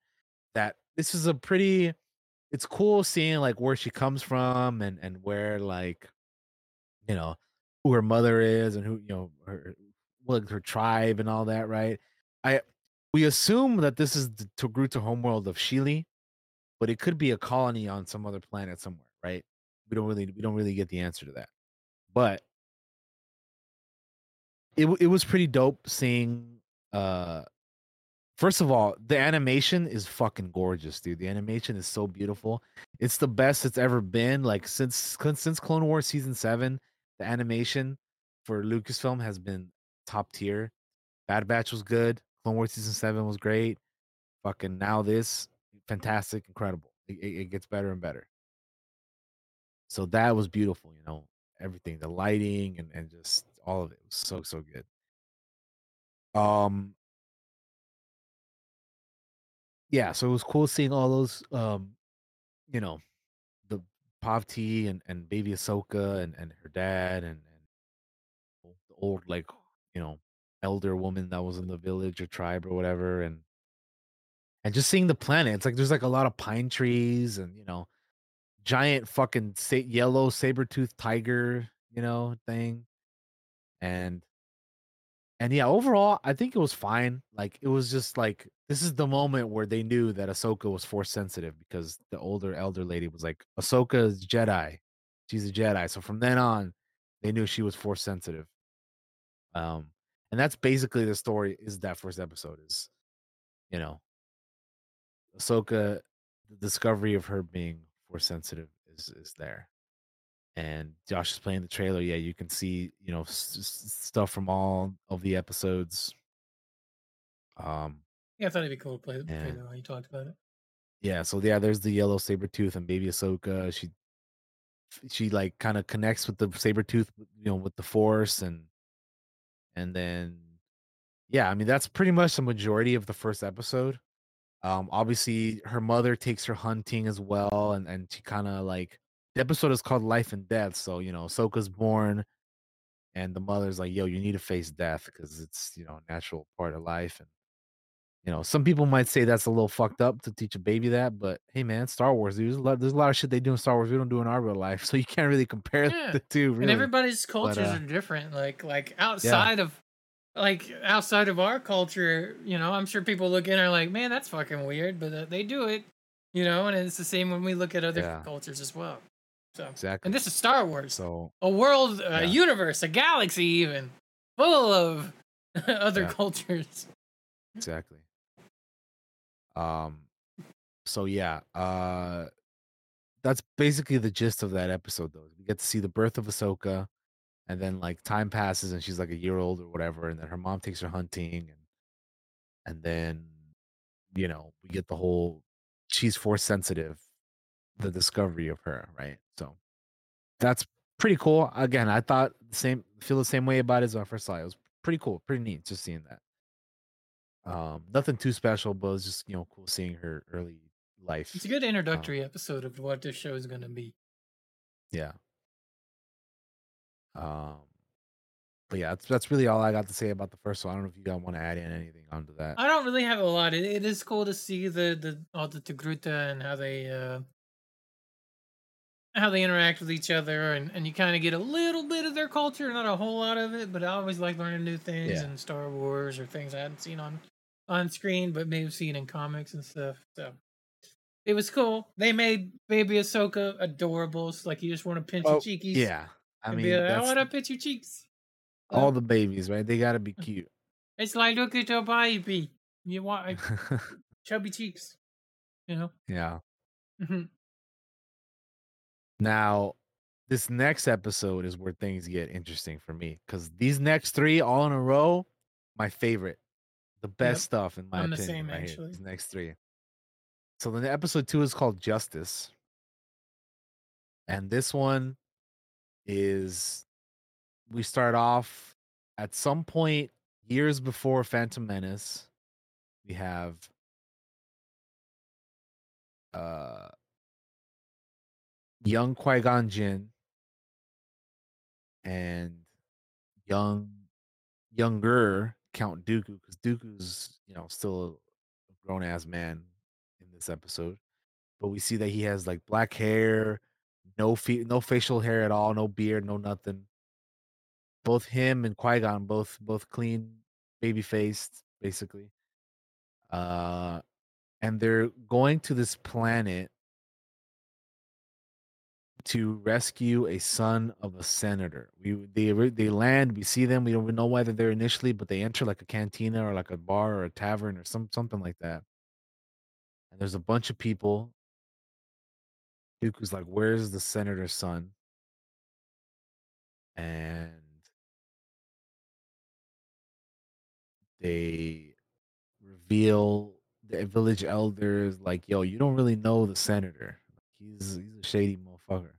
That this is it's cool seeing like where she comes from and where like, who her mother is and who, her tribe and all that, right? We assume that this is the Togruta homeworld of Sheely, but it could be a colony on some other planet somewhere, right? We don't really get the answer to that, but. It was pretty dope seeing, first of all, the animation is fucking gorgeous, dude. The animation is so beautiful. It's the best it's ever been. Like since Clone Wars Season 7, the animation for Lucasfilm has been top tier. Bad Batch was good. Clone Wars Season 7 was great. Fucking now this, fantastic, incredible. It gets better and better. So that was beautiful, everything, the lighting and just... all of it was so, so good. So it was cool seeing all those, Pav-T and baby Ahsoka and her dad and the old, like, you know, elder woman that was in the village or tribe or whatever, and just seeing the planet. It's like there's like a lot of pine trees and, you know, giant fucking yellow saber-toothed tiger, you know, thing. And yeah, overall, I think it was fine. Like, it was just like, this is the moment where they knew that Ahsoka was force sensitive, because the older elder lady was like, Ahsoka is Jedi. She's a Jedi. So from then on, they knew she was force sensitive. And that's basically the story, is that first episode is, you know, Ahsoka, the discovery of her being force sensitive is there. And Josh is playing the trailer. Yeah, you can see, you know, stuff from all of the episodes. Yeah, I thought it'd be cool to play the trailer while you talked about it. Yeah, so yeah, there's the yellow saber-tooth and baby Ahsoka. She like kind of connects with the saber-tooth, you know, with the Force, and then yeah, I mean, that's pretty much the majority of the first episode. Obviously her mother takes her hunting as well, and she kind of like, the episode is called Life and Death. So, you know, Ahsoka's born and the mother's like, yo, you need to face death because it's, you know, a natural part of life. And, you know, some people might say that's a little fucked up to teach a baby that, but hey, man, Star Wars, dude, there's a lot of shit they do in Star Wars we don't do in our real life. So you can't really compare the two. Really. And everybody's cultures are different. Like outside of, like, outside of our culture, you know, I'm sure people look in and are like, man, that's fucking weird, but they do it, you know, and it's the same when we look at other cultures as well. So, exactly. And this is Star Wars. So a world, a universe, a galaxy even, full of other cultures. Exactly. So yeah, that's basically the gist of that episode, though. We get to see the birth of Ahsoka, and then like time passes and she's like a year old or whatever, and then her mom takes her hunting, and then, you know, we get the whole, she's force sensitive, the discovery of her, right? So that's pretty cool. Again, I thought feel the same way about it as when I first saw it. It was pretty cool, pretty neat just seeing that. Nothing too special, but it was just, you know, cool seeing her early life. It's a good introductory episode of what this show is going to be. Yeah. But yeah, that's really all I got to say about the first one. I don't know if you guys want to add in anything onto that. I don't really have a lot. It is cool to see all the Togruta and how they interact with each other, and you kind of get a little bit of their culture, not a whole lot of it, but I always like learning new things in Star Wars, or things I hadn't seen on screen, but maybe seen in comics and stuff. So it was cool. They made baby Ahsoka adorable. It's like you just want to pinch your cheekies. Yeah. I mean, I want to pinch your cheeks. All the babies, right? They got to be cute. It's like, look at your baby. You want chubby cheeks, you know? Yeah. Mm-hmm. Now, this next episode is where things get interesting for me, because these next three all in a row, my favorite, the best stuff in my opinion. I'm the same, right, actually. These next three. So then episode 2 is called Justice, and this one is, we start off at some point years before Phantom Menace. We have young Qui-Gon Jinn and younger Count Dooku, because Dooku's, you know, still a grown ass man in this episode, but we see that he has like black hair, no facial hair at all, no beard, no nothing. Both him and Qui-Gon, both clean, baby faced, basically, and they're going to this planet to rescue a son of a senator. They land, we see them, we don't know whether they're initially, but they enter like a cantina or like a bar or a tavern or something like that. And there's a bunch of people. Dooku's like, where's the senator's son? And they reveal the village elders like, yo, you don't really know the senator. He's a shady motherfucker.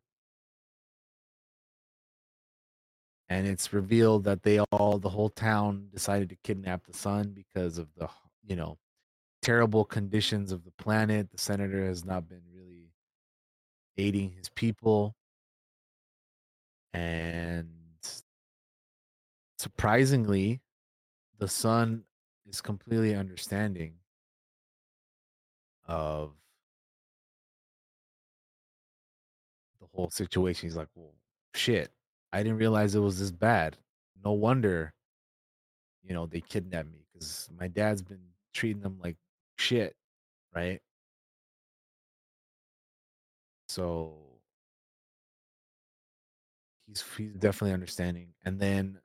And it's revealed that the whole town decided to kidnap the son because of the, you know, terrible conditions of the planet. The senator has not been really aiding his people, and surprisingly, the son is completely understanding of the whole situation. He's like, well, shit, I didn't realize it was this bad. No wonder, you know, they kidnapped me, because my dad's been treating them like shit, right? So he's definitely understanding. And then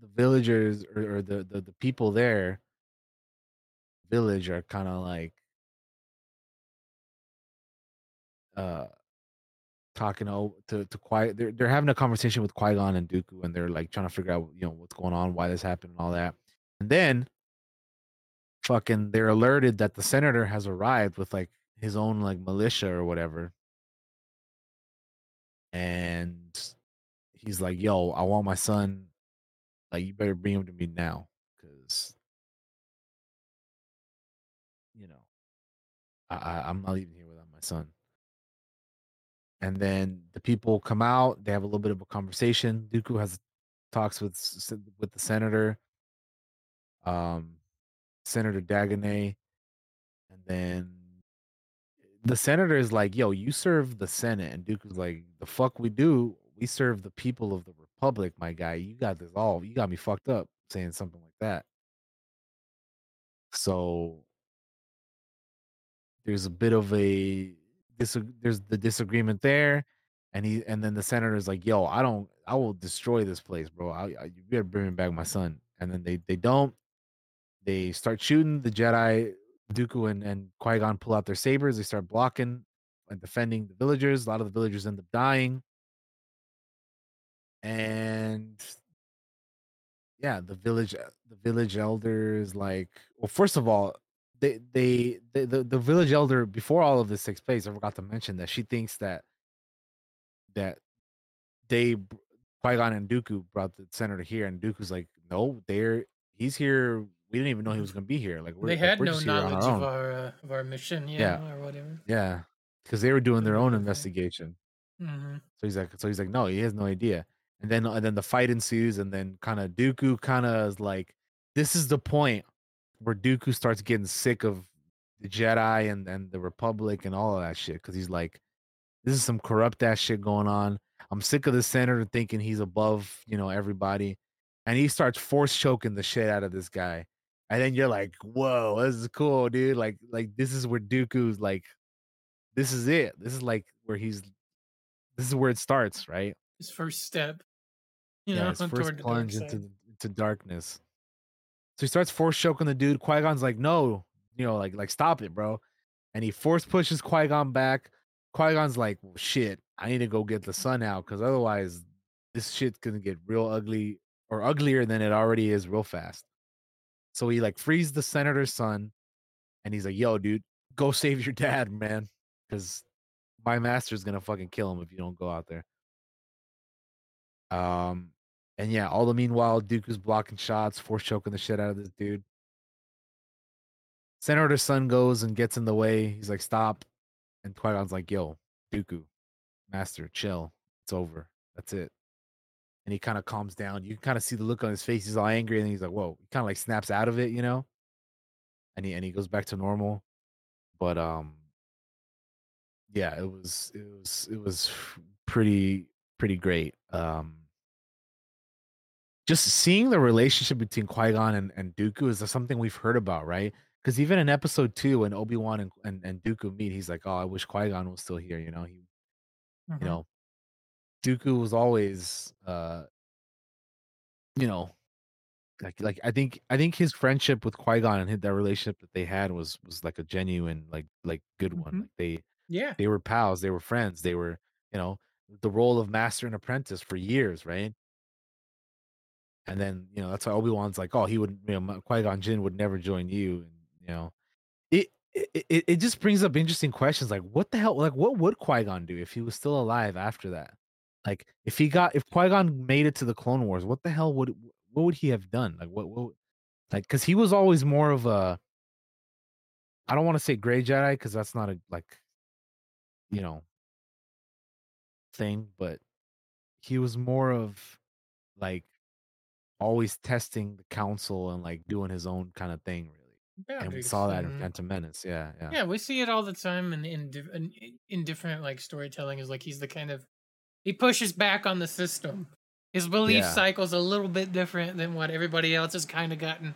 the villagers, or the people there, village, are kind of like talking to Qui. They're having a conversation with Qui-Gon and Dooku, and they're like trying to figure out, you know, what's going on, why this happened, and all that. And then fucking they're alerted that the senator has arrived with like his own like militia or whatever, and he's like, yo, I want my son, like, you better bring him to me now, because, you know, I'm not leaving here without my son. And then the people come out, they have a little bit of a conversation. Dooku has talks with the senator, Senator Dagonet, and then the senator is like, yo, you serve the Senate. And Dooku's like, the fuck we do? We serve the people of the Republic, my guy. You got this all. You got me fucked up saying something like that. So there's a bit of a there's the disagreement there, and then the senator is like, yo, I will destroy this place, bro. You better bring back my son. And then they don't. They start shooting. The Jedi, Dooku and Qui-Gon pull out their sabers. They start blocking and defending the villagers. A lot of the villagers end up dying. And yeah, the village elder is like, well, first of all, the village elder, before all of this takes place, I forgot to mention that she thinks that Qui-Gon and Dooku brought the senator here, and Dooku's like, no, he's here. We didn't even know he was going to be here. Like, they had no knowledge of our mission, or whatever. Yeah, because they were doing their own investigation. Mm-hmm. So he's like, no, he has no idea. And then the fight ensues, and then kind of Dooku kind of is like, this is the point where Dooku starts getting sick of the Jedi and the Republic and all of that shit, because he's like, this is some corrupt ass shit going on. I'm sick of the senator thinking he's above, you know, everybody, and he starts force choking the shit out of this guy. And then you're like, whoa, this is cool, dude. Like this is where Dooku's like, this is it. This is like where this is where it starts, right? His first step. His first plunge into darkness. So he starts force choking the dude. Qui-Gon's like, no, you know, like stop it, bro. And he force pushes Qui-Gon back. Qui-Gon's like, well, shit, I need to go get the sun out, because otherwise this shit's gonna get real ugly, or uglier than it already is, real fast. So he like frees the senator's son, and he's like, yo, dude, go save your dad, man, because my master's gonna fucking kill him if you don't go out there. And yeah, all the meanwhile, Dooku's blocking shots, force choking the shit out of this dude. Senator's son goes and gets in the way. He's like, stop. And Qui-Gon's like, yo, Dooku, master, chill. It's over. That's it. And he kind of calms down. You can kind of see the look on his face. He's all angry, and he's like, whoa. He kind of like snaps out of it, you know? And he goes back to normal. But yeah, it was pretty great. Just seeing the relationship between Qui-Gon and Dooku is something we've heard about, right? Because even in episode 2, when Obi-Wan and Dooku meet, he's like, oh, I wish Qui-Gon was still here, you know. He you know, Dooku was always, you know, like I think his friendship with Qui-Gon and that relationship that they had was like a genuine, like good one. Like they were pals, they were friends, they were, you know, the role of master and apprentice for years, right? And then, you know, that's why Obi-Wan's like, oh, he would, you know, Qui-Gon Jinn would never join you, and you know, it just brings up interesting questions, like what the hell, like what would Qui-Gon do if he was still alive after that? Like, if Qui-Gon made it to the Clone Wars, what the hell would he have done? Like, what like, because he was always more of a, I don't want to say gray Jedi, because that's not a, like, you know, thing, but he was more of like always testing the council and like doing his own kind of thing, really. Yeah, and we saw that in Phantom Menace. Yeah, we see it all the time in different like storytelling. Is like he's the kind of, he pushes back on the system. His belief cycle's a little bit different than what everybody else has kind of gotten,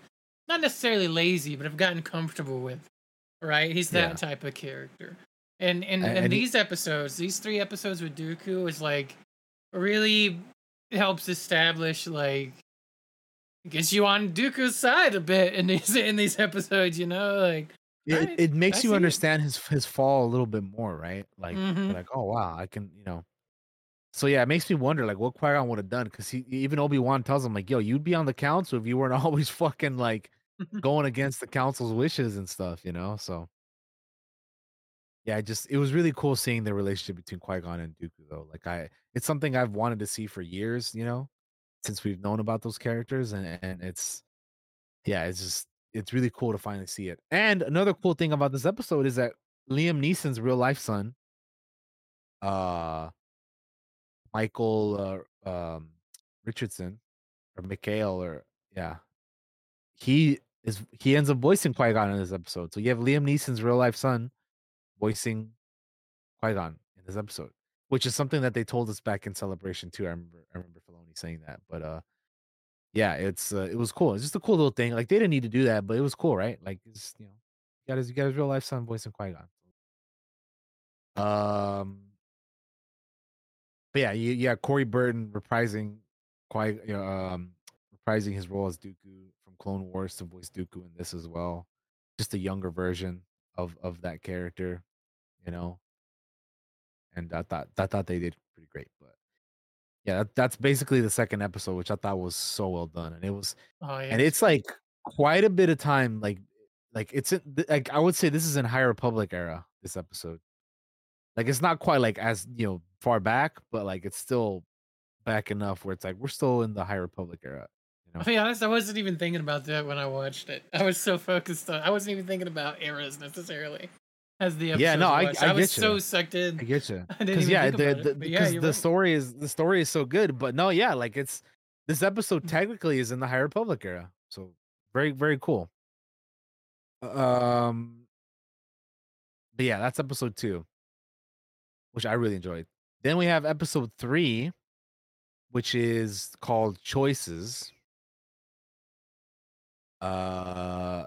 not necessarily lazy, but have gotten comfortable with. Right? He's that type of character. And these episodes, these three episodes with Dooku is like really helps establish, like, gets you on Dooku's side a bit in these episodes, you know, like it makes you understand his fall a little bit more, right? Like, like, oh wow, I can, you know. So yeah, it makes me wonder like what Qui-Gon would have done, because he, even Obi-Wan tells him like, yo, you'd be on the council if you weren't always fucking like going against the council's wishes and stuff, you know. So yeah, it was really cool seeing the relationship between Qui-Gon and Dooku though. Like it's something I've wanted to see for years, you know, since we've known about those characters, and it's really cool to finally see it. And another cool thing about this episode is that Liam Neeson's real life son, Michael Richardson or Mikhail, or he ends up voicing Qui-Gon in this episode. So you have Liam Neeson's real life son voicing Qui-Gon in this episode, which is something that they told us back in Celebration too. I remember Filoni saying that, but it was cool. It's just a cool little thing. Like they didn't need to do that, but it was cool, right? Like it's, you know, you got his real life son voicing Qui-Gon. But yeah, Corey Burton reprising his role as Dooku from Clone Wars to voice Dooku in this as well. Just a younger version of that character, you know. And I thought they did pretty great. But yeah, that's basically the second episode, which I thought was so well done. And it was, and it's like quite a bit of time. Like it's like I would say this is in High Republic era. This episode, like it's not quite like as, you know, far back, but like it's still back enough where it's like we're still in the High Republic era, you know? I'll be honest, I wasn't even thinking about that when I watched it. I was so focused on, I wasn't even thinking about eras necessarily as the episode. Yeah, no, I was so sucked in. I get you. Because the story is so good. But no, yeah, like it's, this episode technically is in the High Republic era, so very, very cool. But yeah, that's episode 2, which I really enjoyed. Then we have episode 3, which is called Choices. And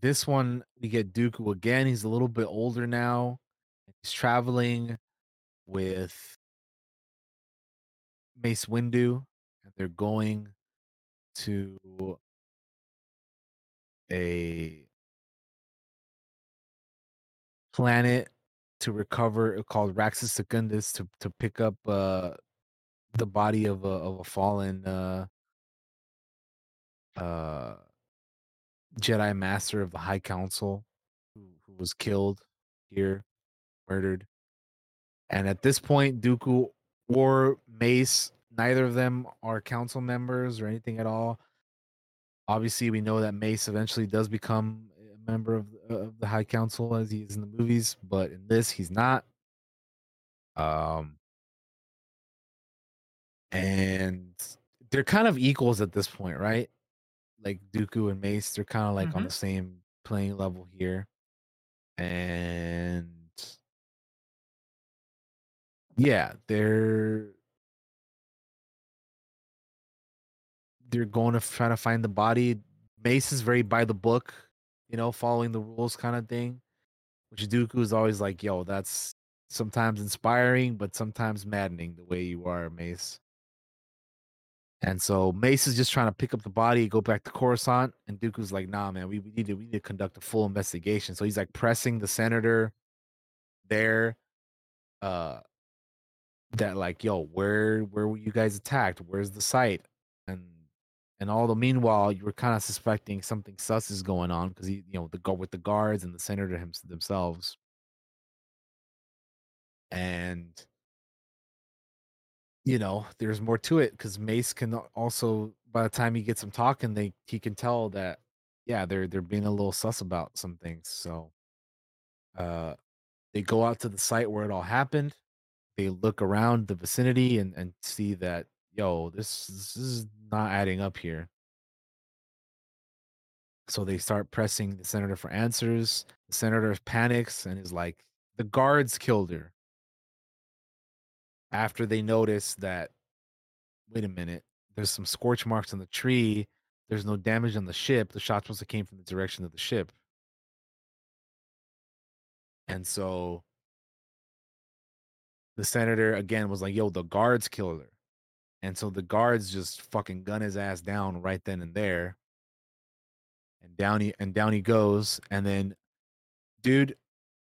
this one, we get Dooku again. He's a little bit older now. He's traveling with Mace Windu, and they're going to a planet to recover called Raxus Secundus to pick up the body of a fallen Jedi Master of the High Council who was killed here, murdered. And at this point, Dooku or Mace, neither of them are council members or anything at all. Obviously, we know that Mace eventually does become member of the High Council as he is in the movies, but in this he's not. And they're kind of equals at this point, right? Like Dooku and Mace, they're kind of like on the same playing level here. And yeah, they're going to try to find the body. Mace is very by the book, you know, following the rules kind of thing, which Dooku is always like, yo, that's sometimes inspiring, but sometimes maddening the way you are, Mace. And so Mace is just trying to pick up the body, go back to Coruscant, and Dooku's like, nah, man, we need to conduct a full investigation. So he's like pressing the senator there, that like, yo, where were you guys attacked? Where's the site? And all the meanwhile, you were kind of suspecting something sus is going on, because he, you know, with the guards and the senator themselves. And you know, there's more to it, because Mace can also, by the time he gets them talking, he can tell that they're being a little sus about some things. So They go out to the site where it all happened. They look around the vicinity and see that, yo, this is not adding up here. So they start pressing the senator for answers. The senator panics and is like, the guards killed her. After they notice that, wait a minute, there's some scorch marks on the tree. There's no damage on the ship. The shots must have came from the direction of the ship. And so the senator, again, was like, yo, the guards killed her. And so the guards just fucking gun his ass down right then and there. And down he goes. And then, dude,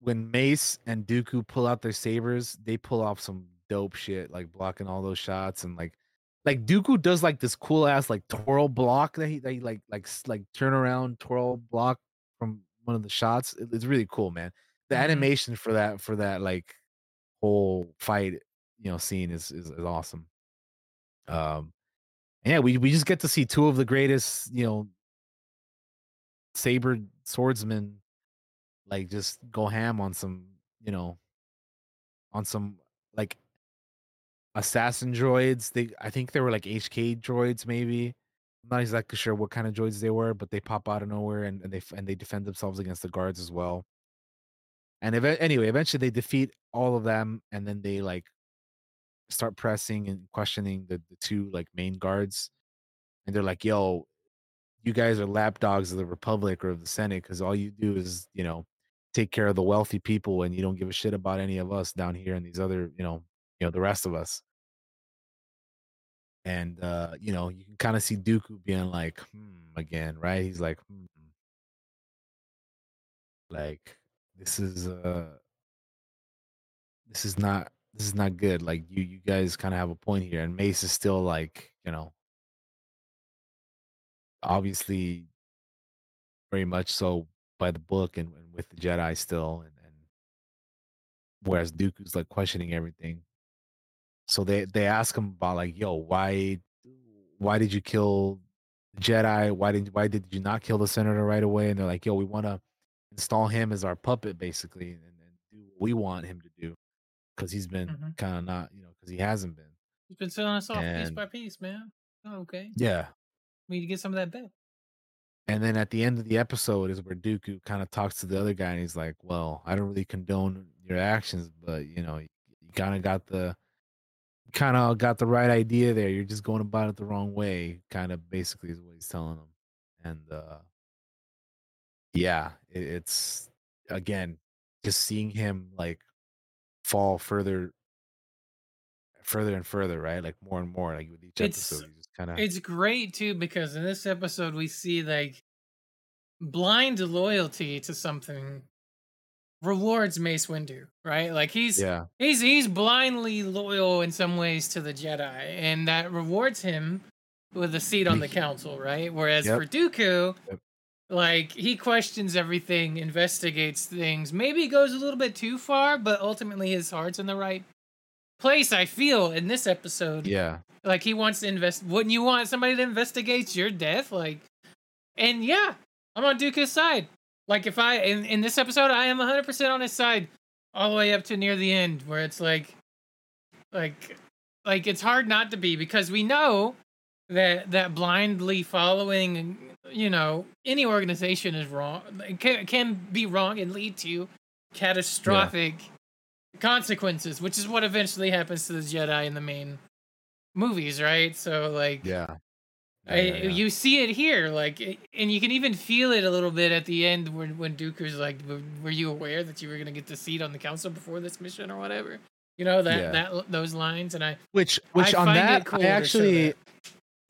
when Mace and Dooku pull out their sabers, they pull off some dope shit, like blocking all those shots. And like Dooku does like this cool ass like twirl block that he like turn around twirl block from one of the shots. It's really cool, man. The animation for that like whole fight, you know, scene is awesome. Yeah, we just get to see two of the greatest, you know, saber swordsmen like just go ham on some, you know, on some like assassin droids. I think they were like HK droids, maybe. I'm not exactly sure what kind of droids they were, but they pop out of nowhere and they defend themselves against the guards as well. And eventually they defeat all of them, and then they like start pressing and questioning the two like main guards, and they're like, yo, you guys are lapdogs of the Republic or of the Senate, because all you do is, you know, take care of the wealthy people, and you don't give a shit about any of us down here and these other, you know, the rest of us. And you know, you can kind of see Dooku being like, again, right? He's like, like, this is not good. Like you guys kind of have a point here. And Mace is still like, you know, obviously very much so by the book and with the Jedi still. And whereas Dooku's like questioning everything. So they ask him about like, yo, why did you kill the Jedi? Why did you not kill the senator right away? And they're like, yo, we want to install him as our puppet basically and do what we want him to do, because he's been kind of not, you know, because he hasn't been. He's been selling us off piece by piece, man. Oh, okay. Yeah. We need to get some of that back. And then at the end of the episode is where Dooku kind of talks to the other guy and he's like, well, I don't really condone your actions, but you know, you kind of got the right idea there. You're just going about it the wrong way, kind of basically is what he's telling him. And yeah, it's again just seeing him like fall further and further, right? Like more and more, like with each episode. You just it's great too, because in this episode we see like blind loyalty to something rewards Mace Windu, right? Like he's blindly loyal in some ways to the Jedi, and that rewards him with a seat on the council, right? Whereas for Dooku. Like, he questions everything, investigates things, maybe goes a little bit too far, but ultimately his heart's in the right place, I feel, in this episode. Yeah. Like, he wants to wouldn't you want somebody to investigate your death? Like, and yeah, I'm on Dooku's side. Like, if in this episode, I am 100% on his side, all the way up to near the end, where it's like, it's hard not to be, because we know that blindly following, you know, any organization is wrong. It can be wrong and lead to catastrophic consequences, which is what eventually happens to the Jedi in the main movies, right? So, like, you see it here, like, and you can even feel it a little bit at the end when Dooku's like, "Were you aware that you were gonna get the seat on the council before this mission or whatever?" You know that those lines, and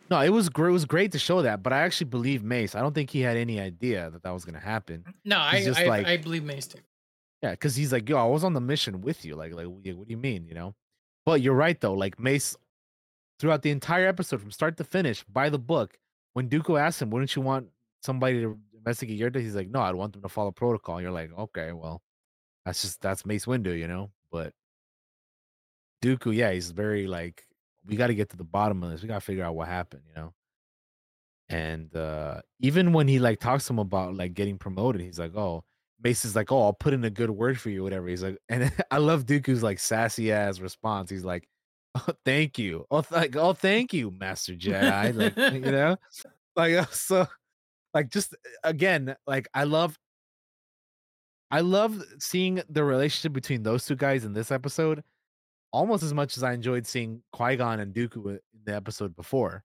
No, it was great to show that, but I actually believe Mace. I don't think he had any idea that was going to happen. No, I believe Mace too. Yeah, because he's like, yo, I was on the mission with you. Like, what do you mean, you know? But you're right, though. Like, Mace, throughout the entire episode, from start to finish, by the book, when Dooku asked him, wouldn't you want somebody to investigate your death? He's like, no, I'd want them to follow protocol. And you're like, okay, well, that's Mace Windu, you know? But Dooku, yeah, he's very, like, we got to get to the bottom of this. We got to figure out what happened, you know? And even when he like talks to him about like getting promoted, he's like, oh, Mace is like, oh, I'll put in a good word for you, whatever. He's like, and I love Dooku's like sassy ass response. He's like, oh, thank you. Oh, thank you, Master Jedi. Like, you know, like, so like, just again, like I love seeing the relationship between those two guys in this episode almost as much as I enjoyed seeing Qui-Gon and Dooku in the episode before.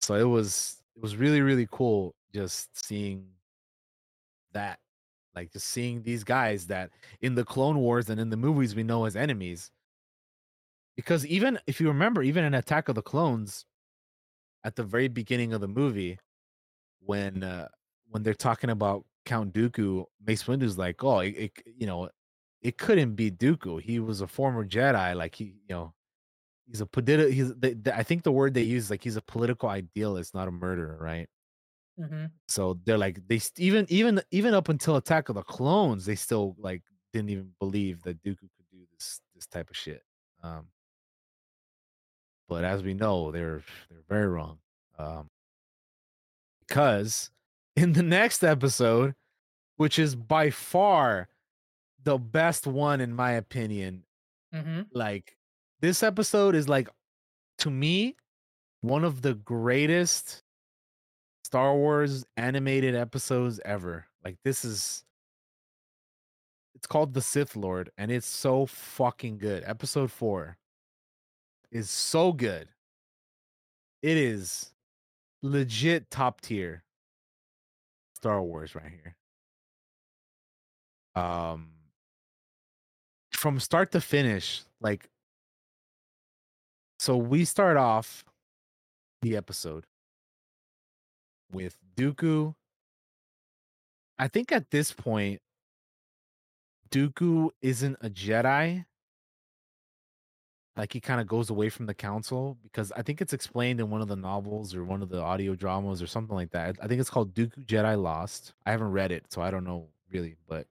So it was really, really cool just seeing that, like just seeing these guys that in the Clone Wars and in the movies we know as enemies. Because even if you remember, even in Attack of the Clones, at the very beginning of the movie, when they're talking about Count Dooku, Mace Windu's like, "Oh, it couldn't be Dooku. He was a former Jedi. Like he, you know, he's a political. I think the word they use is like he's a political idealist, not a murderer, right?" Mm-hmm. So they're like they even up until Attack of the Clones, they still like didn't even believe that Dooku could do this type of shit. But as we know, they're very wrong. Because in the next episode, which is by far the best one in my opinion, mm-hmm. like this episode is like to me one of the greatest Star Wars animated episodes ever. Like it's called The Sith Lord, and it's so fucking good. Episode 4 is so good. It is legit top tier Star Wars right here. From start to finish, like, so we start off the episode with Dooku. I think at this point, Dooku isn't a Jedi. Like he kind of goes away from the council, because I think it's explained in one of the novels or one of the audio dramas or something like that. I think it's called Dooku Jedi Lost. I haven't read it, so I don't know really, but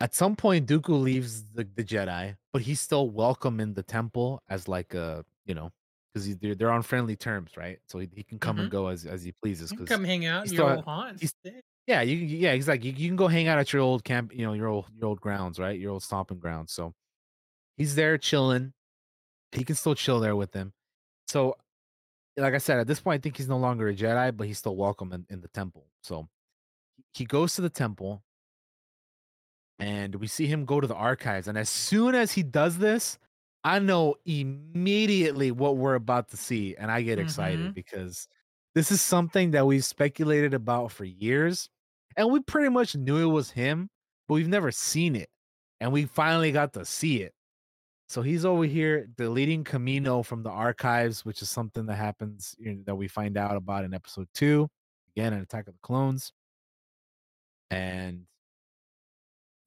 at some point Dooku leaves the Jedi, but he's still welcome in the temple as like a, you know, because they're on friendly terms, right? So he can come mm-hmm. and go as he pleases. He can come hang out in your old haunt. Yeah, he's like you can go hang out at your old camp, you know, your old grounds, right? Your old stomping grounds. So he's there chilling. He can still chill there with them. So, like I said, at this point, I think he's no longer a Jedi, but he's still welcome in the temple. So he goes to the temple, and we see him go to the archives. And as soon as he does this, I know immediately what we're about to see, and I get excited mm-hmm. because this is something that we've speculated about for years, and we pretty much knew it was him, but we've never seen it, and we finally got to see it. So he's over here deleting Kamino from the archives, which is something that happens, you know, that we find out about in episode 2, again, in Attack of the Clones. And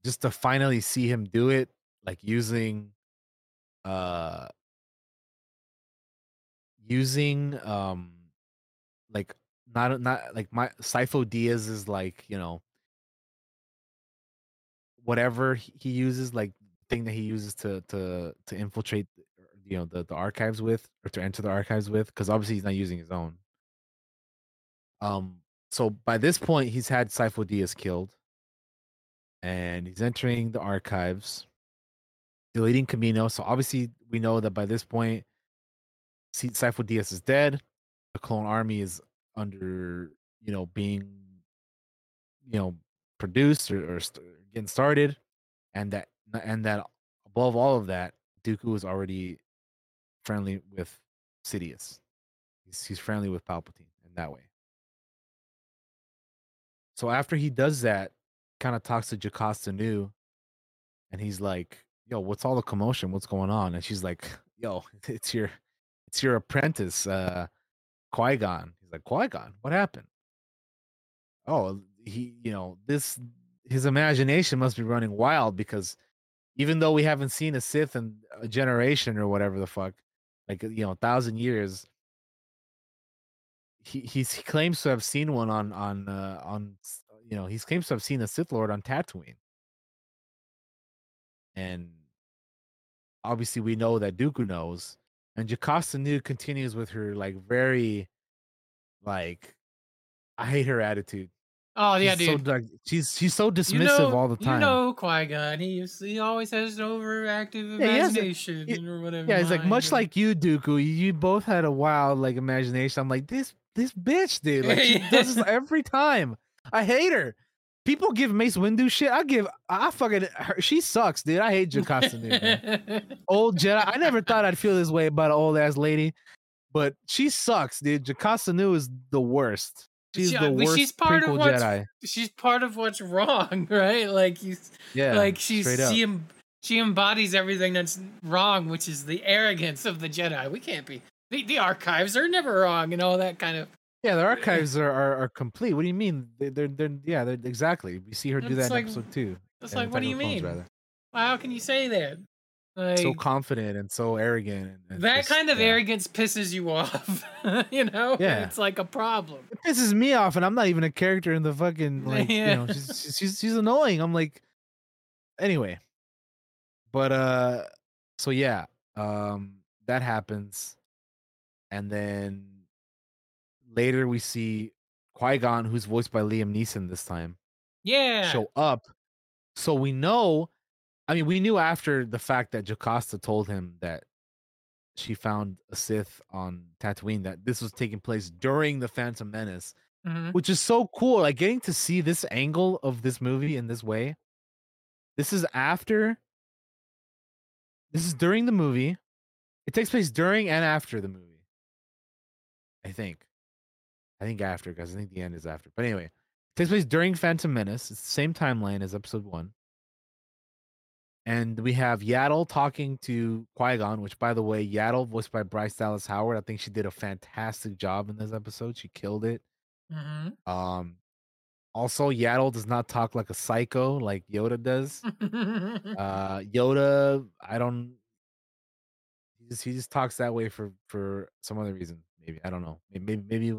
just to finally see him do it, like using like not like my Sifo Dyas is like, you know, whatever he uses, like thing that he uses to infiltrate, you know, the archives with, or to enter the archives with, because obviously he's not using his own. So by this point he's had Sifo Dyas killed, and he's entering the archives, deleting Kamino. So obviously we know that by this point Sifo Dyas is dead. The clone army is under, you know, being, you know, produced or getting started, and that above all of that, Dooku is already friendly with Sidious. He's friendly with Palpatine in that way. So after he does that, kind of talks to Jocasta Nu, and he's like, "Yo, what's all the commotion? What's going on?" And she's like, "Yo, it's your apprentice, Qui-Gon." He's like, "Qui-Gon? What happened?" "Oh, his imagination must be running wild, because even though we haven't seen a Sith in a generation or whatever the fuck, like, you know, 1,000 years, he claims to have seen one on you know, he claims to have seen a Sith Lord on Tatooine." And obviously we know that Dooku knows, and Jocasta Nu continues with her like very, like, I hate her attitude. Oh yeah, she's dude. So, like, she's so dismissive all the time. You know Qui-Gon. He always has an overactive imagination or whatever. Yeah, it's like much like you, Dooku. You both had a wild like imagination. I'm like this bitch, dude. Like she does this every time. I hate her. People give Mace Windu shit. I fucking her. She sucks, dude. I hate Jocasta, dude. Man. Old Jedi. I never thought I'd feel this way about an old ass lady, but she sucks, dude. Jocasta Nu is the worst. She's part of what's Jedi. She's part of what's wrong, right? Like she embodies everything that's wrong, which is the arrogance of the Jedi. We can't be the archives are never wrong and all that kind of. Yeah, the archives are complete. What do you mean? They're exactly. We see her do that in episode 2. It's like, what do you mean? How can you say that? Like, so confident and so arrogant. And that just, kind of arrogance pisses you off, you know? Yeah. It's like a problem. It pisses me off, and I'm not even a character in the fucking, like, you know, she's annoying. I'm like, anyway. But, so yeah, that happens. And then later we see Qui-Gon, who's voiced by Liam Neeson this time. Yeah. Show up. So we know... I mean, we knew after the fact that Jocasta told him that she found a Sith on Tatooine, that this was taking place during the Phantom Menace, which is so cool. Like, getting to see this angle of this movie in this way. This is during the movie. It takes place during and after the movie. I think after, because I think the end is after. But anyway, it takes place during Phantom Menace. It's the same timeline as episode 1. And we have Yaddle talking to Qui-Gon, which, by the way, Yaddle, voiced by Bryce Dallas Howard. I think she did a fantastic job in this episode. She killed it. Mm-hmm. Also, Yaddle does not talk like a psycho like Yoda does. Yoda, he just talks that way for some other reason. Maybe, I don't know. Maybe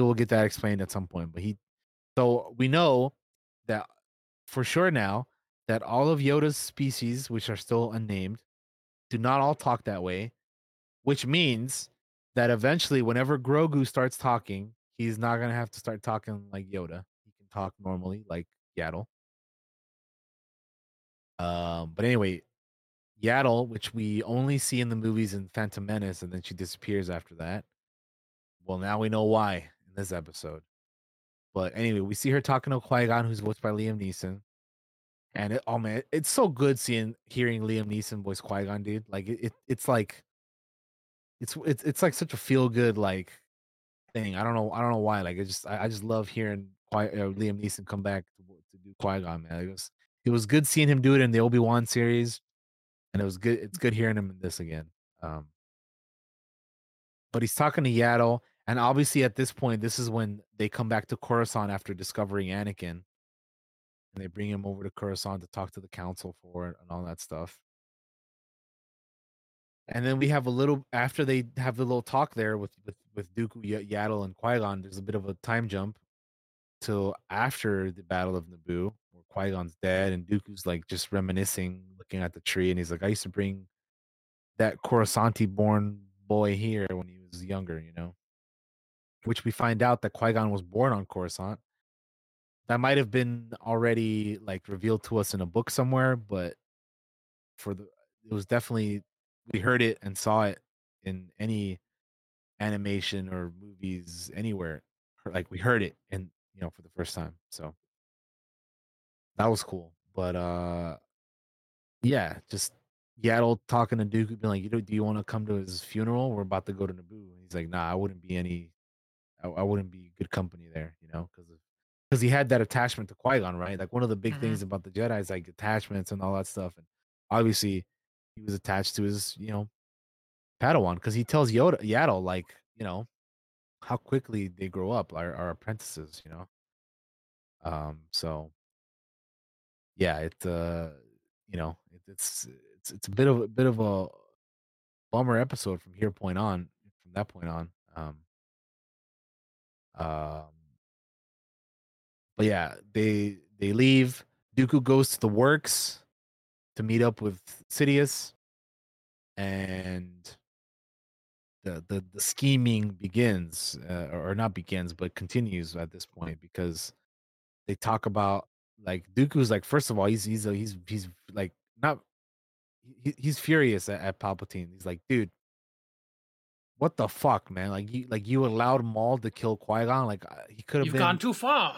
we'll get that explained at some point. But so we know that for sure now, that all of Yoda's species, which are still unnamed, do not all talk that way, which means that eventually, whenever Grogu starts talking, he's not going to have to start talking like Yoda. He can talk normally like Yaddle. But anyway, Yaddle, which we only see in the movies in Phantom Menace, and then she disappears after that. Well, now we know why in this episode. But anyway, we see her talking to Qui-Gon, who's voiced by Liam Neeson. And it's so good hearing Liam Neeson voice Qui-Gon, dude. Like it's like such a feel good like thing. I don't know why. Like I just love hearing Liam Neeson come back to do Qui-Gon, man. It was good seeing him do it in the Obi-Wan series, and it was good. It's good hearing him in this again. But he's talking to Yaddle, and obviously at this point, this is when they come back to Coruscant after discovering Anakin. And they bring him over to Coruscant to talk to the council for it and all that stuff. And then we have after they have the little talk there with Dooku, Yaddle, and Qui-Gon, there's a bit of a time jump till after the Battle of Naboo, where Qui-Gon's dead and Dooku's like just reminiscing, looking at the tree, and he's like, I used to bring that Coruscanti-born boy here when he was younger, you know? Which we find out that Qui-Gon was born on Coruscant. That might have been already like revealed to us in a book somewhere, but it was definitely, we heard it and saw it in any animation or movies anywhere. Like we heard it and, you know, for the first time. So that was cool. But yeah, just Yaddle talking to Dooku, being like, you know, do you want to come to his funeral? We're about to go to Naboo. And he's like, nah, I wouldn't be good company there, you know, because he had that attachment to Qui-Gon, right? Like one of the big things about the Jedi is like attachments and all that stuff. And obviously he was attached to his, you know, Padawan, because he tells Yaddle, like, you know, how quickly they grow up, our apprentices, you know? So yeah, it's a bit of a bummer episode from that point on. But yeah, they leave. Dooku goes to the works to meet up with Sidious, and the scheming begins, or not begins, but continues at this point, because they talk about like Dooku's like, first of all, he's like not, he's furious at Palpatine. He's like, dude, what the fuck, man? Like you allowed Maul to kill Qui-Gon. Like he could have. You've gone too far.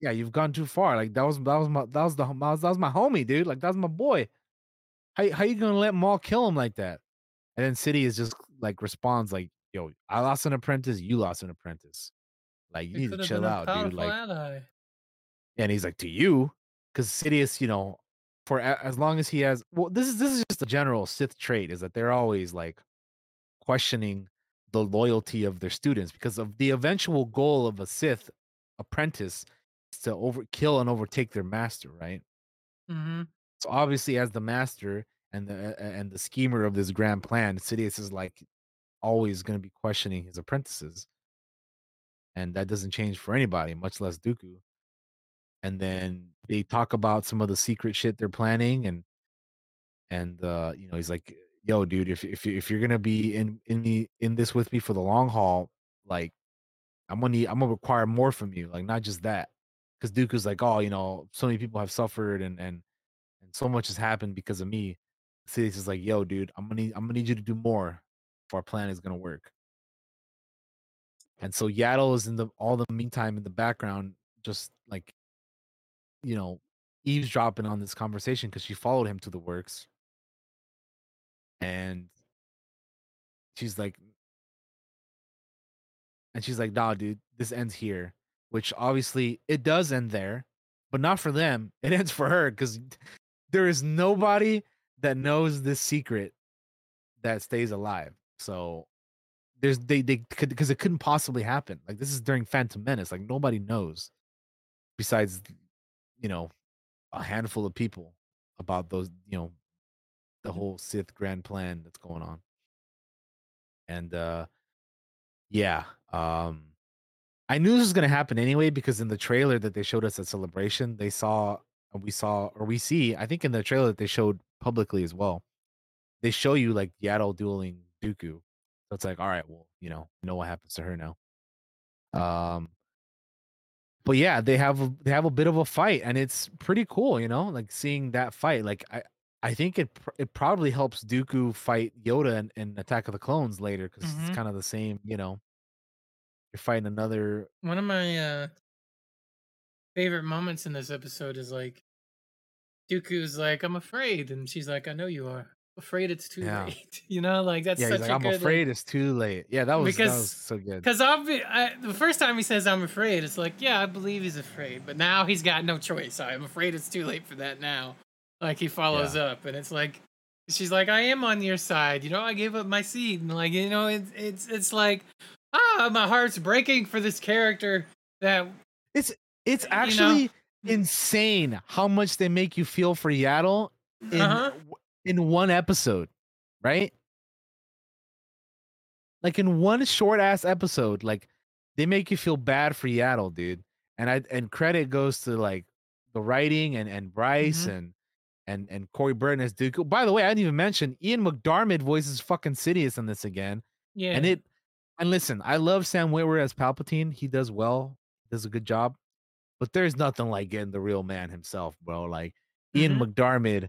Yeah, you've gone too far. Like that was my homie, dude. Like that was my boy. How you gonna let Maul kill him like that? And then City is just like responds like, yo, I lost an apprentice. You lost an apprentice. Like you need to chill out, dude. Like, ally. And he's like, to you, because Sidious, you know, for as long as he has, well, this is just a general Sith trait, is that they're always like questioning the loyalty of their students, because of the eventual goal of a Sith apprentice is to overkill and overtake their master, right? Mm-hmm. So obviously, as the master and the schemer of this grand plan, Sidious is like always going to be questioning his apprentices, and that doesn't change for anybody, much less Dooku. And then they talk about some of the secret shit they're planning, and you know, he's like, "Yo, dude, if you're gonna be in this with me for the long haul, like, I'm gonna require more from you, like not just that." Because Dooku's like, "Oh, you know, so many people have suffered, and so much has happened because of me." Sidious is like, "Yo, dude, I'm gonna need you to do more if our plan is gonna work." And so Yaddle is in the meantime in the background, just like, you know, eavesdropping on this conversation because she followed him to the works. And she's like, nah, dude, this ends here, which obviously it does end there, but not for them. It ends for her, because there is nobody that knows this secret that stays alive. So because it couldn't possibly happen. Like this is during Phantom Menace. Like nobody knows besides, you know, a handful of people about those, you know, the whole Sith grand plan that's going on. And I knew this was going to happen anyway, because in the trailer that they showed us at Celebration, I think in the trailer that they showed publicly as well, they show you like Yaddle dueling Dooku. So it's like, all right, well, you know what happens to her now. But yeah, they have a bit of a fight, and it's pretty cool, you know, like seeing that fight. Like I think it probably helps Dooku fight Yoda in Attack of the Clones later, because it's kind of the same, you know. You're fighting another. One of my favorite moments in this episode is like Dooku's like, "I'm afraid," and she's like, "I know you are. Afraid it's too late." You know, like that's such a good. I'm afraid it's too late. Yeah, that was so good. Because the first time he says "I'm afraid," it's like, yeah, I believe he's afraid, but now he's got no choice. I'm afraid it's too late for that now. Like he follows up, and it's like, she's like, "I am on your side. You know, I gave up my seat," and like, you know, it's like, my heart's breaking for this character. That it's actually, you know, insane how much they make you feel for Yaddle in one episode, right? Like in one short ass episode, like they make you feel bad for Yaddle, dude. And credit goes to like the writing and Bryce and Corey Burton as Dooku. By the way, I didn't even mention Ian McDiarmid voices fucking Sidious in this again. Yeah. And listen, I love Sam Witwer as Palpatine. He does well, does a good job. But there's nothing like getting the real man himself, bro. Like Ian McDiarmid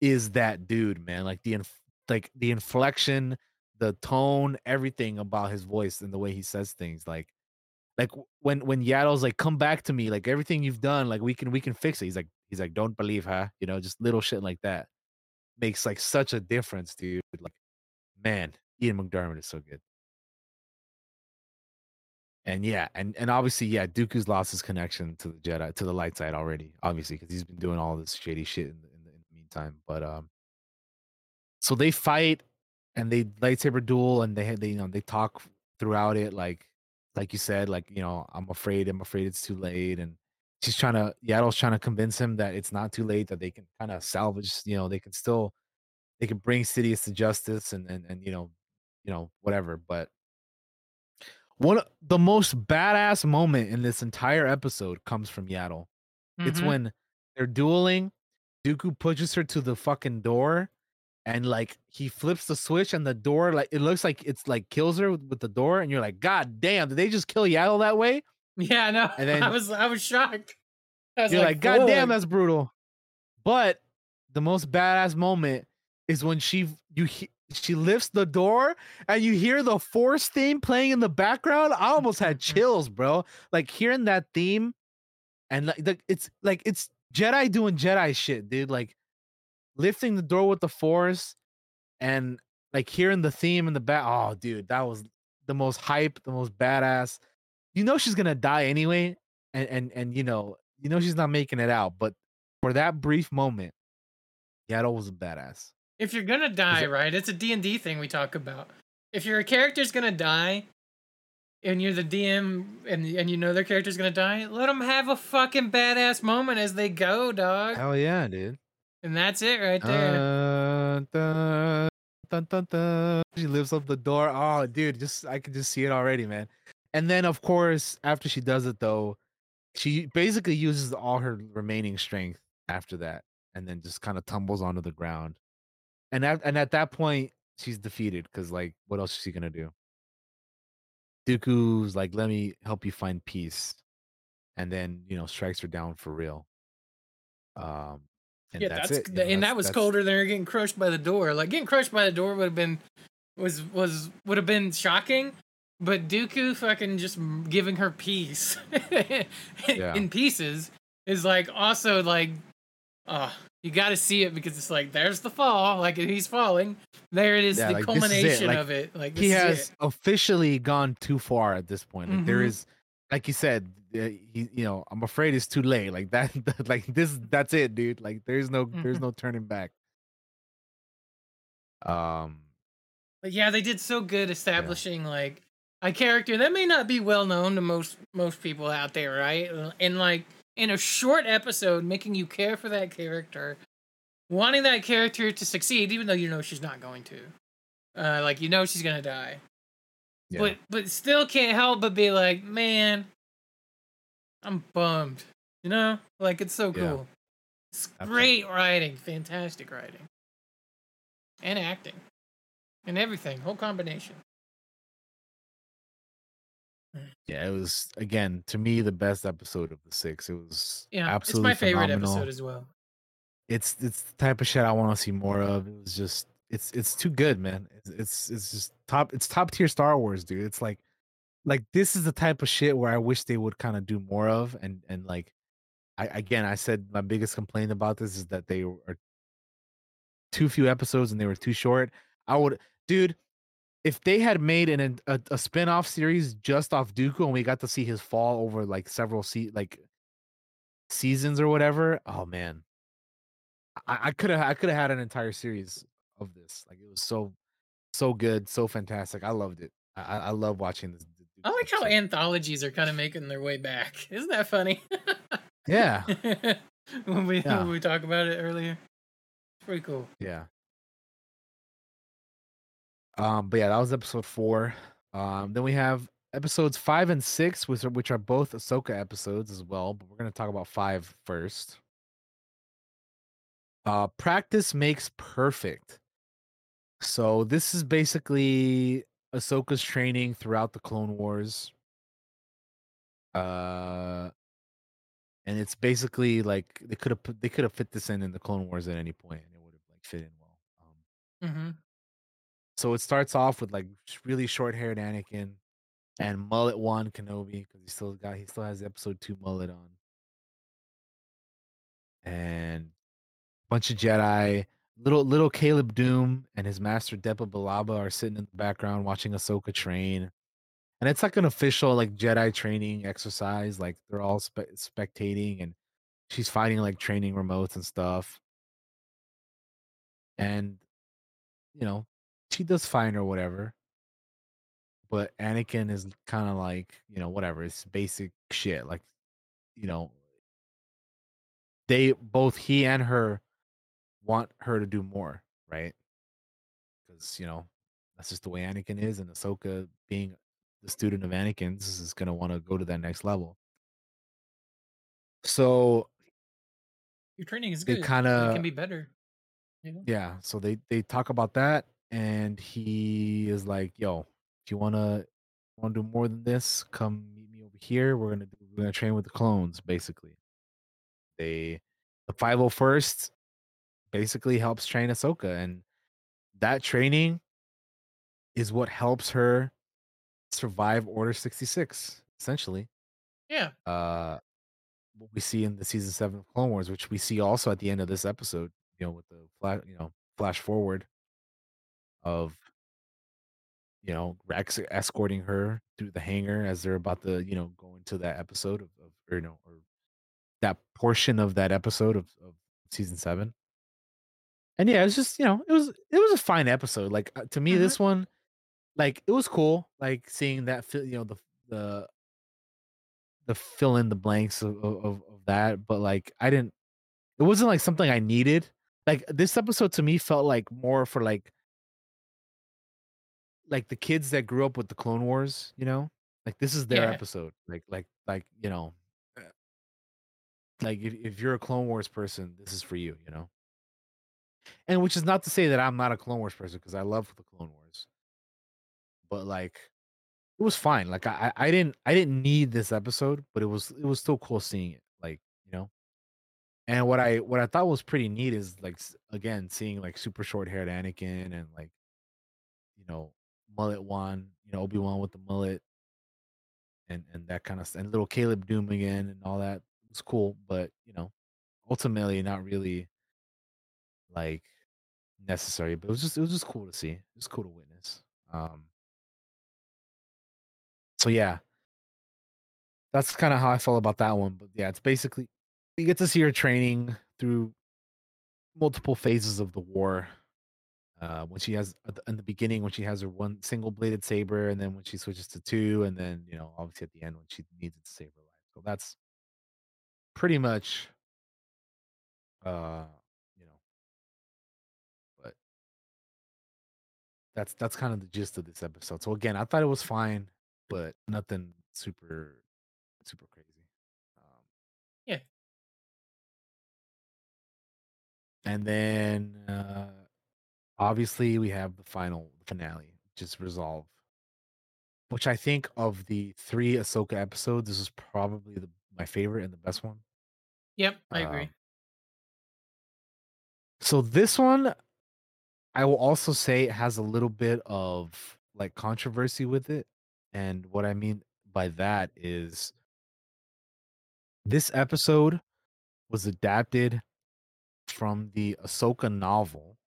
is that dude, man. Like the inflection, the tone, everything about his voice and the way he says things. Like when Yaddle's like, "Come back to me, like everything you've done, like we can fix it." He's like, "Don't believe her," you know, just little shit like that makes like such a difference, dude. Like, man, Ian McDiarmid is so good. And yeah, and obviously, yeah, Dooku's lost his connection to the Jedi, to the light side already, obviously, because he's been doing all this shady shit in the meantime. But so they fight and they lightsaber duel, and they talk throughout it, like you said, like, you know, I'm afraid it's too late, and Yaddle's trying to convince him that it's not too late, that they can kind of salvage, you know, they can bring Sidious to justice and you know, whatever. But one of the most badass moment in this entire episode comes from Yaddle. It's when they're dueling, Dooku pushes her to the fucking door, and like he flips the switch, and the door, like it looks like it's like kills her with the door, and you're like, God damn, did they just kill Yaddle that way? Yeah, I know. And then, I was shocked. That's you're like, God damn, that's brutal. But the most badass moment is when she lifts the door and you hear the Force theme playing in the background. I almost had chills, bro. Like hearing that theme, and like it's Jedi doing Jedi shit, dude. Like lifting the door with the Force and like hearing the theme in the back. Oh, dude, that was the most hype, the most badass. You know she's gonna die anyway, and you know she's not making it out. But for that brief moment, Yaddle was a badass. If you're gonna die, right? It's a D&D thing we talk about. If your character's gonna die, and you're the DM, and you know their character's gonna die, let them have a fucking badass moment as they go, dog. Hell yeah, dude. And that's it right there. Dun, dun, dun. She lifts up the door. Oh, dude, I could just see it already, man. And then, of course, after she does it, though, she basically uses all her remaining strength after that, and then just kind of tumbles onto the ground. And at that point, she's defeated because, like, what else is she gonna do? Dooku's like, "Let me help you find peace," and then strikes her down for real. And yeah, that's it. That was colder than her getting crushed by the door. Like getting crushed by the door would have been shocking, but Dooku fucking just giving her peace in pieces is like also like, you got to see it because it's like there's the fall, like he's falling. There it is, yeah, the like, culmination of it. Like this he has officially gone too far at this point. Like, mm-hmm. There is. Like you said, I'm afraid it's too late. Like that, like this, that's it, dude. Like there's no turning back. But yeah, they did so good establishing like a character that may not be well known to most people out there, right? And like in a short episode, making you care for that character, wanting that character to succeed, even though she's not going to. Like she's gonna die. Yeah. But still can't help but be like, man, I'm bummed. Like it's so cool. Yeah. It's great writing, fantastic writing, and acting, and everything, whole combination. Yeah, it was again to me the best episode of the six. It was absolutely it's my favorite phenomenal. Episode as well. It's the type of shit I want to see more of. It was just. It's too good, man. It's just top tier Star Wars, dude. It's like this is the type of shit where I wish they would kind of do more of, and like I said my biggest complaint about this is that they are too few episodes and they were too short. If they had made a spin-off series just off Dooku and we got to see his fall over like several seasons or whatever, oh man. I could have had an entire series of this. Like it was so good, so fantastic. I loved it. I love watching this. I like how anthologies are kind of making their way back. Isn't that funny? Yeah. when we talked about it earlier. It's pretty cool. Yeah. But yeah, that was episode 4. Then we have episodes 5 and 6, which are both Ahsoka episodes as well, but we're going to talk about 5 first. Practice makes perfect. So this is basically Ahsoka's training throughout the Clone Wars. And it's basically like they could have fit this in the Clone Wars at any point and it would have like fit in well. So it starts off with like really short-haired Anakin and mullet Wan Kenobi because he still has episode 2 mullet on. And bunch of Jedi. Little Caleb Doom and his master Depa Balaba are sitting in the background watching Ahsoka train, and it's like an official like Jedi training exercise. Like they're all spectating, and she's fighting like training remotes and stuff. And she does fine or whatever. But Anakin is kind of like whatever. It's basic shit. Like he and her want her to do more, right? Because that's just the way Anakin is, and Ahsoka, being the student of Anakin's, is going to want to go to that next level. So your training is good. It can be better. Yeah. So they talk about that, and he is like, "Yo, if you want to do more than this, come meet me over here. We're gonna train with the clones, basically." The 501st basically helps train Ahsoka, and that training is what helps her survive Order 66, essentially. Yeah. What we see in the season 7 of Clone Wars, which we see also at the end of this episode, you know, with the flash, you know, flash forward of, you know, Rex escorting her through the hangar as they're about to, you know, go into that episode of or, you know, or that portion of that episode of season 7. And yeah, it's just, you know, it was a fine episode. Like, to me, this one, like, it was cool. Like seeing that, you know, the fill in the blanks of that. But like, it wasn't like something I needed. Like, this episode to me felt like more for like the kids that grew up with the Clone Wars, you know, like this is their episode. Like, you know, like if you're a Clone Wars person, this is for you, you know? And which is not to say that I'm not a Clone Wars person, because I love the Clone Wars. But like, it was fine. Like I didn't need this episode, but it was still cool seeing it. Like, you know. And what I thought was pretty neat is, like, again, seeing like super short haired Anakin and, like, you know, mullet Wan, you know, Obi-Wan with the mullet, and that kind of stuff, and little Caleb Doom again and all that. It was cool, but, you know, ultimately not really like necessary, but it was just cool to see. It was cool to witness. So yeah, that's kind of how I felt about that one. But yeah, it's basically, you get to see her training through multiple phases of the war. When she has, in the beginning, when she has her one single bladed saber, and then when she switches to two, and then, you know, obviously at the end when she needs it to save her life. So that's pretty much, That's kind of the gist of this episode. So again, I thought it was fine, but nothing super, super crazy. Yeah. And then obviously we have the finale, just Resolve, which I think of the 3 Ahsoka episodes, this is probably my favorite and the best one. Yep, I agree. So this one, I will also say it has a little bit of like controversy with it. And what I mean by that is this episode was adapted from the Ahsoka novel.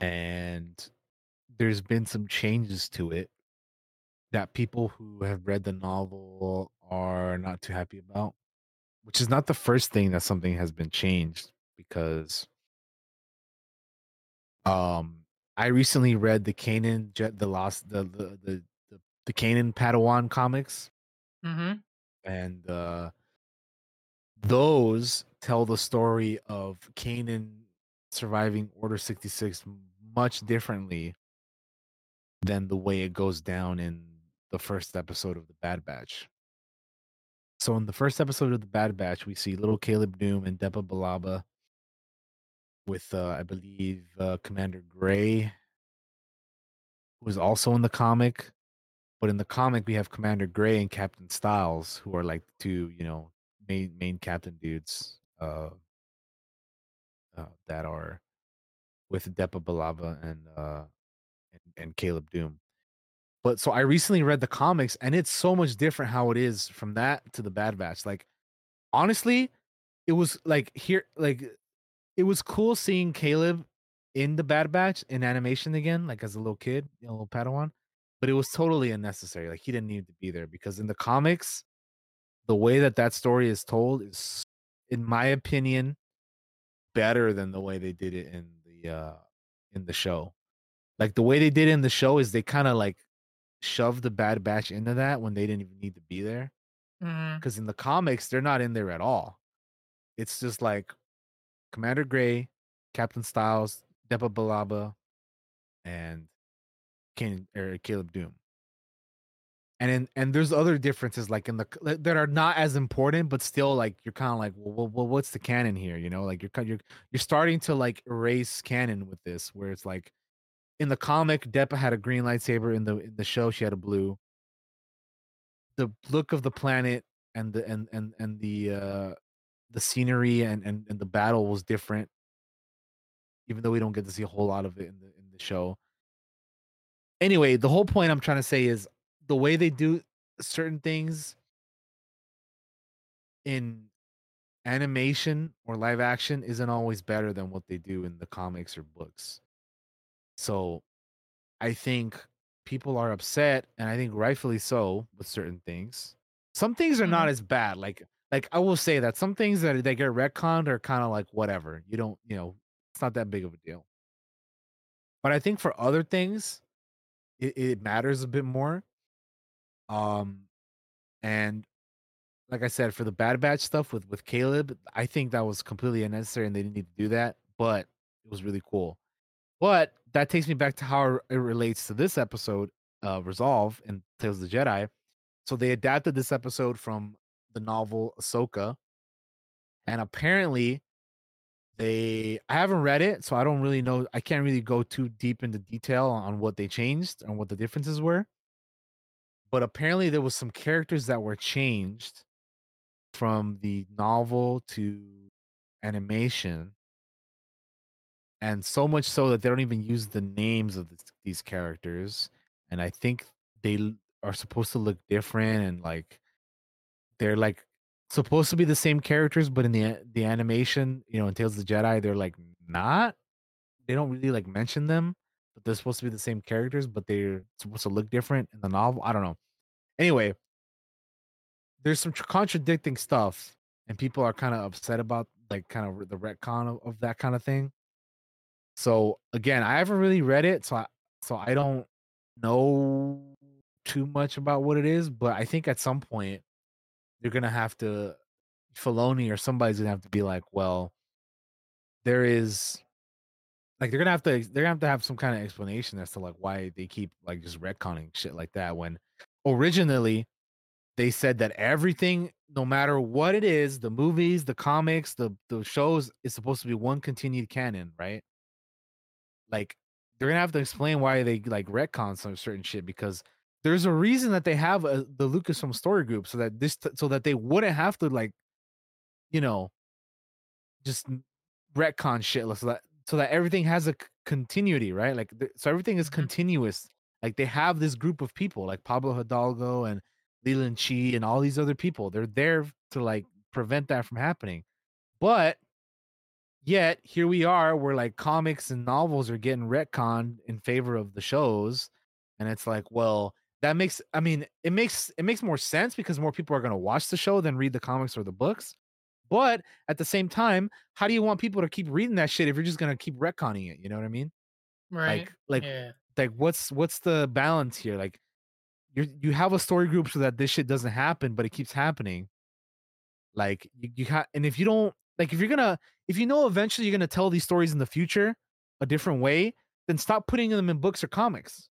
And there's been some changes to it that people who have read the novel are not too happy about, which is not the first thing that something has been changed, because I recently read the Kanan the Kanan Padawan comics, and those tell the story of Kanan surviving Order 66 much differently than the way it goes down in the first episode of the Bad Batch. So in the first episode of the Bad Batch, we see little Caleb Doom and Depa Balaba with, I believe, Commander Gray, who is also in the comic. But in the comic, we have Commander Gray and Captain Styles, who are like the two, you know, main captain dudes that are with Depa Balaba and Caleb Doom. But so I recently read the comics, and it's so much different how it is from that to the Bad Batch. Like, honestly, it was like here, like, it was cool seeing Caleb in the Bad Batch in animation again, like as a little kid, you know, little Padawan, but it was totally unnecessary. Like, he didn't need to be there, because in the comics, the way that story is told is, in my opinion, better than the way they did it in the show. Like, the way they did it in the show is they kind of like shoved the Bad Batch into that when they didn't even need to be there. Because in the comics, they're not in there at all. It's just like Commander Gray, Captain Styles, Depa Balaba, and Caleb Doom. And there's other differences, like, in the, that are not as important, but still, like, you're kind of like, well, what's the canon here? You know, like, you're starting to like erase canon with this, where it's like, in the comic, Depa had a green lightsaber. In the show, she had a blue. The look of the planet and the scenery and the battle was different, even though we don't get to see a whole lot of it in the show. Anyway, the whole point I'm trying to say is the way they do certain things in animation or live action isn't always better than what they do in the comics or books. So I think people are upset, and I think rightfully so, with certain things. Some things are not as bad. Like I will say that some things that they get retconned are kind of like whatever. You don't, you know, it's not that big of a deal. But I think for other things, it matters a bit more. And like I said, for the Bad Batch stuff with Caleb, I think that was completely unnecessary and they didn't need to do that, but it was really cool. But that takes me back to how it relates to this episode, Resolve and Tales of the Jedi. So they adapted this episode from the novel Ahsoka, and apparently I haven't read it, so I don't really know. I can't really go too deep into detail on what they changed and what the differences were. But apparently there was some characters that were changed from the novel to animation. And so much so that they don't even use the names of these characters. And I think they are supposed to look different. And like, they're like supposed to be the same characters, but in the animation, you know, in Tales of the Jedi, they're like not. They don't really like mention them. But they're supposed to be the same characters, but they're supposed to look different in the novel. I don't know. Anyway, there's some contradicting stuff, and people are kind of upset about like kind of the retcon of that kind of thing. So again, I haven't really read it, so I don't know too much about what it is. But I think at some point they're gonna have to, Filoni or somebody's gonna have to be like, well, there is. Like they're gonna have to have some kind of explanation as to like why they keep like just retconning shit like that, when originally they said that everything, no matter what it is, the movies, the comics, the shows, is supposed to be one continued canon, right? Like they're gonna have to explain why they like retcon some certain shit, because there's a reason that they have the Lucasfilm Story Group, so that they wouldn't have to like, you know, just retcon shit so that everything has a continuity, right? Like, so everything is continuous. Like, they have this group of people, like Pablo Hidalgo and Leland Chi and all these other people. They're there to, like, prevent that from happening. But, yet, here we are, where, like, comics and novels are getting retconned in favor of the shows. And it's like, well, that makes... I mean, it makes more sense because more people are going to watch the show than read the comics or the books. But at the same time, how do you want people to keep reading that shit if you're just gonna keep retconning it? You know what I mean? Right. Like what's the balance here? Like you have a story group so that this shit doesn't happen, but it keeps happening. Like and if you don't, like, if you know eventually you're gonna tell these stories in the future a different way, then stop putting them in books or comics.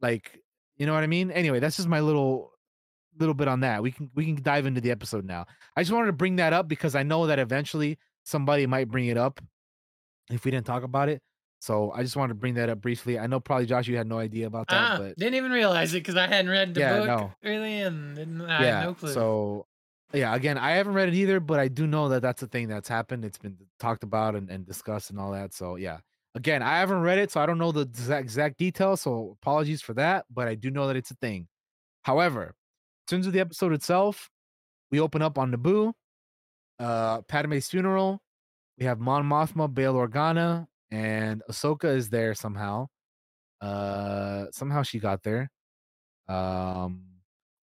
Like, you know what I mean? Anyway, that's just my little bit on that. We can dive into the episode now. I just wanted to bring that up because I know that eventually somebody might bring it up if we didn't talk about it. So I just wanted to bring that up briefly. I know probably Josh, you had no idea about that, but didn't even realize it because I hadn't read the book really, and I had no clue. So yeah, again, I haven't read it either, but I do know that that's a thing that's happened. It's been talked about and discussed and all that. So yeah, again, I haven't read it, so I don't know the exact details. So apologies for that, but I do know that it's a thing. However, in terms of the episode itself, we open up on Naboo, Padme's funeral. We have Mon Mothma, Bail Organa, and Ahsoka is there somehow. Somehow she got there,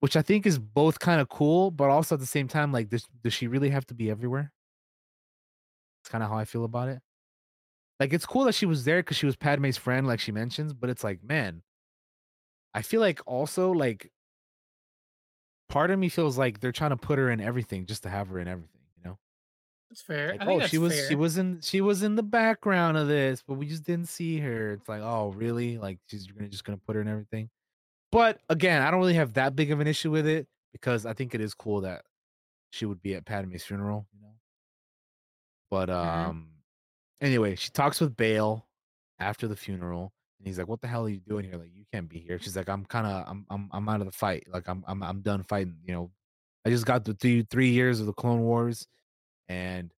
which I think is both kind of cool, but also at the same time, like, does she really have to be everywhere? It's kind of how I feel about it. Like, it's cool that she was there because she was Padme's friend, like she mentions, but it's like, man, I feel like also like, part of me feels like they're trying to put her in everything just to have her in everything, you know? That's fair. Like, I think fair. She was in the background of this, but we just didn't see her. It's like, oh, really? Like, she's just going to put her in everything. But again, I don't really have that big of an issue with it because I think it is cool that she would be at Padme's funeral, you know? But anyway, she talks with Bail after the funeral. And he's like, "What the hell are you doing here? Like, you can't be here." She's like, "I'm kind of, I'm out of the fight. Like, I'm done fighting. You know, I just got through 3 years of the Clone Wars, and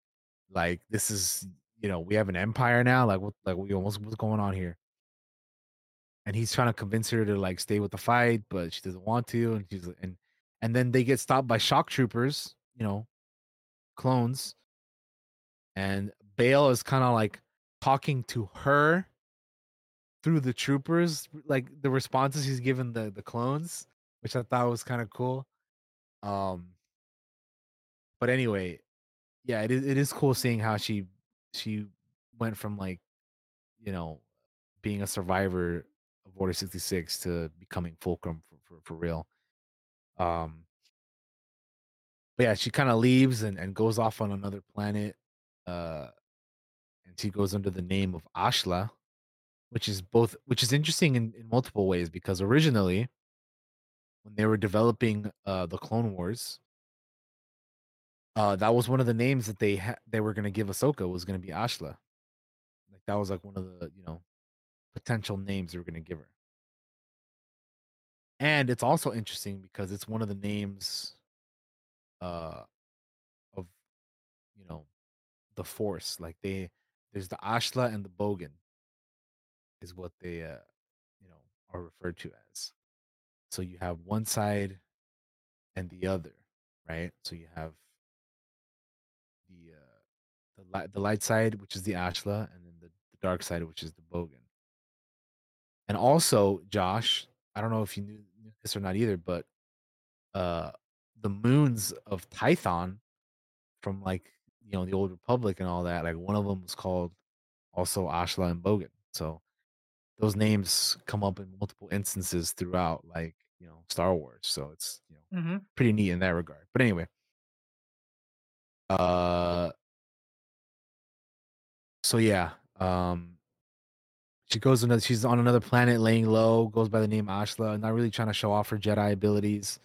like this is, you know, we have an empire now. Like what, like we almost, what's going on here? And he's trying to convince her to like stay with the fight, but she doesn't want to. And she's and then they get stopped by shock troopers, you know, clones. And Bale is kind of like talking to her through the troopers, like the responses he's given the clones, which I thought was kind of cool. But anyway, yeah, it is cool seeing how she went from like, you know, being a survivor of Order 66 to becoming Fulcrum for real. But yeah, she kind of leaves and goes off on another planet. And she goes under the name of Ashla, which is interesting in multiple ways, because originally when they were developing the Clone Wars, that was one of the names that they were going to give Ahsoka, was going to be Ashla. Like that was like one of the, you know, potential names they were going to give her. And it's also interesting because it's one of the names of, you know, the Force. Like there's the Ashla and the Bogan is what they you know, are referred to as. So you have one side and the other, right? So you have the light side, which is the Ashla, and then the dark side, which is the Bogan. And also, Josh, I don't know if you knew this or not either, but the moons of Tython from, like, you know, the Old Republic and all that, like one of them was called also Ashla and Bogan. So those names come up in multiple instances throughout, like, you know, Star Wars. So it's, you know, pretty neat in that regard. But anyway, so yeah, she's on another planet laying low, goes by the name Ashla, not really trying to show off her Jedi abilities,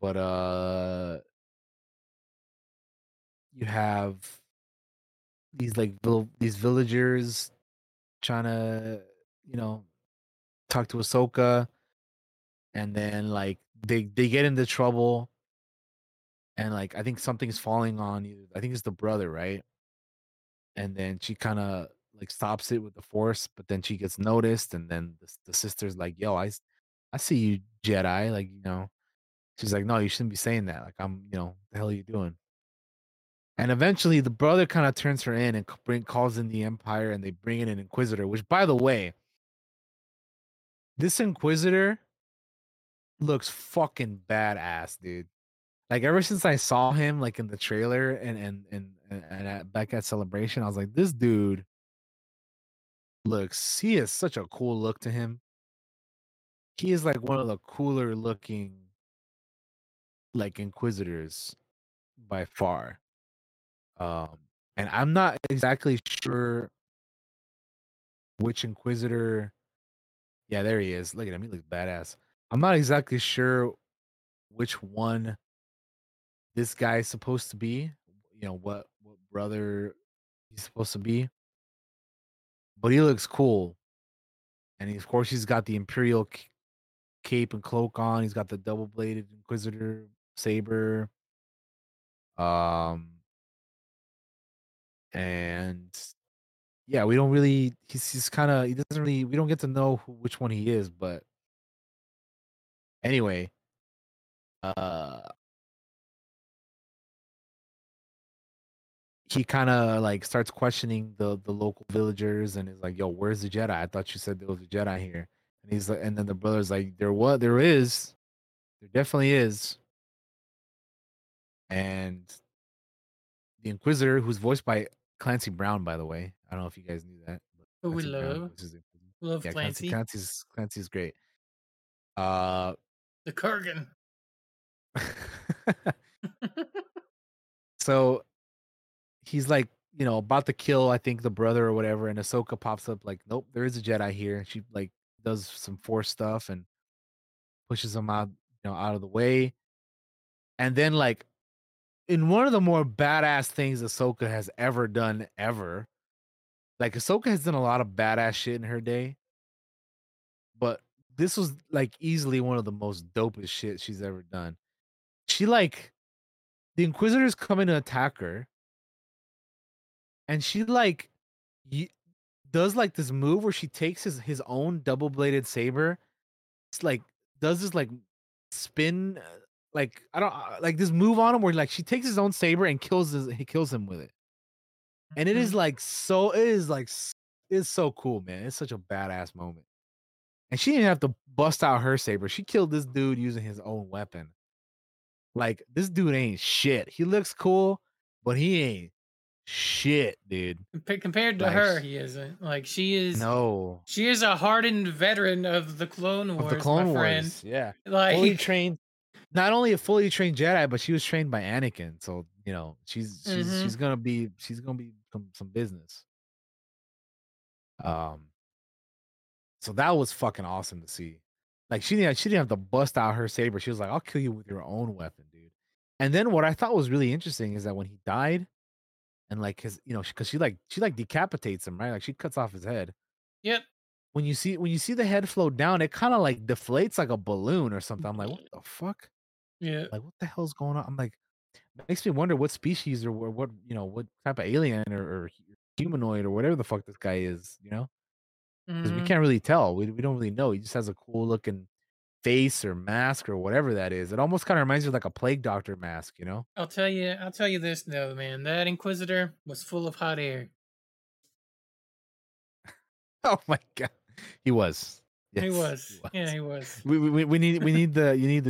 but you have these like these villagers trying to, you know, talk to Ahsoka, and then like they get into trouble, and like I think something's falling on you. I think it's the brother, right? And then she kind of like stops it with the Force, but then she gets noticed, and then the sister's like, "Yo, I see you, Jedi." Like, you know, she's like, "No, you shouldn't be saying that. Like, I'm, you know, what the hell are you doing?" And eventually the brother kind of turns her in and calls in the Empire, and they bring in an Inquisitor, which, by the way, this Inquisitor looks fucking badass, dude. Like, ever since I saw him, like, in the trailer and back at Celebration, I was like, this dude looks, he has such a cool look to him. He is, like, one of the cooler looking, like, Inquisitors by far. And I'm not exactly sure which Inquisitor. Yeah, there he is. Look at him. He looks badass. I'm not exactly sure which one this guy is supposed to be. You know, what brother he's supposed to be. But he looks cool. And he, of course, he's got the Imperial cape and cloak on. He's got the double-bladed Inquisitor saber. And yeah, we don't really, he's kind of, he doesn't really, we don't get to know which one he is, but anyway, he kind of like starts questioning the local villagers and is like, "Yo, where's the Jedi? I thought you said there was a Jedi here." And he's like, and then the brother's like, there definitely is. And the Inquisitor, who's voiced by Clancy Brown, by the way. I don't know if you guys knew that. But we love Clancy. Clancy's great. The Kurgan. So he's like, you know, about to kill, I think, the brother or whatever, and Ahsoka pops up like, "Nope, there is a Jedi here." She like does some Force stuff and pushes him out, you know, out of the way. And then, like, in one of the more badass things Ahsoka has ever done, ever. Like, Ahsoka has done a lot of badass shit in her day, but this was like easily one of the most dopest shit she's ever done. she like, the Inquisitors come in to attack her, and she like does like this move where she takes his own double-bladed saber. It's like does this like spin, like I don't like this move on him where like she takes his own saber and kills him with it. And it is like it's so cool, man. It's such a badass moment. And she didn't have to bust out her saber. She killed this dude using his own weapon. Like, this dude ain't shit. He looks cool, but he ain't shit, dude. Compared to like, her, he isn't. Like, she is... No. She is a hardened veteran of the Clone Wars, my friend. Yeah. Like, fully trained. Not only a fully trained Jedi, but she was trained by Anakin. So, you know, she's gonna be some business. So that was fucking awesome to see. Like, she didn't have to bust out her saber. She was like, I'll kill you with your own weapon, dude. And then what I thought was really interesting is that when he died, and like his, you know, because she decapitates him, right? Like she cuts off his head. Yep. When you see the head float down, it kind of like deflates like a balloon or something. I'm like, what the fuck? Yeah. Like, what the hell's going on? I'm like, it makes me wonder what species or what, you know, what type of alien or humanoid or whatever the fuck this guy is, you know? Because we can't really tell. We don't really know. He just has a cool looking face or mask or whatever that is. It almost kind of reminds me of like a plague doctor mask, you know? I'll tell you this though, man. That Inquisitor was full of hot air. Oh my God. He was. Yes, he was. Yeah, he was. We need the you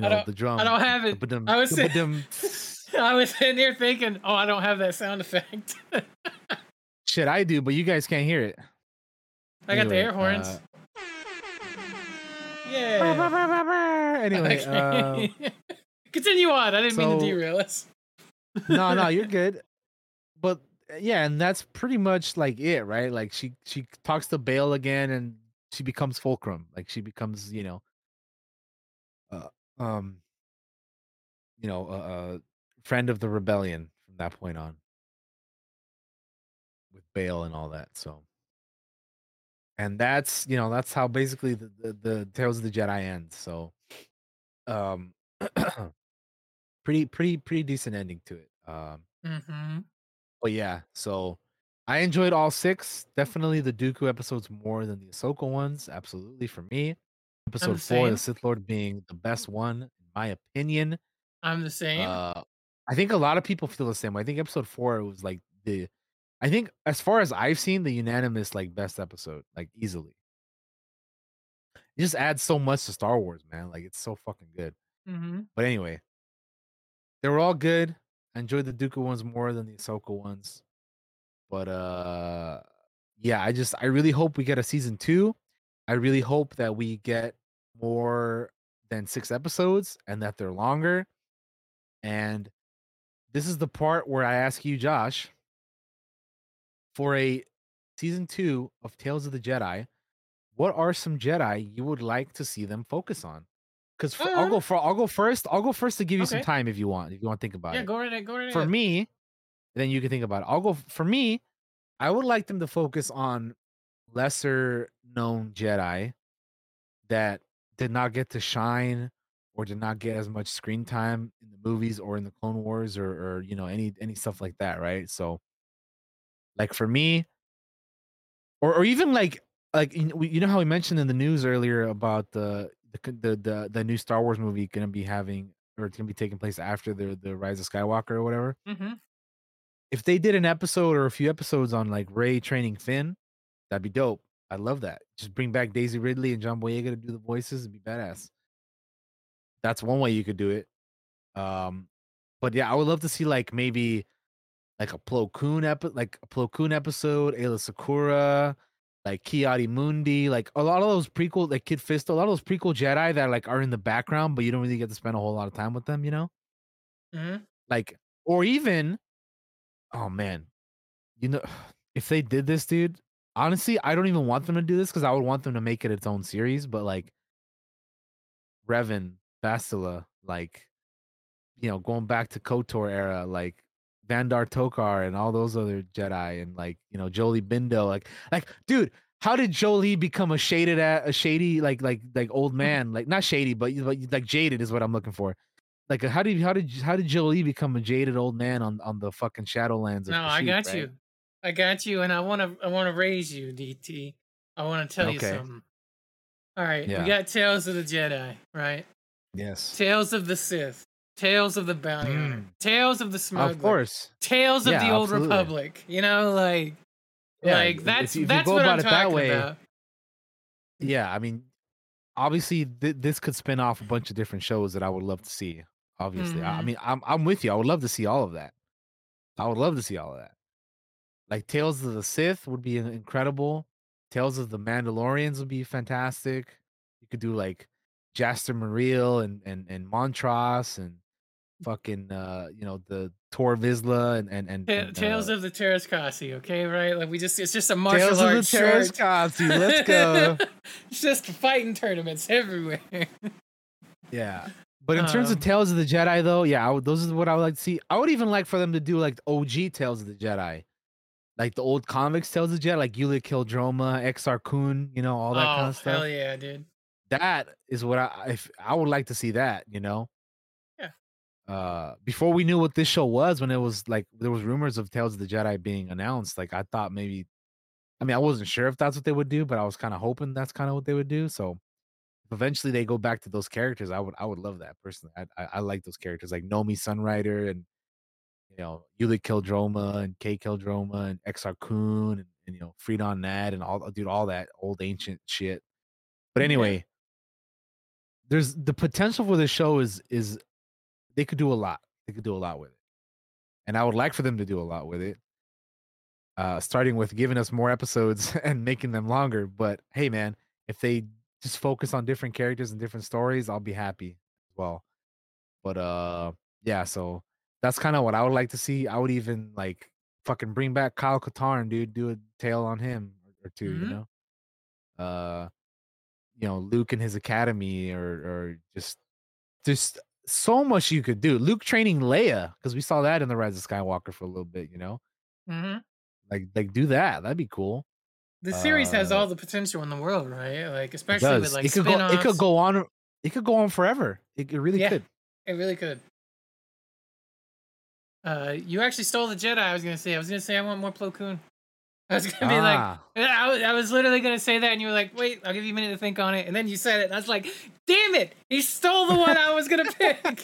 know, the drum. I don't have it. I was sitting here thinking, oh, I don't have that sound effect. Shit, I do, but you guys can't hear it. I got the air horns. Yeah. Anyway, continue on. I didn't mean to derail us. No, you're good. But yeah, and that's pretty much like it, right? Like she talks to Bale again, and she becomes Fulcrum. Like she becomes, you know, friend of the rebellion from that point on. With Bale and all that, so, and that's, you know, that's how basically the Tales of the Jedi ends. So, pretty decent ending to it. But yeah, so I enjoyed all six. Definitely the Dooku episodes more than the Ahsoka ones. Absolutely, for me, episode 4, the Sith Lord, being the best one in my opinion. I'm the same. I think a lot of people feel the same way. I think episode 4 was like I think, as far as I've seen, the unanimous like best episode, like easily. It just adds so much to Star Wars, man. Like, it's so fucking good. Mm-hmm. But anyway, they were all good. I enjoyed the Dooku ones more than the Ahsoka ones. But yeah, I really hope we get a season 2. I really hope that we get more than 6 episodes and that they're longer. And this is the part where I ask you, Josh, for a season 2 of Tales of the Jedi, what are some Jedi you would like to see them focus on? Because I'll go first to give you some time if you want to think about it. Yeah, go right ahead. For me, then you can think about it. I would like them to focus on lesser known Jedi that did not get to shine or did not get as much screen time in the movies or in the Clone Wars or you know, any stuff like that, right? So, like for me, or even like you know how we mentioned in the news earlier about the new Star Wars movie going to be having, or it's going to be taking place after the Rise of Skywalker or whatever. Mm-hmm. If they did an episode or a few episodes on like Rey training Finn, that'd be dope. I love that. Just bring back Daisy Ridley and John Boyega to do the voices and be badass. That's one way you could do it. But yeah, I would love to see like maybe like a Plo Koon episode, Aayla Secura, like Ki Adi Mundi, like a lot of those prequel, like Kid Fisto, a lot of those prequel Jedi that like are in the background, but you don't really get to spend a whole lot of time with them, you know? Mm-hmm. Like, or even, oh man, you know, if they did this, dude, honestly, I don't even want them to do this because I would want them to make it its own series, but like Revan, Bastila, like, you know, going back to KOTOR era, like Vandar Tokar and all those other Jedi and like, you know, Jolie Bindo, like dude, how did Jolie become a shady like old man, like not shady but like jaded is what I'm looking for. Like how did Jolie become a jaded old man on the fucking Shadowlands? No, I got you. I got you, and I want to raise you, DT. I want to tell you something. All right, yeah. We got Tales of the Jedi, right? Yes. Tales of the Sith. Tales of the Bounty Hunter. Tales of the Smuggler. Of course. Tales of the Old Republic. You know, that's what I'm talking about. Yeah, I mean, obviously this could spin off a bunch of different shows that I would love to see. Obviously, I mean, I'm with you. I would love to see all of that. Like Tales of the Sith would be incredible. Tales of the Mandalorians would be fantastic. You could do like Jaster Muriel and Montross and fucking the Tor Vizsla and Tales of the Terras Kasi, okay, right? Like it's just a martial arts. Tales of the Terras Kasi, let's go. It's just fighting tournaments everywhere. Yeah. But in terms of Tales of the Jedi though, yeah, those are what I would like to see. I would even like for them to do like OG Tales of the Jedi. Like the old comics Tales of the Jedi, like Yulia Kildroma, Exar Kun, all that kind of stuff. Hell yeah, dude. That is what I would like to see that, Yeah. Before we knew what this show was, when it was like there was rumors of Tales of the Jedi being announced, like I thought maybe, I mean, I wasn't sure if that's what they would do, but I was kind of hoping that's kind of what they would do. So if eventually they go back to those characters, I would love that personally. I like those characters like Nomi Sunrider and Yulia Kildroma and Kay Kildroma and Exar Kun and Freedon Nad and all that old ancient shit. But anyway, There's the potential for the show is they could do a lot. They could do a lot with it. And I would like for them to do a lot with it. Starting with giving us more episodes and making them longer. But hey man, if they just focus on different characters and different stories, I'll be happy as well. But so that's kind of what I would like to see. I would even like fucking bring back Kyle Katarn, dude. Do a tale on him or two, Luke and his academy, or just so much you could do. Luke training Leia, because we saw that in the Rise of Skywalker for a little bit, Like do that. That'd be cool. The series has all the potential in the world, right? Like especially with like spin-offs. It could go on forever. It really could. It really could. You actually stole the Jedi. I was gonna say I want more Plo Koon. I was gonna be like, I was literally gonna say that, and you were like, "Wait, I'll give you a minute to think on it." And then you said it, and I was like, "Damn it! He stole the one I was gonna pick."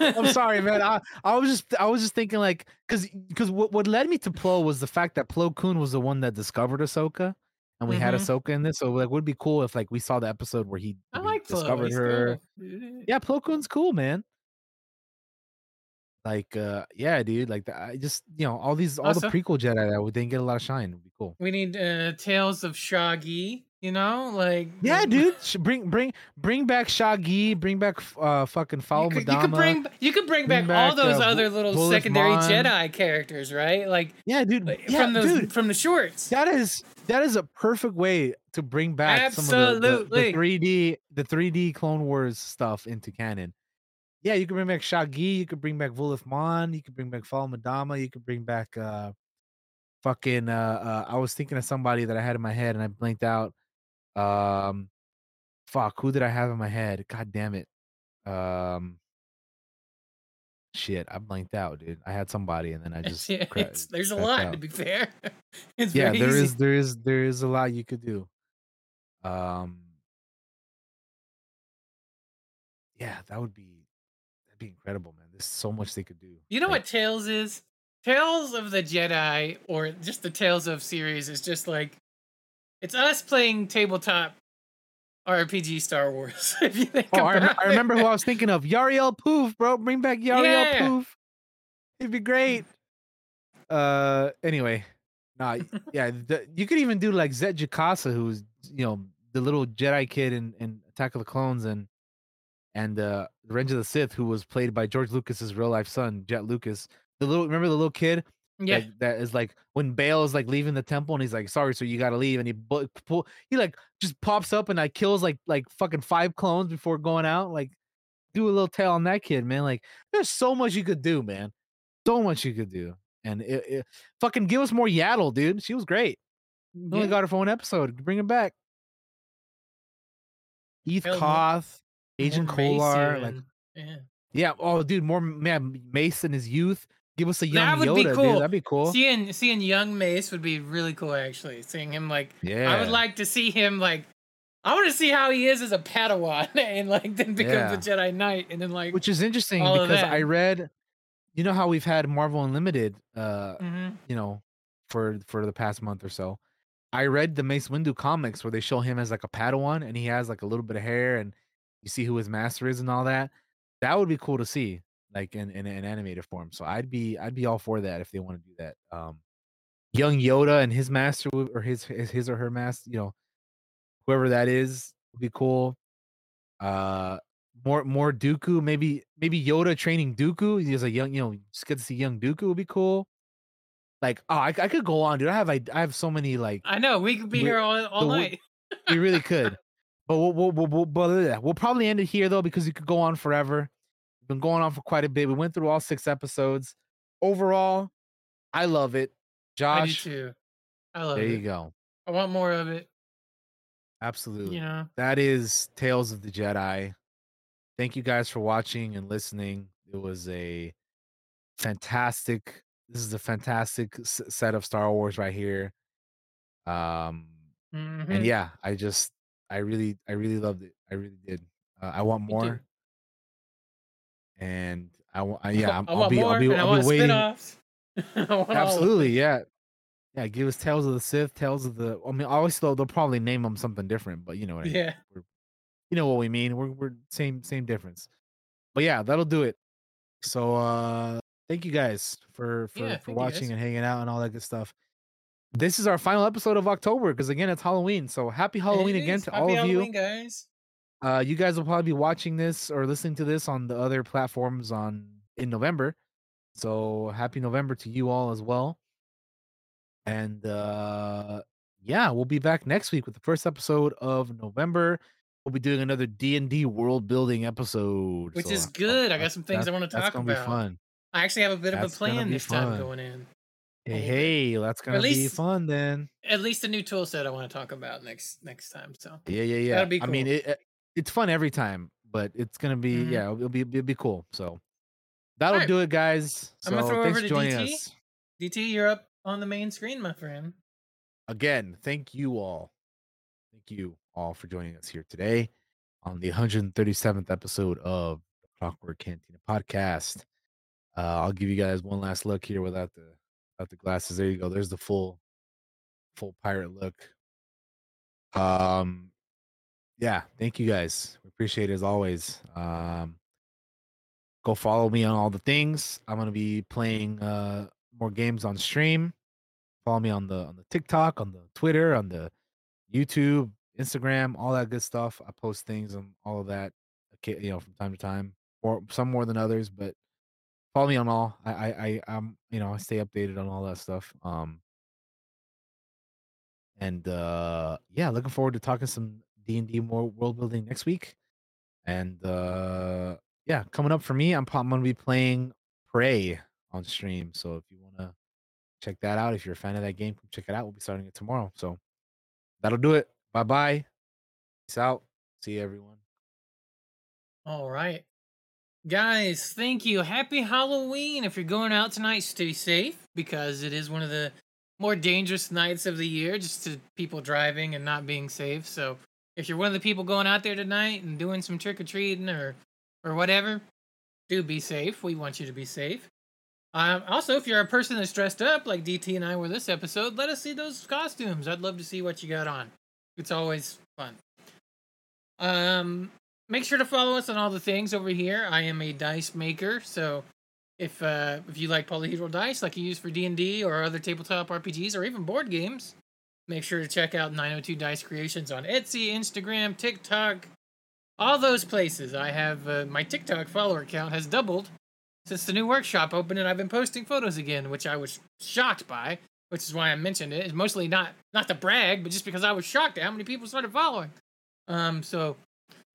I'm sorry, man. I was just thinking like, because what led me to Plo was the fact that Plo Koon was the one that discovered Ahsoka, and we had Ahsoka in this, so like, would be cool if like we saw the episode where he discovered her. Cool. Yeah, Plo Koon's cool, man. Like, dude, like I just, all the prequel Jedi that we didn't get a lot of shine would be cool. We need Tales of Shaggy, dude, bring back Shaggy, bring back fucking Foul Madama. You could bring back all those other little secondary Mon. Jedi characters, right? Like, yeah, dude, from the shorts. That is a perfect way to bring back some of the 3D Clone Wars stuff into canon. Yeah, you can bring back Shaggy, you could bring back Vulith Mon, you could bring back Fal Madama, you could bring back I was thinking of somebody that I had in my head and I blanked out. Who did I have in my head? God damn it. Shit, I blanked out, dude. I had somebody and then I just there's a lot out. To be fair. It's yeah, there easy. Is there is a lot you could do. Yeah, that would be incredible, man. There's so much they could do. You know what Tales is? Tales of the Jedi, or just the Tales of series, is just like it's us playing tabletop RPG Star Wars. If you think I remember who I was thinking of. Yariel Poof, bro. Bring back Yariel Poof. It'd be great. Anyway. You could even do like Zet Jacasa, who's the little Jedi kid in Attack of the Clones and Revenge of the Sith, who was played by George Lucas's real life son, Jet Lucas. Remember the little kid? Yeah. That is like when Bail is like leaving the temple and he's like, sorry, so you gotta leave. And he like just pops up and like kills like fucking 5 clones before going out. Like do a little tale on that kid, man. Like there's so much you could do, man. So much you could do. And it fucking give us more Yaddle, dude. She was great. We only got her for one episode. Bring it back. Heath Koth, Agent Kolar. Like, yeah. Oh, dude, more man. Mace and his youth. Give us a young Yoda. Be cool. Dude, that'd be cool. Seeing young Mace would be really cool. Actually, seeing him like, I would like to see him like. I want to see how he is as a Padawan and like then becomes the Jedi Knight and then like. Which is interesting because I read, you know how we've had Marvel Unlimited, you know, for the past month or so. I read the Mace Windu comics where they show him as like a Padawan and he has like a little bit of hair and you see who his master is and all that. That would be cool to see like in an animated form. So I'd be all for that if they want to do that. Young Yoda and his master or his or her master, you know, whoever that is would be cool. More Dooku, maybe Yoda training Dooku. He's a young, you know, just get to see young Dooku would be cool. Like, oh, I could go on, dude. I have so many, like, I know we could be here all night. We really could, but we'll probably end it here though because we could go on forever. We've been going on for quite a bit. We went through all 6 episodes. Overall, I love it. Josh, I do too. I love it. There you go. I want more of it. Absolutely. Yeah. That is Tales of the Jedi. Thank you guys for watching and listening. It was a fantastic. This is a fantastic set of Star Wars right here. And yeah, I really loved it. I really did. I want more. And I'll be waiting. Absolutely. Yeah. Yeah. Give us Tales of the Sith, I mean, obviously they'll probably name them something different, but you know what I mean? Yeah. You know what we mean? We're same difference, but yeah, that'll do it. So, thank you guys for watching and hanging out and all that good stuff. This is our final episode of October because again it's Halloween. So happy Halloween again to all of you guys. You guys will probably be watching this or listening to this on the other platforms in November. So happy November to you all as well. And yeah, we'll be back next week with the first episode of November. We'll be doing another D&D world building episode, which is good. I got some things I want to talk about. That's gonna be fun. I actually have a bit of a plan this time going in. Hey, that's going to be fun then. At least a new tool set I want to talk about next time. So yeah. That'll be cool. I mean, it's fun every time, but it's going to be, it'll be cool. So that'll do it, guys. So I'm going to throw over to DT. Us. DT, you're up on the main screen, my friend. Again, thank you all. Thank you all for joining us here today on the 137th episode of the Clockwork Cantina podcast. I'll give you guys one last look here without the glasses. There you go. There's the full pirate look. Yeah, thank you guys. We appreciate it as always. Go follow me on all the things. I'm gonna be playing more games on stream. Follow me on the TikTok, on the Twitter, on the YouTube, Instagram, all that good stuff. I post things on all of that, you know, from time to time, or some more than others, but. Follow me on all. I'm you know, I stay updated on all that stuff. And yeah, looking forward to talking some D&D more world building next week. And yeah, coming up for me, I'm gonna be playing Prey on stream. So if you wanna check that out, if you're a fan of that game, come check it out. We'll be starting it tomorrow. So that'll do it. Bye bye. Peace out. See you, everyone. All right. Guys, thank you. Happy Halloween. If you're going out tonight, stay safe because it is one of the more dangerous nights of the year just to people driving and not being safe. So if you're one of the people going out there tonight and doing some trick-or-treating or whatever, do be safe. We want you to be safe. Also, if you're a person that's dressed up like DT and I were this episode, let us see those costumes. I'd love to see what you got on. It's always fun. Make sure to follow us on all the things over here. I am a dice maker, so if you like polyhedral dice, like you use for D&D or other tabletop RPGs or even board games, make sure to check out 902 Dice Creations on Etsy, Instagram, TikTok, all those places. I have my TikTok follower count has doubled since the new workshop opened, and I've been posting photos again, which I was shocked by, which is why I mentioned it. It's mostly not to brag, but just because I was shocked at how many people started following. So.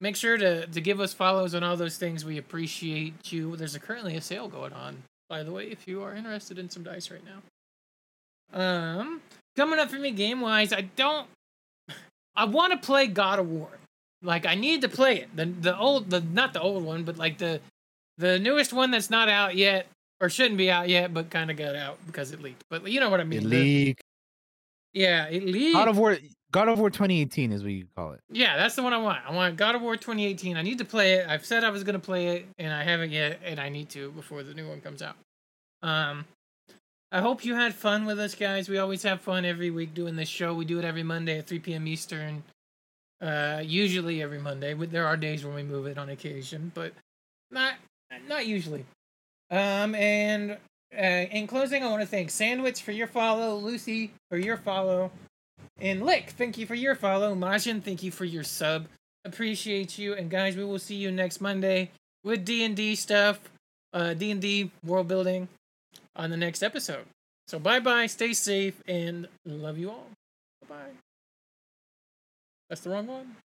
Make sure to give us follows on all those things. We appreciate you. There's currently a sale going on, by the way, if you are interested in some dice right now. Coming up for me game-wise, I want to play God of War. Like, I need to play it. Not the old one, but like the newest one that's not out yet, or shouldn't be out yet, but kind of got out because it leaked. But you know what I mean. It leaked. Yeah, it leaked. God of War 2018 is what you call it. Yeah, that's the one I want. I want God of War 2018. I need to play it. I've said I was going to play it, and I haven't yet, and I need to before the new one comes out. I hope you had fun with us, guys. We always have fun every week doing this show. We do it every Monday at 3 p.m. Eastern. Usually every Monday. There are days when we move it on occasion, but not usually. And in closing, I want to thank Sandwich for your follow, Lucy for your follow, and Lick, thank you for your follow. Majin, thank you for your sub. Appreciate you. And guys, we will see you next Monday with D&D stuff, D&D world building on the next episode. So bye-bye, stay safe, and love you all. Bye-bye. That's the wrong one.